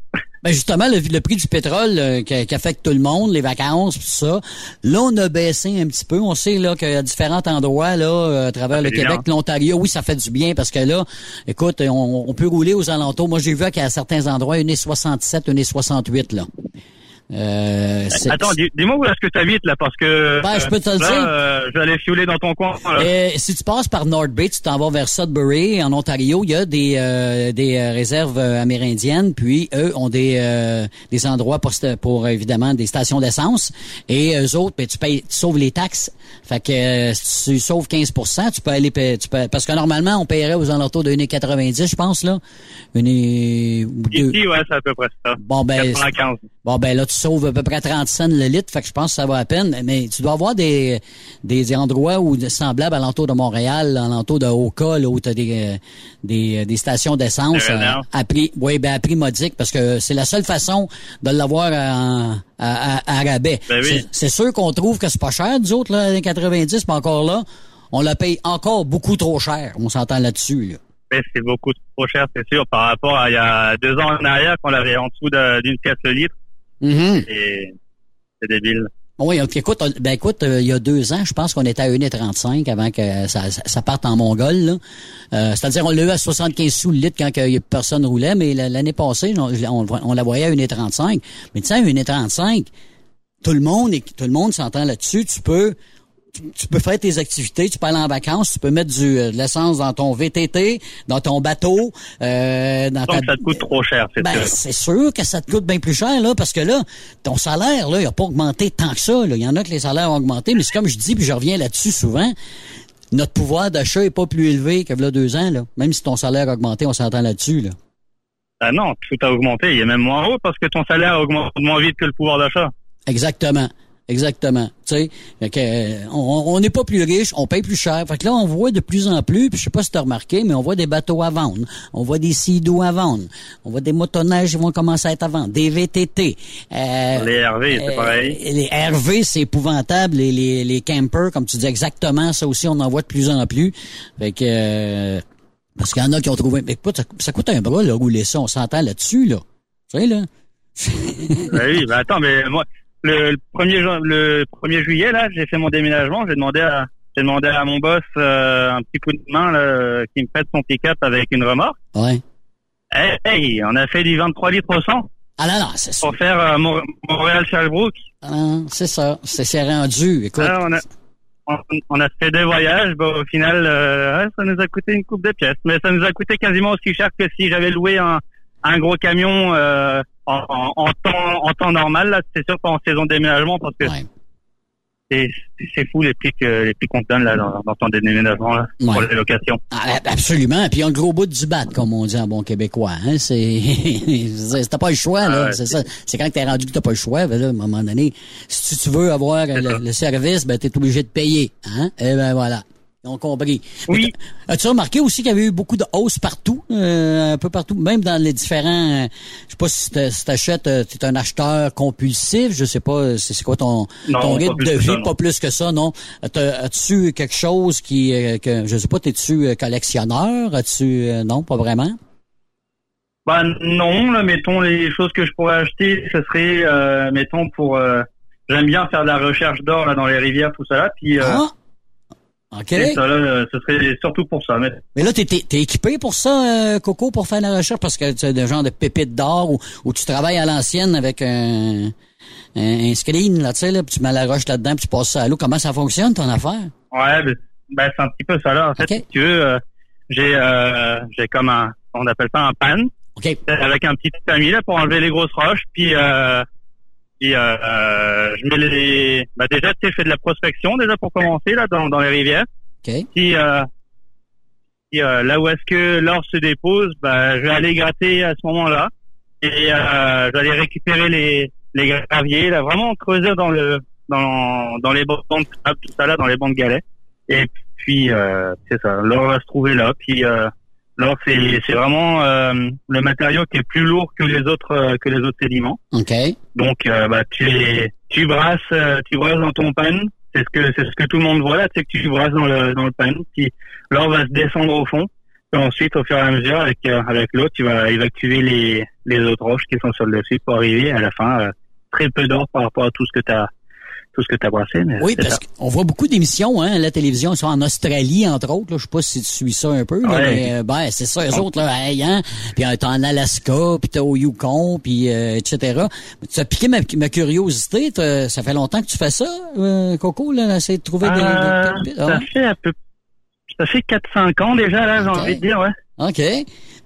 Ben justement, le, le prix du pétrole euh, qui affecte tout le monde, les vacances, tout ça. Là, on a baissé un petit peu. On sait là qu'à différents endroits, là, à travers le Québec, bien. l'Ontario, oui, ça fait du bien parce que là, écoute, on, on peut rouler aux alentours. Moi, j'ai vu qu'à certains endroits, un virgule soixante-sept, un virgule soixante-huit, là. Euh, c'est... Attends, dis-moi où est-ce que t'habites là, parce que ben, je peux te le là, dire. Euh, je vais aller fioler dans ton coin. Là. Euh, si tu passes par North Bay, tu t'en vas vers Sudbury, en Ontario, il y a des euh, des réserves amérindiennes, puis eux ont des euh, des endroits pour, pour évidemment des stations d'essence, et eux autres, ben, tu payes, tu sauves les taxes. Fait que euh, si tu sauves quinze pour cent, tu peux aller, tu peux, parce que normalement on paierait aux alentours de un virgule quatre-vingt-dix, je pense là. Une et... Ici, ouais, c'est à peu près ça. Bon ben, bon ben là tu sauve à peu près trente cents le litre, fait que je pense que ça va à peine. Mais tu dois avoir des des endroits où semblables à l'entour de Montréal, à l'entour de Oka, là, où tu as des, des des stations d'essence à, à prix, oui, ben à prix modique, parce que c'est la seule façon de l'avoir en, à, à, à rabais. Ben oui. C'est, c'est sûr qu'on trouve que c'est pas cher, nous autres, là, les quatre-vingt-dix, mais encore là, on la paye encore beaucoup trop cher. On s'entend là-dessus, là. Mais c'est beaucoup trop cher, c'est sûr, par rapport à il y a deux ans en arrière qu'on l'avait en dessous de, d'une pièce le litre. Mm-hmm. Et c'est débile. Oui, écoute, ben écoute, euh, il y a deux ans, je pense qu'on était à un virgule trente-cinq avant que ça, ça parte en Mongole, là. Euh, c'est-à-dire, on l'a eu à soixante-quinze sous le litre quand que personne roulait, mais l'année passée, on, on, on la voyait à un virgule trente-cinq. Mais tu sais, à un virgule trente-cinq, tout le monde, tout le monde s'entend là-dessus. Tu peux, tu, tu peux faire tes activités, tu peux aller en vacances, tu peux mettre du, de l'essence dans ton V T T, dans ton bateau, euh, dans donc ta... ça te coûte trop cher, c'est ben, sûr. C'est sûr que ça te coûte bien plus cher, là, parce que là, ton salaire, là, il a pas augmenté tant que ça, là. Il y en a que les salaires ont augmenté, mais c'est comme je dis, puis je reviens là-dessus souvent, notre pouvoir d'achat est pas plus élevé que là deux ans, là. Même si ton salaire a augmenté, on s'entend là-dessus, là. Ah non, tout a augmenté, il y a même moins haut, parce que ton salaire augmente moins vite que le pouvoir d'achat. Exactement. Exactement, tu sais, euh, on on n'est pas plus riche, on paye plus cher. Fait que là on voit de plus en plus, puis je sais pas si tu as remarqué, mais on voit des bateaux à vendre, on voit des Sea-Doo à vendre, on voit des motoneiges qui vont commencer à être à vendre, des V T T. Euh, les R V, c'est euh, pareil. Les R V, c'est épouvantable, les les les campers, comme tu dis exactement, ça aussi on en voit de plus en plus. Fait que euh, parce qu'il y en a qui ont trouvé, mais écoute, ça, ça coûte un bras là rouler ça, on s'entend là-dessus là, tu sais là. Ben oui, ben attends, mais moi. Le, le premier le premier juillet là, j'ai fait mon déménagement, j'ai demandé à j'ai demandé à mon boss euh, un petit coup de main là, qui me prête son pick-up avec une remorque. Ouais. Hey, hey, on a fait du vingt-trois litres au cent. Ah là là, c'est ça. Pour faire euh, Mont- Montréal-Sherbrooke. Ah, c'est ça, c'est, c'est rendu. Écoute. Alors, on a on, on a fait deux voyages, bah au final euh, ça nous a coûté une coupe de pièces, mais ça nous a coûté quasiment aussi cher que si j'avais loué un un gros camion euh, En, en, en, temps, en temps normal, là, c'est sûr, pas en saison de déménagement, parce que ouais. c'est, c'est fou les prix que, les prix qu'on donne, là, dans, dans temps de déménagement, là, ouais. pour les locations. Ah, absolument. Puis, il y a le gros bout du bat, comme on dit en bon québécois, hein. C'est, t'as pas le choix, là. Ah, ouais, c'est, c'est ça. C'est quand t'es rendu que t'as pas le choix, ben, là, à un moment donné, si tu veux avoir le, le service, ben, t'es obligé de payer, hein. Et ben, voilà. Ils ont compris. Oui. As-tu remarqué aussi qu'il y avait eu beaucoup de hausses partout, euh, un peu partout, même dans les différents... Euh, je sais pas si tu si t'achètes, euh, t'es un acheteur compulsif, je sais pas, c'est, c'est quoi ton, non, ton rythme de vie, ça, pas plus que ça, non. T'as, as-tu quelque chose qui... Euh, que, je sais pas, t'es-tu collectionneur? As-tu... Euh, non, pas vraiment? Ben non, là, mettons, les choses que je pourrais acheter, ce serait, euh, mettons, pour... Euh, j'aime bien faire de la recherche d'or là dans les rivières, tout ça, là, puis... Euh, ah? Okay. Ça, là, ce serait surtout pour ça. Mais, mais là, t'es, t'es, t'es équipé pour ça, euh, Coco, pour faire la recherche, parce que tu as des genres de pépites d'or où, où tu travailles à l'ancienne avec un, un screen, là, tu sais, là, puis tu mets la roche là-dedans, puis tu passes ça à l'eau. Comment ça fonctionne, ton affaire? Ouais, ben, ben c'est un petit peu ça, là. En fait, okay. Si tu veux, euh, j'ai, euh, j'ai comme un, on appelle ça un pan. Okay. Avec un petit tamis, là, pour enlever les grosses roches, puis, euh, Puis euh, euh, je mets les, bah déjà tu sais, je fais de la prospection déjà pour commencer là dans dans les rivières. Okay. Puis euh, Et euh, là où est-ce que l'or se dépose, bah, je vais aller gratter à ce moment-là. Et euh, je vais aller récupérer les, les graviers, là, vraiment creuser dans le dans dans les bandes tout ça là, dans les bandes galets. Et puis euh, c'est ça, l'or va se trouver là. Puis euh, l'or c'est c'est vraiment euh, le matériau qui est plus lourd que les autres euh, que les autres sédiments. Ok. Donc euh, bah tu les, tu brasses euh, tu brasses dans ton pan. C'est ce que c'est ce que tout le monde voit là, c'est que tu brasses dans le dans le pan. Puis l'or va se descendre au fond. Et ensuite, au fur et à mesure, avec euh, avec l'eau, tu vas évacuer les les autres roches qui sont sur le dessus pour arriver à la fin euh, très peu d'or par rapport à tout ce que t'as tout ce que t'as brassé. Mais oui, parce qu'on voit beaucoup d'émissions, hein, à la télévision, ils sont en Australie entre autres. Là, je sais pas si tu suis ça un peu, là, ouais. mais ben c'est ça, les ouais. autres là, hey, hein, puis t'es en Alaska, puis t'es au Yukon, puis euh, et cetera. Tu as piqué ma, ma curiosité. Ça fait longtemps que tu fais ça, euh, Coco, là, essayer de trouver des. Euh, des... Ça fait un peu. Ça fait quatre cinq ans déjà, là, j'ai okay. envie de dire, ouais. OK.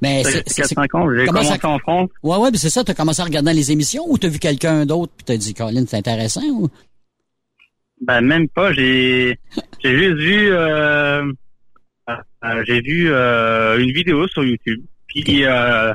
Mais ça c'est, c'est quatre cinq ans, j'ai commencé à... en France. Ouais, ouais, mais c'est ça, t'as commencé en regardant les émissions ou t'as vu quelqu'un d'autre puis t'as dit, Colin, c'est intéressant ou? Ben, même pas, j'ai, j'ai juste vu, euh, euh j'ai vu, euh, une vidéo sur YouTube. Puis, okay. euh,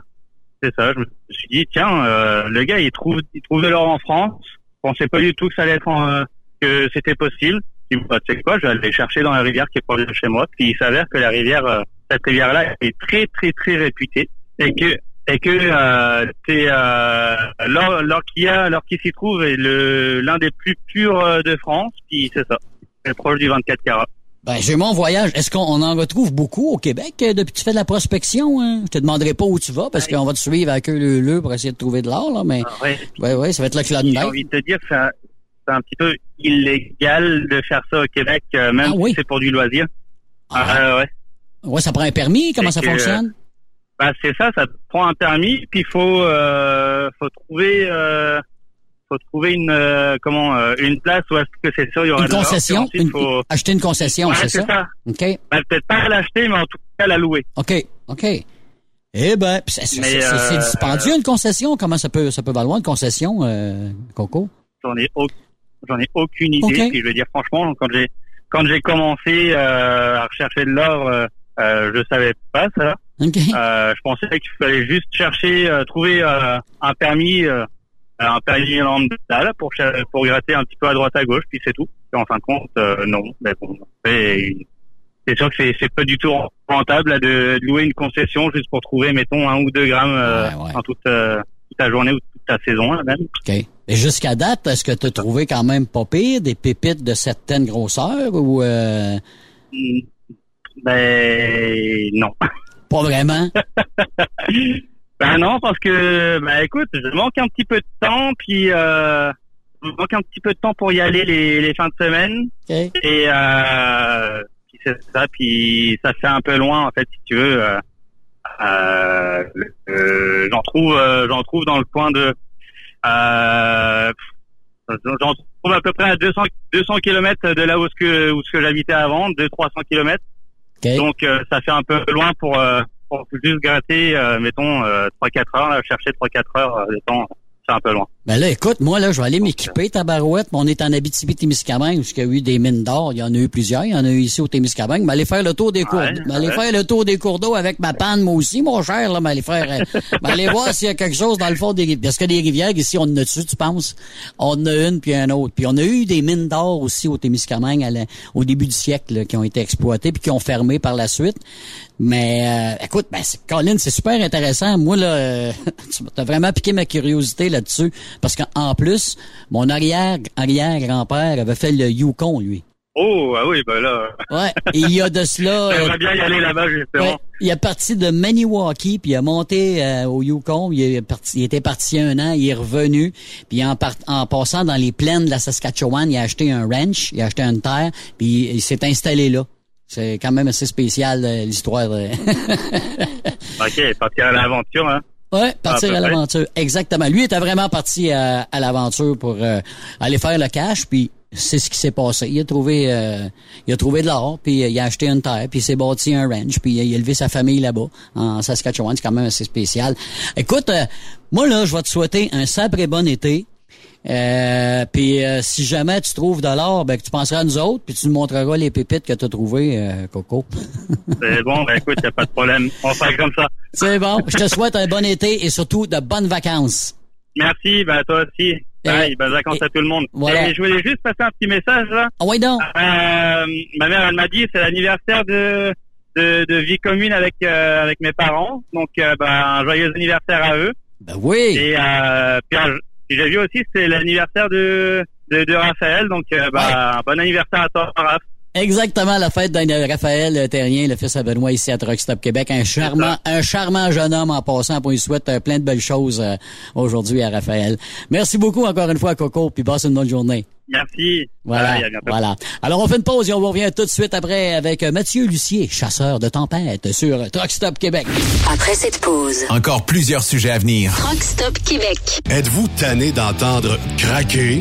c'est ça, je me suis dit, tiens, euh, le gars, il trouve, il trouve de l'or en France. Je pensais pas du tout que ça allait être en, euh, que c'était possible. Tu sais quoi, je vais aller chercher dans la rivière qui est proche de chez moi. Puis il s'avère que la rivière, cette rivière-là, est très très très réputée et que et que euh, t'es euh, l'or, l'or qu'il y a, l'or qui s'y trouve est le l'un des plus purs de France. Puis c'est ça, c'est proche du vingt-quatre carats. Ben j'ai mon voyage. Est-ce qu'on on en retrouve beaucoup au Québec depuis que tu fais de la prospection? Hein? Je te demanderai pas où tu vas parce oui. qu'on va te suivre à queue leu leu pour essayer de trouver de l'or là. Mais ah, ouais. ouais ouais, ça va être la clé de neige. J'ai envie de te dire ça. C'est un petit peu illégal de faire ça au Québec, euh, même ah, oui. si c'est pour du loisir. Ah, euh, ouais. Ouais, ça prend un permis. Comment c'est ça que, fonctionne? Bah, c'est ça, ça prend un permis, puis faut, euh, faut trouver, euh, faut trouver une, euh, comment, euh, une place où est-ce que c'est sûr il y aura une de concession. Ensuite, une, faut... Acheter une concession, ouais, c'est, c'est ça. ça. Ok. Bah, peut-être pas l'acheter, mais en tout cas la louer. Ok, ok. Eh ben, c'est, c'est, c'est, euh, c'est dispendieux une concession. Comment ça peut, ça peut valoir une concession, euh, Coco? J'en ai aucune. J'en ai aucune idée. Okay. Puis je veux dire franchement, quand j'ai quand j'ai commencé euh, à rechercher de l'or, euh, euh, je savais pas ça. Okay. Euh, je pensais qu'il fallait juste chercher, euh, trouver euh, un permis, euh, un permis lambda là pour pour gratter un petit peu à droite à gauche, puis c'est tout. Et en fin de compte, euh, non. Mais bon, c'est, c'est sûr que c'est, c'est pas du tout rentable là, de, de louer une concession juste pour trouver, mettons, un ou deux grammes euh, ouais, ouais. en toute euh, toute la journée ou toute la saison là même. Okay. Et jusqu'à date, est-ce que tu as trouvé quand même pas pire des pépites de certaines grosseurs ou euh... Ben non. Pas vraiment. Ben non, parce que ben écoute, je manque un petit peu de temps, puis euh, je manque un petit peu de temps pour y aller les, les fins de semaine. Okay. Et euh, puis c'est ça, puis ça fait un peu loin en fait, si tu veux. Euh, euh, euh, j'en trouve, euh, j'en trouve dans le coin de Euh, j'en trouve à peu près à deux cents kilomètres de là où ce que, où ce que j'habitais avant, deux cents à trois cents kilomètres. Okay. Donc, euh, ça fait un peu loin pour, euh, pour juste gratter, euh, mettons, euh, trois à quatre heures, là, chercher trois à quatre heures euh, de temps. C'est un peu loin. Ben là, écoute, moi, là, je vais aller m'équiper, tabarouette. On est en Abitibi-Témiscamingue, parce qu'il y a eu des mines d'or. Il y en a eu plusieurs. Il y en a eu ici au Témiscamingue. Mais allez faire le tour des cours, ouais, mais allez ouais. faire le tour des cours d'eau avec ma panne, moi aussi, mon cher, là. Mais allez faire, mais allez voir s'il y a quelque chose dans le fond des rivières. Parce que des rivières, ici, on en a dessus, tu penses? On en a une, puis un autre. Puis on a eu des mines d'or aussi au Témiscamingue à la, au début du siècle, là, qui ont été exploitées, puis qui ont fermé par la suite. Mais, euh, écoute, ben, c'est, Colin, c'est super intéressant. Moi, là, euh, tu as vraiment piqué ma curiosité, là. Là-dessus, parce qu'en plus, mon arrière-arrière-grand-père avait fait le Yukon, lui. Oh, ah oui, ben là... ouais, et il y a de cela... J'aimerais bien y aller là-bas, justement. Ouais, il est parti de Maniwaki, puis il a monté euh, au Yukon, il, est parti, il était parti un an, il est revenu, puis en, part, en passant dans les plaines de la Saskatchewan, il a acheté un ranch, il a acheté une terre, puis il, il s'est installé là. C'est quand même assez spécial, euh, l'histoire. De... OK, partir à l'aventure, hein? Ouais, partir à l'aventure, exactement. Lui était vraiment parti à, à l'aventure pour euh, aller faire le cash, puis c'est ce qui s'est passé. Il a trouvé, euh, il a trouvé de l'or, puis il a acheté une terre, puis il s'est bâti un ranch, puis il a élevé sa famille là-bas, en Saskatchewan. C'est quand même assez spécial. Écoute, euh, moi là, je vais te souhaiter un sacré bon été. Euh, puis euh, si jamais tu trouves de l'or, ben, tu penseras à nous autres, puis tu nous montreras les pépites que tu as trouvées, euh, Coco. C'est bon, ben, écoute, il n'y a pas de problème. On va faire comme ça. C'est bon. Je te souhaite un bon été et surtout de bonnes vacances. Merci, ben toi aussi. Bye, et, bonnes vacances et, à tout le monde. Voilà. Et je voulais juste passer un petit message, là. Ah oui, donc. Euh, ma mère, elle m'a dit, c'est l'anniversaire de, de, de vie commune avec, euh, avec mes parents. Donc, euh, ben, un joyeux anniversaire à eux. Ben oui. Et, euh, puis, un, j'ai vu aussi, c'est l'anniversaire de, de, de Raphaël, donc euh, bah, ouais. Bon anniversaire à toi, Raph. Exactement, la fête de Raphaël Terrien, le fils à Benoît, ici à Truck Stop Québec. Un charmant, un charmant jeune homme en passant, pour lui souhaiter plein de belles choses euh, aujourd'hui à Raphaël. Merci beaucoup encore une fois, Coco, puis passe une bonne journée. Merci. Voilà, ah, voilà. Alors, on fait une pause et on vous revient tout de suite après avec Mathieu Lussier, chasseur de tempête sur Truck Stop Québec. Après cette pause, encore plusieurs sujets à venir. Truck Stop Québec. Êtes-vous tanné d'entendre craquer,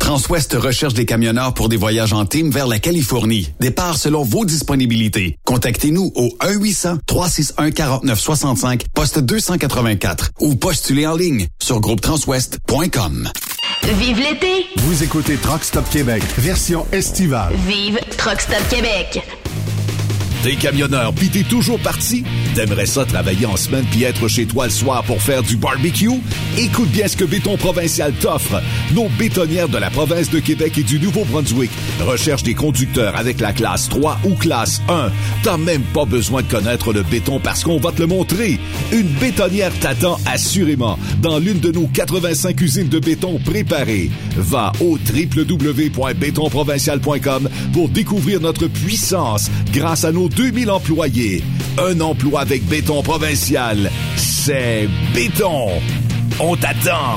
Transwest recherche des camionneurs pour des voyages en team vers la Californie. Départ selon vos disponibilités. Contactez-nous au un huit cents, trois six un, quarante-neuf soixante-cinq, poste deux cent quatre-vingt-quatre ou postulez en ligne sur groupe transwest point com. Vive l'été! Vous écoutez Truck Stop Québec, version estivale. Vive Truck Stop Québec! T'es camionneur pis t'es toujours parti? T'aimerais ça travailler en semaine puis être chez toi le soir pour faire du barbecue? Écoute bien ce que Béton Provincial t'offre. Nos bétonnières de la province de Québec et du Nouveau-Brunswick recherchent des conducteurs avec la classe trois ou classe un. T'as même pas besoin de connaître le béton parce qu'on va te le montrer. Une bétonnière t'attend assurément dans l'une de nos quatre-vingt-cinq usines de béton préparées. Va au w w w point béton provincial point com pour découvrir notre puissance grâce à nos deux mille employés. Un emploi avec Béton Provincial. C'est béton. On t'attend.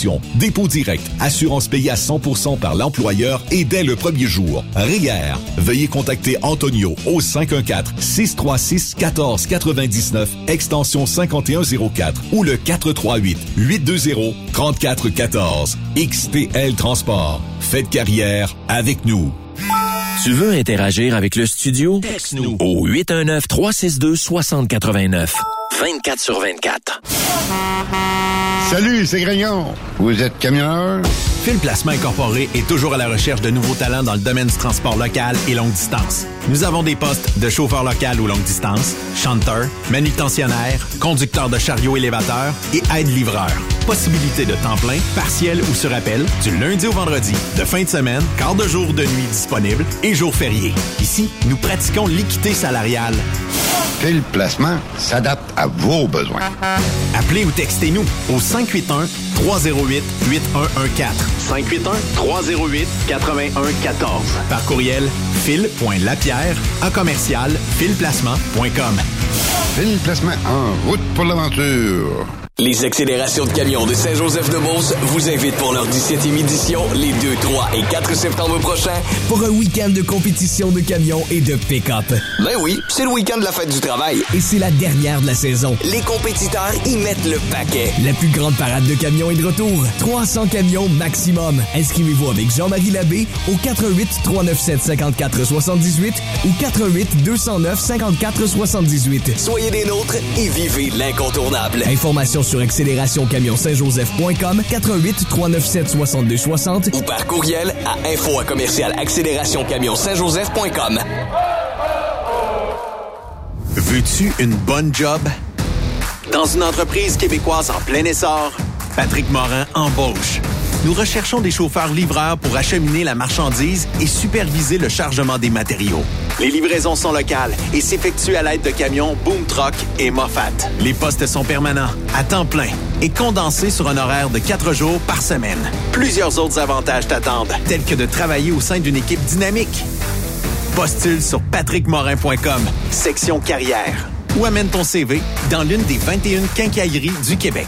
conditions. Dépôt direct, assurance payée à cent pour cent par l'employeur et dès le premier jour. R E E R. Veuillez contacter Antonio au cinq un quatre, six trois six, un quatre neuf neuf, extension cinquante et un zéro quatre ou le quatre trois huit, huit deux zéro, trois quatre un quatre. X T L Transport. Faites carrière avec nous. Tu veux interagir avec le studio? Texte-nous au huit un neuf, trois six deux, six zéro huit neuf. vingt-quatre sur vingt-quatre. Salut, c'est Grignon. Vous êtes camionneur? Fil Placement Incorporé est toujours à la recherche de nouveaux talents dans le domaine du transport local et longue distance. Nous avons des postes de chauffeur local ou longue distance, chanteur, manutentionnaire, conducteur de chariot élévateur et aide-livreur. Possibilité de temps plein, partiel ou sur appel, du lundi au vendredi, de fin de semaine, quart de jour de nuit disponible et jours fériés. Ici, nous pratiquons l'équité salariale. Fil Placement s'adapte à vos besoins. Appelez ou textez-nous au cinq huit un, trois zéro huit, huit un un quatre. cinq huit un, trois zéro huit, huit un un quatre. Par courriel, fil.lapierre à commercial filplacement.com. Fil Placement en route pour l'aventure. Les accélérations de camions de Saint-Joseph-de-Beauce vous invitent pour leur dix-septième édition les deux, trois et quatre septembre prochains pour un week-end de compétition de camions et de pick-up. Ben oui, c'est le week-end de la fête du travail. Et c'est la dernière de la saison. Les compétiteurs y mettent le paquet. La plus grande parade de camions est de retour. trois cents camions maximum. Inscrivez-vous avec Jean-Marie Labbé au quatre huit, trois neuf sept, cinq quatre sept huit ou quatre huit, deux zéro neuf, cinq quatre sept huit. Soyez des nôtres et vivez l'incontournable. Information sur accélération camion saint joseph point com, quatre huit, trois neuf sept, six deux six zéro ou par courriel à info à commercial accélération camion saint joseph point com. Veux-tu une bonne job? Dans une entreprise québécoise en plein essor, Patrick Morin embauche. Nous recherchons des chauffeurs-livreurs pour acheminer la marchandise et superviser le chargement des matériaux. Les livraisons sont locales et s'effectuent à l'aide de camions Boom Truck et Moffat. Les postes sont permanents, à temps plein et condensés sur un horaire de quatre jours par semaine. Plusieurs autres avantages t'attendent, tels que de travailler au sein d'une équipe dynamique. Postule sur patrick morin point com, section carrière, ou amène ton C V dans l'une des vingt et une quincailleries du Québec.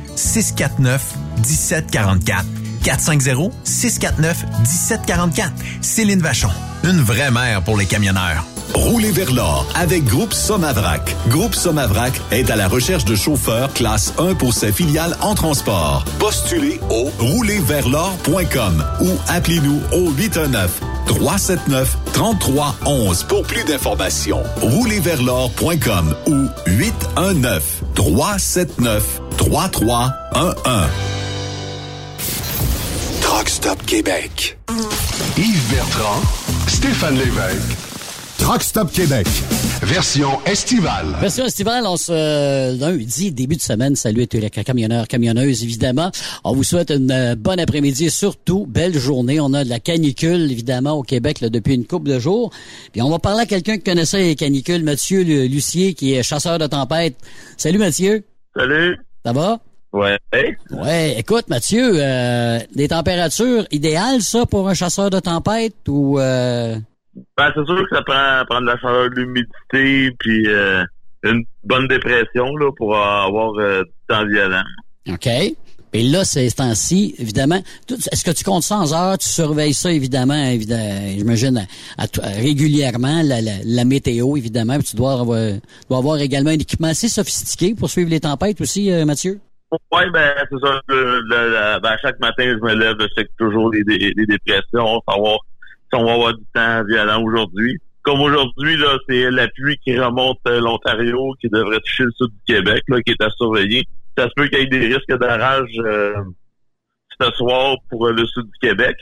six quatre neuf, un sept quatre quatre. quatre cinq zéro, six quatre neuf, un sept quatre quatre. Céline Vachon, une vraie mère pour les camionneurs. Roulez vers l'or avec Groupe Somavrac. Groupe Somavrac est à la recherche de chauffeurs classe un pour ses filiales en transport. Postulez au roulez vers l'or point com ou appelez-nous au huit un neuf, trois sept neuf, trois trois un un pour plus d'informations. roulez vers l'or point com ou huit un neuf, trois sept neuf, trois trois un un. Truck Stop Québec. Yves Bertrand, Stéphane Lévesque. Truck Stop Québec. Version estivale. Version estivale, on se lundi, début de semaine. Salut à tous les camionneurs, camionneuses, évidemment. On vous souhaite une bonne après-midi et surtout, belle journée. On a de la canicule, évidemment, au Québec là, depuis une couple de jours. Puis on va parler à quelqu'un qui connaissait les canicules, Mathieu Lussier, qui est chasseur de tempêtes. Salut Mathieu. Salut. Ça va? Ouais. Ouais. Écoute, Mathieu, euh, des températures idéales, ça, pour un chasseur de tempête ou... Euh... Ben, c'est sûr que ça prend prendre de la chaleur, de l'humidité, puis euh, une bonne dépression là pour avoir euh, du temps violent. OK. Et là, ces temps-ci, évidemment, tout, est-ce que tu comptes ça en heures? Tu surveilles ça, évidemment, évidemment j'imagine, à, à, régulièrement, la, la, la météo, évidemment. Puis tu dois avoir, dois avoir également un équipement assez sophistiqué pour suivre les tempêtes aussi, euh, Mathieu? Oui, ben c'est ça. Le, le, ben, chaque matin, je me lève, je check toujours les, les, les dépressions, savoir si on va avoir du temps violent aujourd'hui. Comme aujourd'hui, là, c'est la pluie qui remonte l'Ontario, qui devrait toucher le sud du Québec, là, qui est à surveiller. Ça se peut qu'il y ait des risques d'orage euh, ce soir pour euh, le sud du Québec.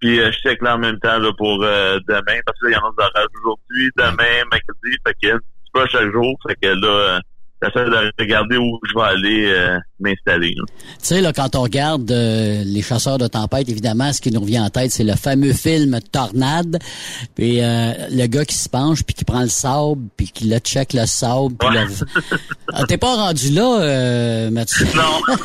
Puis euh, je check là en même temps là pour euh, demain, parce que là, il y en a des orages aujourd'hui, demain, mercredi, fait que c'est pas chaque jour, fait que là, j'essaie de regarder où je vais aller euh, m'installer. Tu sais, là, quand on regarde euh, les chasseurs de tempête, évidemment, ce qui nous revient en tête, c'est le fameux film Tornade. Puis euh, le gars qui se penche, puis qui prend le sable, puis qui le check le sable. Puis ouais. le... Ah, t'es pas rendu là, euh, Mathieu? Non.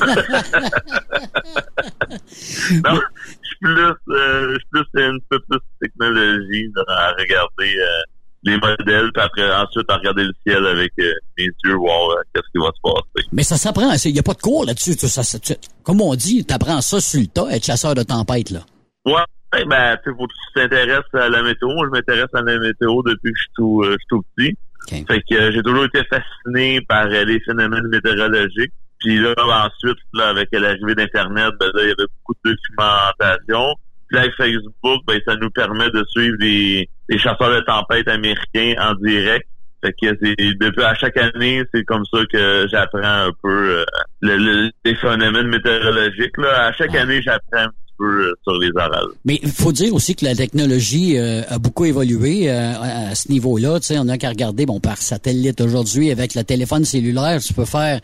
Non, je suis plus, euh, je suis plus un peu plus technologie à regarder. Euh... les modèles, puis après, ensuite, à regarder le ciel avec euh, mes yeux, voir euh, qu'est-ce qui va se passer. Mais ça s'apprend, il n'y a pas de cours là-dessus. Ça, ça, tu, comme on dit, tu apprends ça sur le tas, être chasseur de tempête, là. Ouais, ben, tu sais, faut que tu t'intéresses à la météo. Moi, je m'intéresse à la météo depuis que je suis tout, euh, je suis tout petit. Okay. Fait que euh, j'ai toujours été fasciné par euh, les phénomènes météorologiques. Puis là, ben, ensuite, là, avec l'arrivée d'Internet, ben là, il y avait beaucoup de documentation. Puis là, avec Facebook, ben, ça nous permet de suivre des... les chasseurs de tempête américains en direct. Fait que c'est depuis à chaque année, c'est comme ça que j'apprends un peu euh, le, le, les phénomènes météorologiques. Là, à chaque ah. année, j'apprends un petit peu euh, sur les orages. Mais il faut dire aussi que la technologie euh, a beaucoup évolué euh, à ce niveau-là. Tu sais, on a qu'à regarder, bon, par satellite aujourd'hui, avec le téléphone cellulaire, tu peux faire,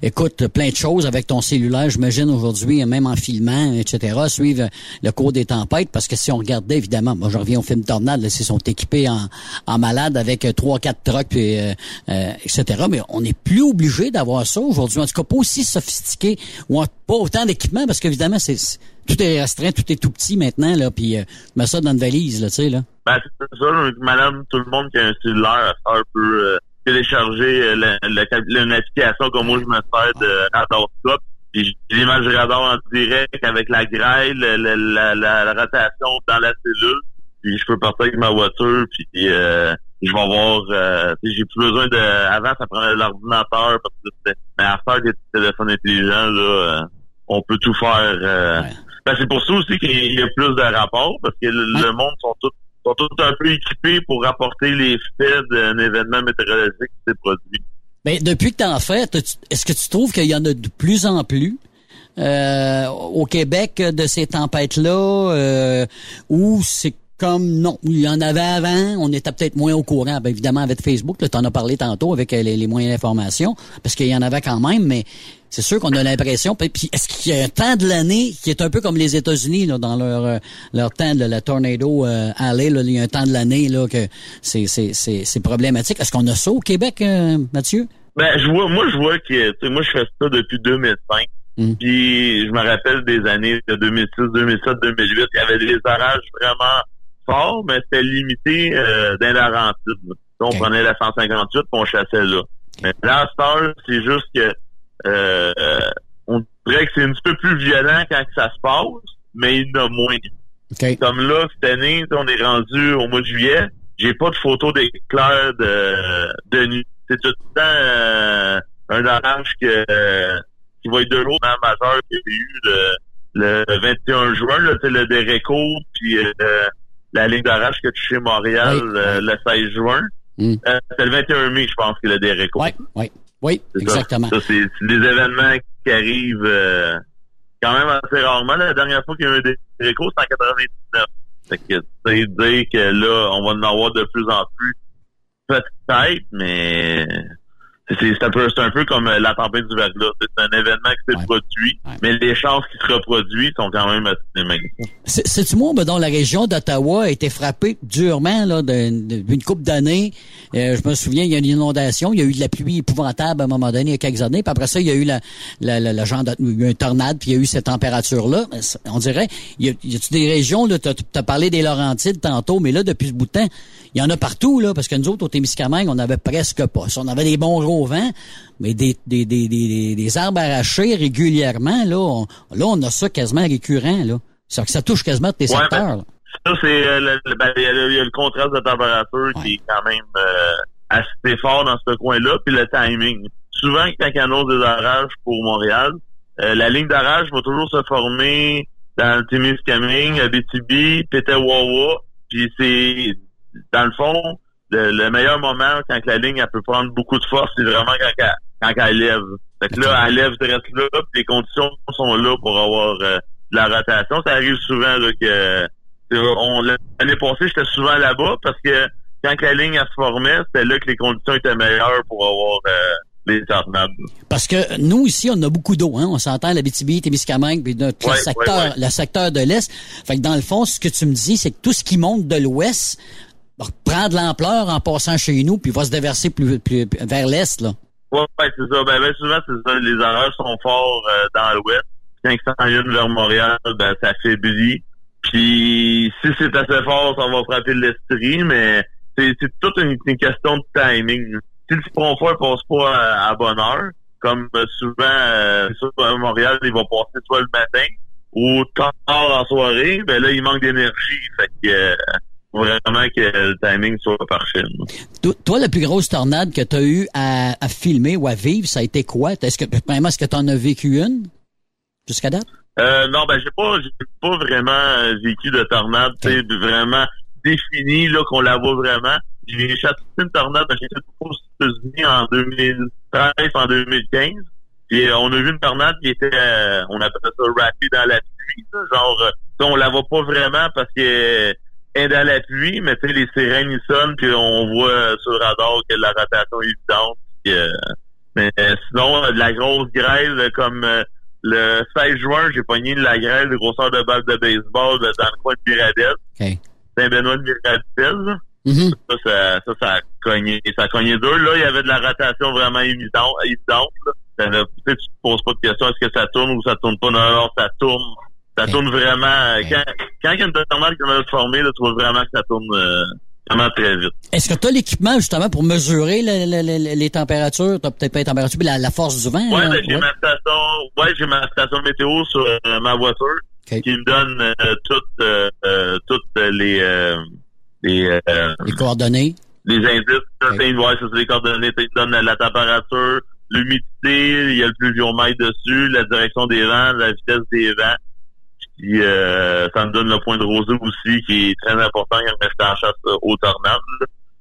écoute, plein de choses avec ton cellulaire. J'imagine aujourd'hui, même en filmant, et cetera, suivre le cours des tempêtes, parce que si on regardait, évidemment, moi, je reviens au film Tornade, là, ils sont équipés en, en malade avec trois, quatre trucks, puis, euh, euh, et cetera. Mais on n'est plus obligé d'avoir ça aujourd'hui. En tout cas, pas aussi sophistiqué ou pas autant d'équipement, parce qu'évidemment, c'est, c'est tout est restreint, tout est tout petit maintenant, là, puis euh, tu mets ça dans une valise, là, tu sais, là. Ben, c'est ça, madame, tout le monde qui a un cellulaire à faire peut euh, télécharger euh, la, la, la, une application comme moi, je me sers de Radar Stop, puis l'image du radar en direct avec la grêle, la, la, la, la, la rotation dans la cellule, puis je peux partir avec ma voiture, puis euh, je vais avoir... Euh, j'ai plus besoin de... Avant, ça prenait l'ordinateur, parce que c'était... Mais à faire des téléphones intelligents, là, euh, on peut tout faire... Euh, ouais. Ben, c'est pour ça aussi qu'il y a plus de rapports, parce que le, le monde sont tous sont tous un peu équipés pour rapporter les faits d'un événement météorologique qui s'est produit. Ben, depuis que t'en fais, est-ce que tu trouves qu'il y en a de plus en plus euh, au Québec de ces tempêtes-là, euh, où c'est comme non, il y en avait avant, on était peut-être moins au courant, ben, évidemment avec Facebook, tu en as parlé tantôt avec les, les moyens d'information, parce qu'il y en avait quand même, mais c'est sûr qu'on a l'impression, puis est-ce qu'il y a un temps de l'année qui est un peu comme les États-Unis là, dans leur leur temps de la tornado euh, alley, là, il y a un temps de l'année là que c'est c'est c'est c'est problématique. Est-ce qu'on a ça au Québec, euh, Mathieu? Ben je vois, moi je vois que, tu sais, moi je fais ça depuis deux mille cinq. Mmh. Puis je me rappelle des années de deux mille six, deux mille sept, deux mille huit, il y avait des orages vraiment fort, mais c'était limité euh, dans la Laurentides. On okay. prenait la cent cinquante-huit et on chassait là. Mais là, c'est juste que euh, on dirait que c'est un petit peu plus violent quand ça se passe, mais il y en a moins. Okay. Comme là, cette année, on est rendu au mois de juillet, j'ai pas de photo d'éclair de, de nuit. C'est tout le temps euh, un orange que, euh, qui va être de l'eau dans la majeure qu'il y a eu le, le vingt et un juin, là, c'est le Dereco, puis euh, la ligne d'orage qui a touché Montréal oui, euh, oui. le seize juin. Mm. Euh, c'est le vingt et un mai, je pense, que le Dereco. Oui, oui, oui, c'est exactement. Ça, ça c'est, c'est des événements qui arrivent euh, quand même assez rarement. La dernière fois qu'il y a eu un Dereco, c'est en quatre-vingt-dix-neuf. Fait que, c'est dire que là, on va en avoir de plus en plus. Peut-être, mais c'est, c'est, un peu, c'est un peu comme la tempête du verglas. C'est un événement qui s'est ouais. produit, ouais. mais les chances qu'il se reproduit sont quand même assez magnifiques. C'est-tu moi, ben, dont la région d'Ottawa a été frappée durement là, d'une, d'une couple d'années. Euh, je me souviens, il y a une inondation, il y a eu de la pluie épouvantable à un moment donné, il y a quelques années, puis après ça, il y a eu la, la, la, la genre de, il y a eu une tornade, puis il y a eu cette température-là. On dirait, il y a, y a-tu des régions, là, t'as, t'as parlé des Laurentides tantôt, mais là, depuis ce bout de temps, il y en a partout, là, parce que nous autres, au Témiscamingue, on avait presque pas. On avait des bons au vent, mais des, des, des, des, des arbres arrachés régulièrement, là on, là, on a ça quasiment récurrent, là. C'est-à-dire que ça touche quasiment tes ouais, secteurs. Ben, ça, c'est euh, le, le, ben, il, y a, il y a le contraste de température ouais. qui est quand même euh, assez fort dans ce coin-là, puis le timing. souvent quand il annonce des barrages pour Montréal, euh, la ligne d'arrache va toujours se former dans le Témiscamingue, Abitibi, Pétawawa, puis c'est, dans le fond, le, le meilleur moment quand la ligne elle peut prendre beaucoup de force, c'est vraiment quand elle, quand elle lève. Fait que là, elle lève direct là, puis les conditions sont là pour avoir euh, de la rotation. Ça arrive souvent là, que on, l'année passée, j'étais souvent là-bas parce que quand la ligne elle se formait, c'était là que les conditions étaient meilleures pour avoir euh, les tornades. Parce que nous, ici, on a beaucoup d'eau, hein. On s'entend, l'Abitibi, Témiscamingue, puis notre ouais, secteur, ouais, ouais. le secteur de l'Est. Fait que dans le fond, ce que tu me dis, c'est que tout ce qui monte de l'Ouest prend de l'ampleur en passant chez nous, puis va se déverser plus, plus, plus vers l'Est, là. Ouais, ouais, c'est ça. Ben, ben souvent, c'est ça. Les orages sont forts euh, dans l'Ouest. Quand ils s'en viennent vers Montréal, ben, ça faiblit. Puis, si c'est assez fort, ça va frapper l'Estrie, mais c'est, c'est toute une, une question de timing. Si le front fort passe pas à, à bonne heure, comme souvent euh, à Montréal, il va passer soit le matin ou tard en soirée, ben là, il manque d'énergie. Fait que euh, vraiment que le timing soit parfait. Toi, la plus grosse tornade que tu as eu à, à filmer ou à vivre, ça a été quoi? Est-ce que vraiment est-ce que tu en as vécu une jusqu'à date? Euh, non, ben j'ai pas j'ai pas vraiment vécu de tornade, tu sais, vraiment définie là qu'on la voit vraiment. J'ai échappé une tornade, j'ai fait aux États-Unis en deux mille treize, en deux mille quinze. Puis on a vu une tornade qui était, euh, on appelle ça rapide dans la pluie, là, genre, on la voit pas vraiment parce que est dans la pluie, mais tu sais les sirènes ils sonnent puis on voit sur le radar que la rotation est évidente. Puis, euh, mais sinon de la grosse grêle comme euh, le seize juin, j'ai pogné de la grêle de grosseur de balle de baseball dans le coin de Miradel. Okay. Saint-Benoît de Miradel. Mm-hmm. Ça, ça, ça, ça a cogné, ça a cogné dur. Là, il y avait de la rotation vraiment évidente. évidente là. Tu te poses pas de question, est-ce que ça tourne ou ça tourne pas? Non, alors, ça tourne. Ça okay. tourne vraiment. Okay. Quand, quand il y a une tornade qui va se former, là, tu vois vraiment que ça tourne euh, vraiment très vite. Est-ce que tu as l'équipement justement pour mesurer le, le, le, les températures? T'as peut-être pas les températures, mais la, la force du vent? Ouais, là, ben, j'ai ouais. ma station. Ouais, j'ai ma station météo sur euh, ma voiture okay. qui me donne euh, toutes euh, euh, toutes les euh, les, euh, les coordonnées. Les indices, okay. ouais, c'est les coordonnées, tu donnes la température, l'humidité, il y a le pluviomètre dessus, la direction des vents, la vitesse des vents. Puis, euh, ça me donne le point de rosée aussi, qui est très important quand on est en chasse aux tornades.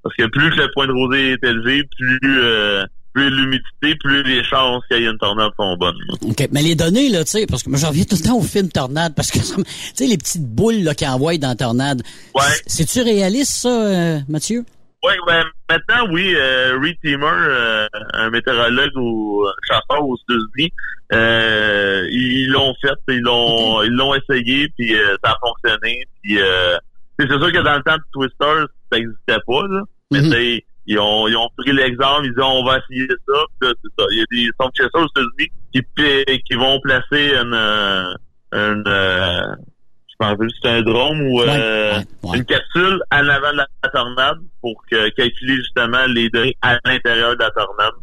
Parce que plus le point de rosée est élevé, plus, euh, plus l'humidité, plus les chances qu'il y ait une tornade sont bonnes. OK. Mais les données, là, tu sais, parce que moi, j'en reviens tout le temps au film Tornade, parce que, tu sais, les petites boules, là, qu'ils envoient dans la tornade. Ouais. C'est-tu réaliste, ça, euh, Mathieu? Oui, ben, maintenant, oui, euh, Reed Teamer, euh, un météorologue ou un chasseur aux États-Unis, euh, ils l'ont fait, ils l'ont, okay. ils l'ont essayé, puis euh, ça a fonctionné, puis euh, c'est sûr que dans le temps de Twister, ça n'existait pas, là, mais mm-hmm. ils ont, ils ont pris l'exemple, ils ont dit, on va essayer ça, puis là, c'est ça. Il y a des sont de chasseurs aux États-Unis qui, qui vont placer une, une, euh, c'est un drone ou euh, ouais, ouais, ouais. une capsule en avant de la tornade pour que, calculer justement les données à l'intérieur de la tornade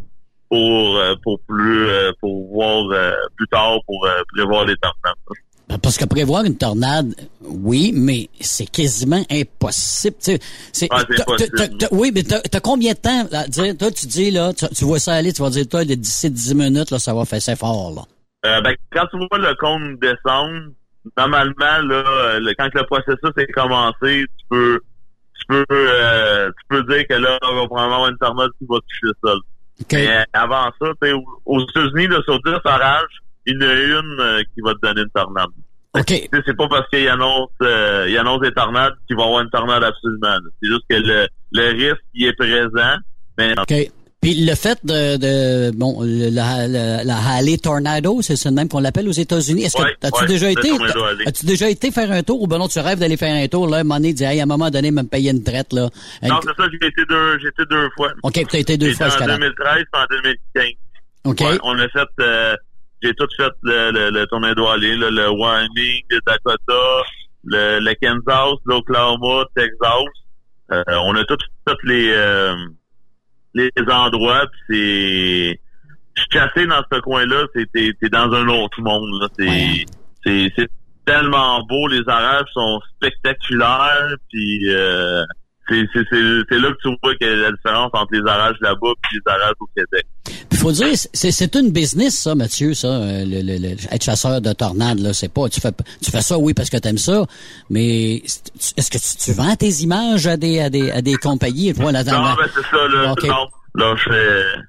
pour pour plus pour voir plus tard pour prévoir les tornades. Parce que prévoir une tornade, oui, mais c'est quasiment impossible. C'est, ah, c'est t'as, impossible. T'as, t'as, oui, mais t'as, t'as combien de temps à dire? Toi, tu dis là, tu, tu vois ça aller, tu vas dire toi, les dix-sept dix minutes là, ça va faire ça fort là. Euh, ben quand tu vois le compte descendre. Normalement, là, le, quand le processus est commencé, tu peux, tu peux, euh, tu peux dire que là, on va probablement avoir une tornade qui va toucher le sol. Okay. Mais avant ça, t'sais, aux États-Unis, là, sur dix orages, il y en a une euh, qui va te donner une tornade. Okay. C'est pas parce qu'ils annoncent, euh, ils annoncent des tornades qu'ils vont avoir une tornade absolument. C'est juste que le, le risque, il est présent. Mais... Okay. Puis le fait de, de bon la, la, la Halley Tornado, c'est ça même qu'on l'appelle aux États-Unis. Est-ce que ouais, as-tu ouais, déjà été as-tu déjà été faire un tour ou ben non tu rêves d'aller faire un tour là, un moment donné, dis, hey, à un moment donné me payer une traite là. Non, euh, c'est ça, j'ai été deux j'ai été deux fois. OK, tu as été deux j'ai fois été jusqu'à en deux mille treize et en deux mille quinze. OK. Ouais, on a fait euh, j'ai tout fait le, le, le Tornado Halley, là, le Wyoming, le Dakota, le, le Kansas, l'Oklahoma, Texas. Euh, on a tout fait les euh, les endroits, puis c'est... Je chassais dans ce coin-là, c'est, t'es, t'es dans un autre monde, là. C'est, ouais. c'est, c'est tellement beau, les orages sont spectaculaires, puis euh, c'est, c'est, c'est, c'est là que tu vois que la différence entre les orages là-bas et les orages au Québec. il faut dire, c'est, c'est une business, ça, Mathieu, ça, le, le, le, être chasseur de tornades, là, c'est pas, tu fais, tu fais ça, oui, parce que t'aimes ça, mais est-ce que tu, tu vends tes images à des, à des, à des compagnies? Toi, là, non, mais c'est ça, là, okay. non, là, je fais,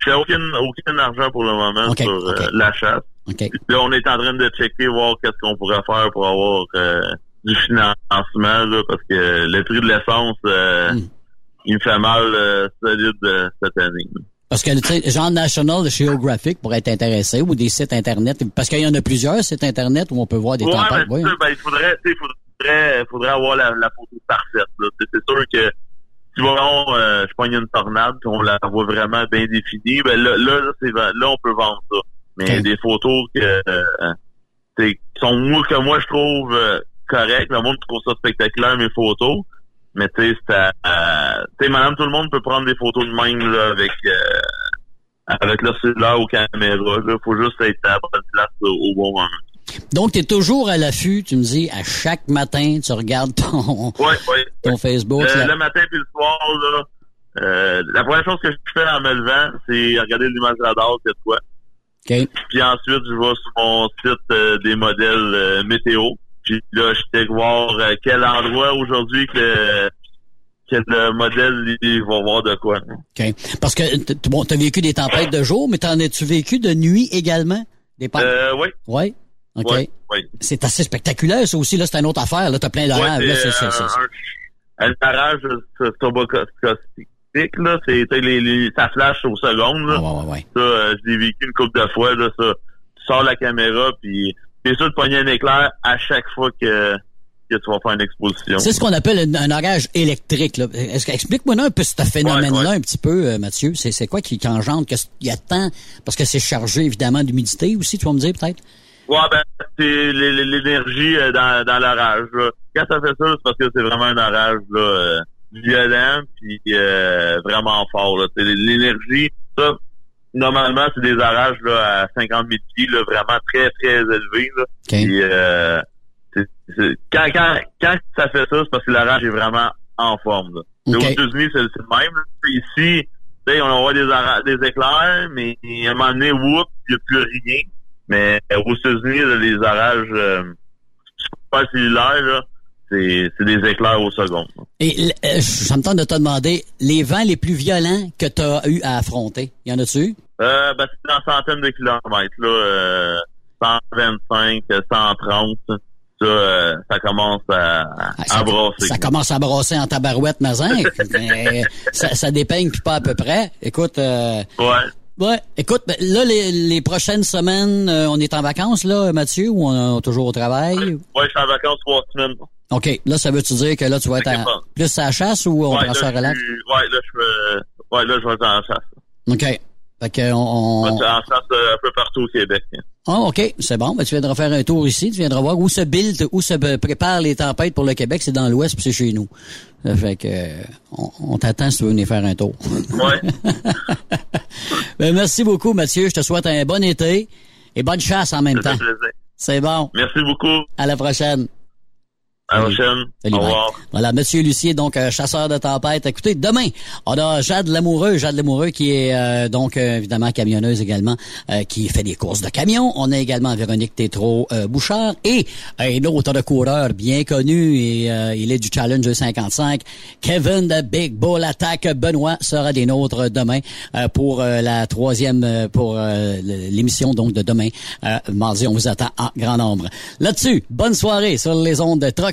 je fais aucun, aucun argent pour le moment okay. sur okay. Euh, la chasse. Okay. Là, on est en train de checker, voir qu'est-ce qu'on pourrait faire pour avoir euh, du financement, là, parce que le prix de l'essence, euh, mm. il me fait mal euh, solide euh, cette année. Parce que, tu sais, genre National Geographic pourrait être intéressé, ou des sites Internet, parce qu'il y en a plusieurs sites Internet où on peut voir des ouais, tempêtes. Oui, ben, il faudrait, tu sais, il faudrait, faudrait avoir la, la photo parfaite, là. C'est, c'est sûr que si on, euh, je pogne une tornade, on la voit vraiment bien définie, ben là, là, c'est, là, on peut vendre ça. Mais okay. des photos que, euh, t'sais, sont, moi, que moi, je trouve euh, correctes. Le monde trouve ça spectaculaire, mes photos. Mais tu sais, c'est euh, tu sais, madame, tout le monde peut prendre des photos de même, là, avec, euh, avec leur cellulaire ou caméra, là. Faut juste être à la bonne place euh, au bon moment. Donc, t'es toujours à l'affût, tu me dis, à chaque matin, tu regardes ton, ouais, ouais. ton Facebook. Euh, là. Le matin puis le soir, là, euh, la première chose que je fais en me levant, c'est regarder l'image radar, c'est quoi. Okay. Puis ensuite, je vais sur mon site euh, des modèles euh, météo. Puis là, je vais voir euh, quel endroit aujourd'hui que euh, quel euh, modèle il va voir de quoi. OK. Parce que t- bon, t'as vécu des tempêtes de jour, mais t'en as-tu vécu de nuit également? Des tempêtes? Euh, oui. Oui? OK. Oui, oui. C'est assez spectaculaire, ça aussi. Là, c'est une autre affaire. Là, t'as plein d'orages. Ouais, là, c'est ça. Un orage tobacaustique. Là, c'est, les, les, ça flash aux secondes. Là. Oh, ouais, ouais. Ça, euh, je l'ai vécu une couple de fois. Là, ça, tu sors la caméra, puis t'es sûr de pogner un éclair à chaque fois que, que tu vas faire une exposition. C'est ce qu'on appelle un, un orage électrique. Là. Est-ce, explique-moi un peu ce phénomène-là ouais, ouais. un petit peu, euh, Mathieu. C'est, c'est quoi qui, qui engendre qu'il y a tant... Parce que c'est chargé, évidemment, d'humidité aussi, tu vas me dire, peut-être? Ouais, ben, c'est l'énergie dans, dans l'orage. Là. Quand ça fait ça, c'est parce que c'est vraiment un orage... là. Euh, violent puis euh, vraiment fort là. C'est l'énergie ça normalement c'est des orages là à cinquante mille pieds là vraiment très très élevés là. Okay. Et, euh, c'est, c'est, quand quand quand ça fait ça c'est parce que l'orage est vraiment en forme là. Okay. Aux États-Unis c'est, c'est le même là. Ici on voit des orages, des éclairs mais à un moment donné whoop il n'y a plus rien mais aux États-Unis là, les orages euh, super cellulaires là. C'est, c'est des éclairs au second. Et euh, ça me tente de te demander, les vents les plus violents que tu as eu à affronter, il y en a-tu eu? Euh, ben, c'est dans centaines de kilomètres, là. Euh, cent vingt-cinq, cent trente, ça, euh, ça commence à, à, ah, ça, à brasser. Ça commence à brasser en tabarouette, Mazin. ça, ça dépeigne puis pas à peu près. Écoute... Euh, ouais. Ouais, écoute, ben, là, les, les prochaines semaines, euh, on est en vacances, là, Mathieu, ou on est toujours au travail? Ouais, je suis en vacances trois semaines. OK. Là, ça veut-tu dire que là, tu vas être à, plus à la chasse ou on ouais, prend ça relax? Ouais, là, je euh, ouais, là, je vais être en chasse. OK. Fait que on... on... Je vais être en chasse un peu partout au Québec. Ah, OK. C'est bon. Ben, tu viendras faire un tour ici. Tu viendras voir où se build, où se préparent les tempêtes pour le Québec. C'est dans l'Ouest puis c'est chez nous. Fait que, on, on t'attend si tu veux venir faire un tour. Ouais. Ben, merci beaucoup, Mathieu. Je te souhaite un bon été et bonne chasse en même c'est temps. Plaisir. C'est bon. Merci beaucoup. À la prochaine. À la prochaine. Salut, au revoir. Voilà, Monsieur Lussier, donc euh, chasseur de tempête. Écoutez, demain, on a Jade Lamoureux, Jade Lamoureux qui est euh, donc euh, évidemment camionneuse également, euh, qui fait des courses de camions. On a également Véronique Tétrault-Bouchard et un autre coureur bien connu et euh, il est du Challenge cinquante-cinq. Kevin de Big Bull Attack Benoît sera des nôtres demain euh, pour euh, la troisième euh, pour euh, l'émission donc de demain. Euh, mardi, on vous attend en grand nombre. Là-dessus, bonne soirée sur les ondes de Truck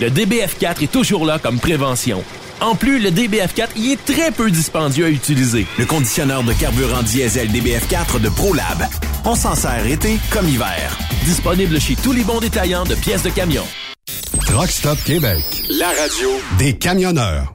le D B F quatre est toujours là comme prévention. En plus, le D B F quatre y est très peu dispendieux à utiliser. Le conditionneur de carburant diesel D B F quatre de ProLab. On s'en sert été comme hiver. Disponible chez tous les bons détaillants de pièces de camion. Truck Stop Québec. La radio des camionneurs.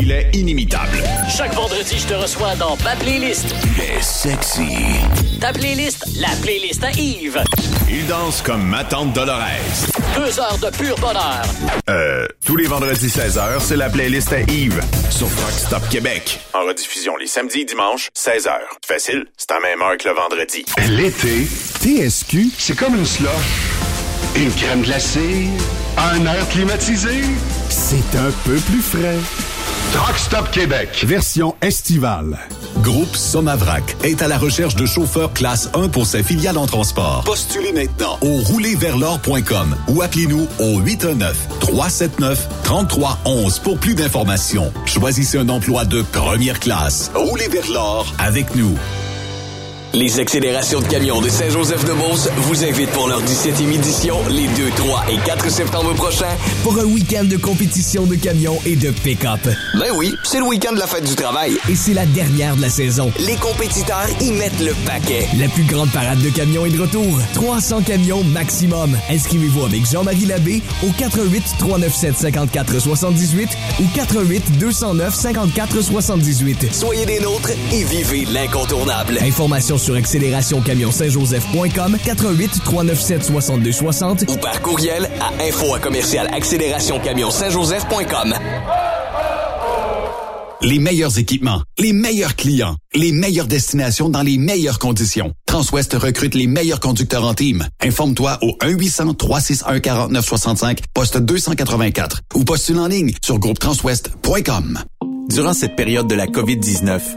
Il est inimitable. Chaque vendredi, je te reçois dans ma playlist. Il est sexy. Ta playlist, la playlist à Yves. Il danse comme ma tante Dolores. Deux heures de pur bonheur. Euh, tous les vendredis seize heures, c'est la playlist à Yves. Sur Truck Stop Québec. En rediffusion les samedis et dimanches, seize heures. Facile, c'est en même heure que le vendredi. L'été, T S Q, c'est comme une slush. Une crème glacée, un air climatisé. C'est un peu plus frais. Truck Stop Québec, version estivale. Groupe Somavrac est à la recherche de chauffeurs classe un pour ses filiales en transport. Postulez maintenant au rouler vers l'or point com ou appelez-nous au huit un neuf, trois sept neuf, trois trois un un pour plus d'informations. Choisissez un emploi de première classe. Roulez vers l'or avec nous. Les accélérations de camions de Saint-Joseph-de-Beauce vous invitent pour leur dix-septième édition les deux, trois et quatre septembre prochains pour un week-end de compétition de camions et de pick-up. Ben oui, c'est le week-end de la fête du travail. Et c'est la dernière de la saison. Les compétiteurs y mettent le paquet. La plus grande parade de camions est de retour. trois cents camions maximum. Inscrivez-vous avec Jean-Marie Labbé au quatre un huit, trois neuf sept, cinq quatre sept huit ou quatre un huit, deux zéro neuf, cinq quatre sept huit. Soyez des nôtres et vivez l'incontournable. Information sur accélération camion saint joseph point com, quatre un huit, trois neuf sept, six deux six zéro ou par courriel à info à commercial accélération camion saint joseph point com. Les meilleurs équipements, les meilleurs clients, les meilleures destinations dans les meilleures conditions. Transwest recrute les meilleurs conducteurs en team. Informe-toi au un huit zéro zéro, trois six un, quatre neuf six cinq, poste deux cent quatre-vingt-quatre ou postule en ligne sur groupe transwest point com. Durant cette période de la covid dix-neuf,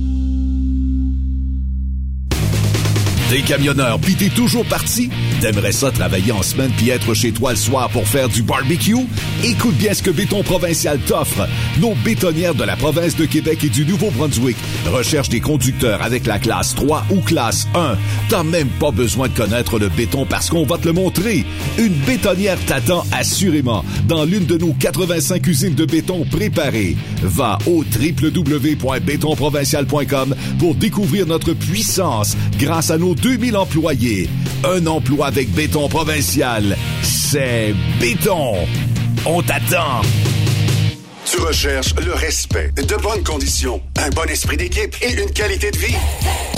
Des camionneurs, puis t'es toujours parti? T'aimerais ça travailler en semaine puis être chez toi le soir pour faire du barbecue? Écoute bien ce que Béton Provincial t'offre. Nos bétonnières de la province de Québec et du Nouveau-Brunswick recherchent des conducteurs avec la classe trois ou classe un. T'as même pas besoin de connaître le béton parce qu'on va te le montrer. Une bétonnière t'attend assurément dans l'une de nos quatre-vingt-cinq usines de béton préparées. Va au w w w point béton provincial point com pour découvrir notre puissance grâce à nos deux mille employés. Un emploi avec Béton Provincial. C'est béton. On t'attend. Tu recherches le respect, de bonnes conditions, un bon esprit d'équipe et une qualité de vie.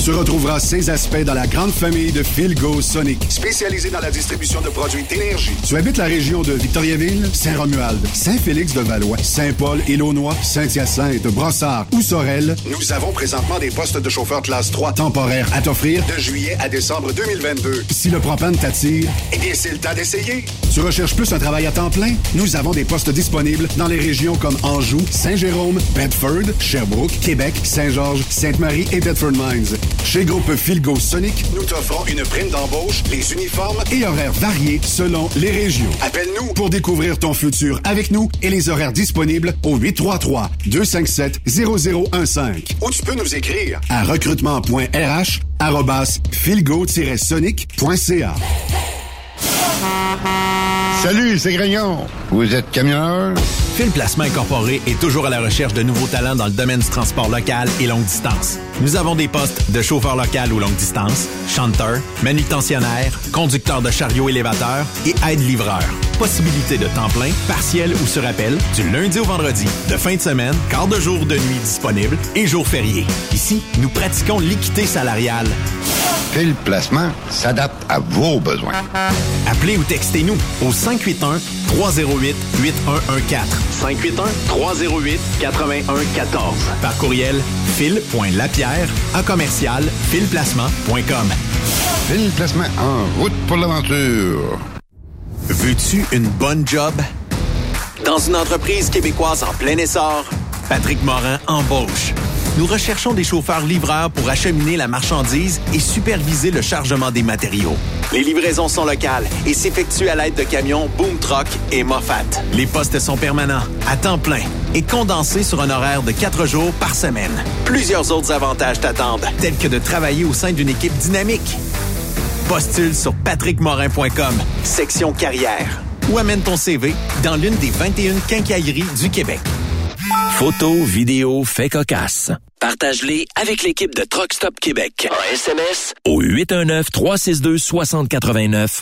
Tu retrouveras ces aspects dans la grande famille de Filgo-Sonic, spécialisée dans la distribution de produits d'énergie. Tu habites la région de Victoriaville, Saint-Romuald, Saint-Félix-de-Valois, Saint-Paul, Élonois, Saint-Hyacinthe, Brossard ou Sorel. Nous avons présentement des postes de chauffeur classe trois temporaires à t'offrir de juillet à décembre deux mille vingt-deux. Si le propane t'attire, eh bien c'est le temps d'essayer. Tu recherches plus un travail à temps plein? Nous avons des postes disponibles dans les régions comme Anjou, Saint-Jérôme, Bedford, Sherbrooke, Québec, Saint-Georges, Sainte-Marie et Bedford Mines. Chez Groupe Filgo-Sonic, nous t'offrons une prime d'embauche, les uniformes et horaires variés selon les régions. Appelle-nous pour découvrir ton futur avec nous et les horaires disponibles au huit trois trois, deux cinq sept, zéro zéro un cinq. Ou tu peux nous écrire à recrutement point r h arobase filgo tiret sonic point c a. Salut, c'est Grignon. Vous êtes camionneur? Fil Placement Incorporé est toujours à la recherche de nouveaux talents dans le domaine du transport local et longue distance. Nous avons des postes de chauffeur local ou longue distance, chanteur, manutentionnaire, conducteur de chariot élévateur et aide-livreur. Possibilité de temps plein, partiel ou sur appel, du lundi au vendredi, de fin de semaine, quart de jour de nuit disponible et jours fériés. Ici, nous pratiquons l'équité salariale. Fil Placement s'adapte à vos besoins. Appelez ou textez-nous au cinq huit un trois zéro huit huit un un quatre. cinq huit un trois zéro huit huit un un quatre. Par courriel, fil.lapierre à commercial filplacement point com. Fil Placement en route pour l'aventure. Veux-tu une bonne job? Dans une entreprise québécoise en plein essor, Patrick Morin embauche. Nous recherchons des chauffeurs-livreurs pour acheminer la marchandise et superviser le chargement des matériaux. Les livraisons sont locales et s'effectuent à l'aide de camions Boom Truck et Moffat. Les postes sont permanents, à temps plein et condensés sur un horaire de quatre jours par semaine. Plusieurs autres avantages t'attendent, tels que de travailler au sein d'une équipe dynamique. Postule sur patrick morin point com, section carrière, ou amène ton C V dans l'une des vingt et une quincailleries du Québec. Photos, vidéos, faits cocasses. Partage-les avec l'équipe de Truck Stop Québec. En S M S au huit un neuf trois six deux six zéro huit neuf.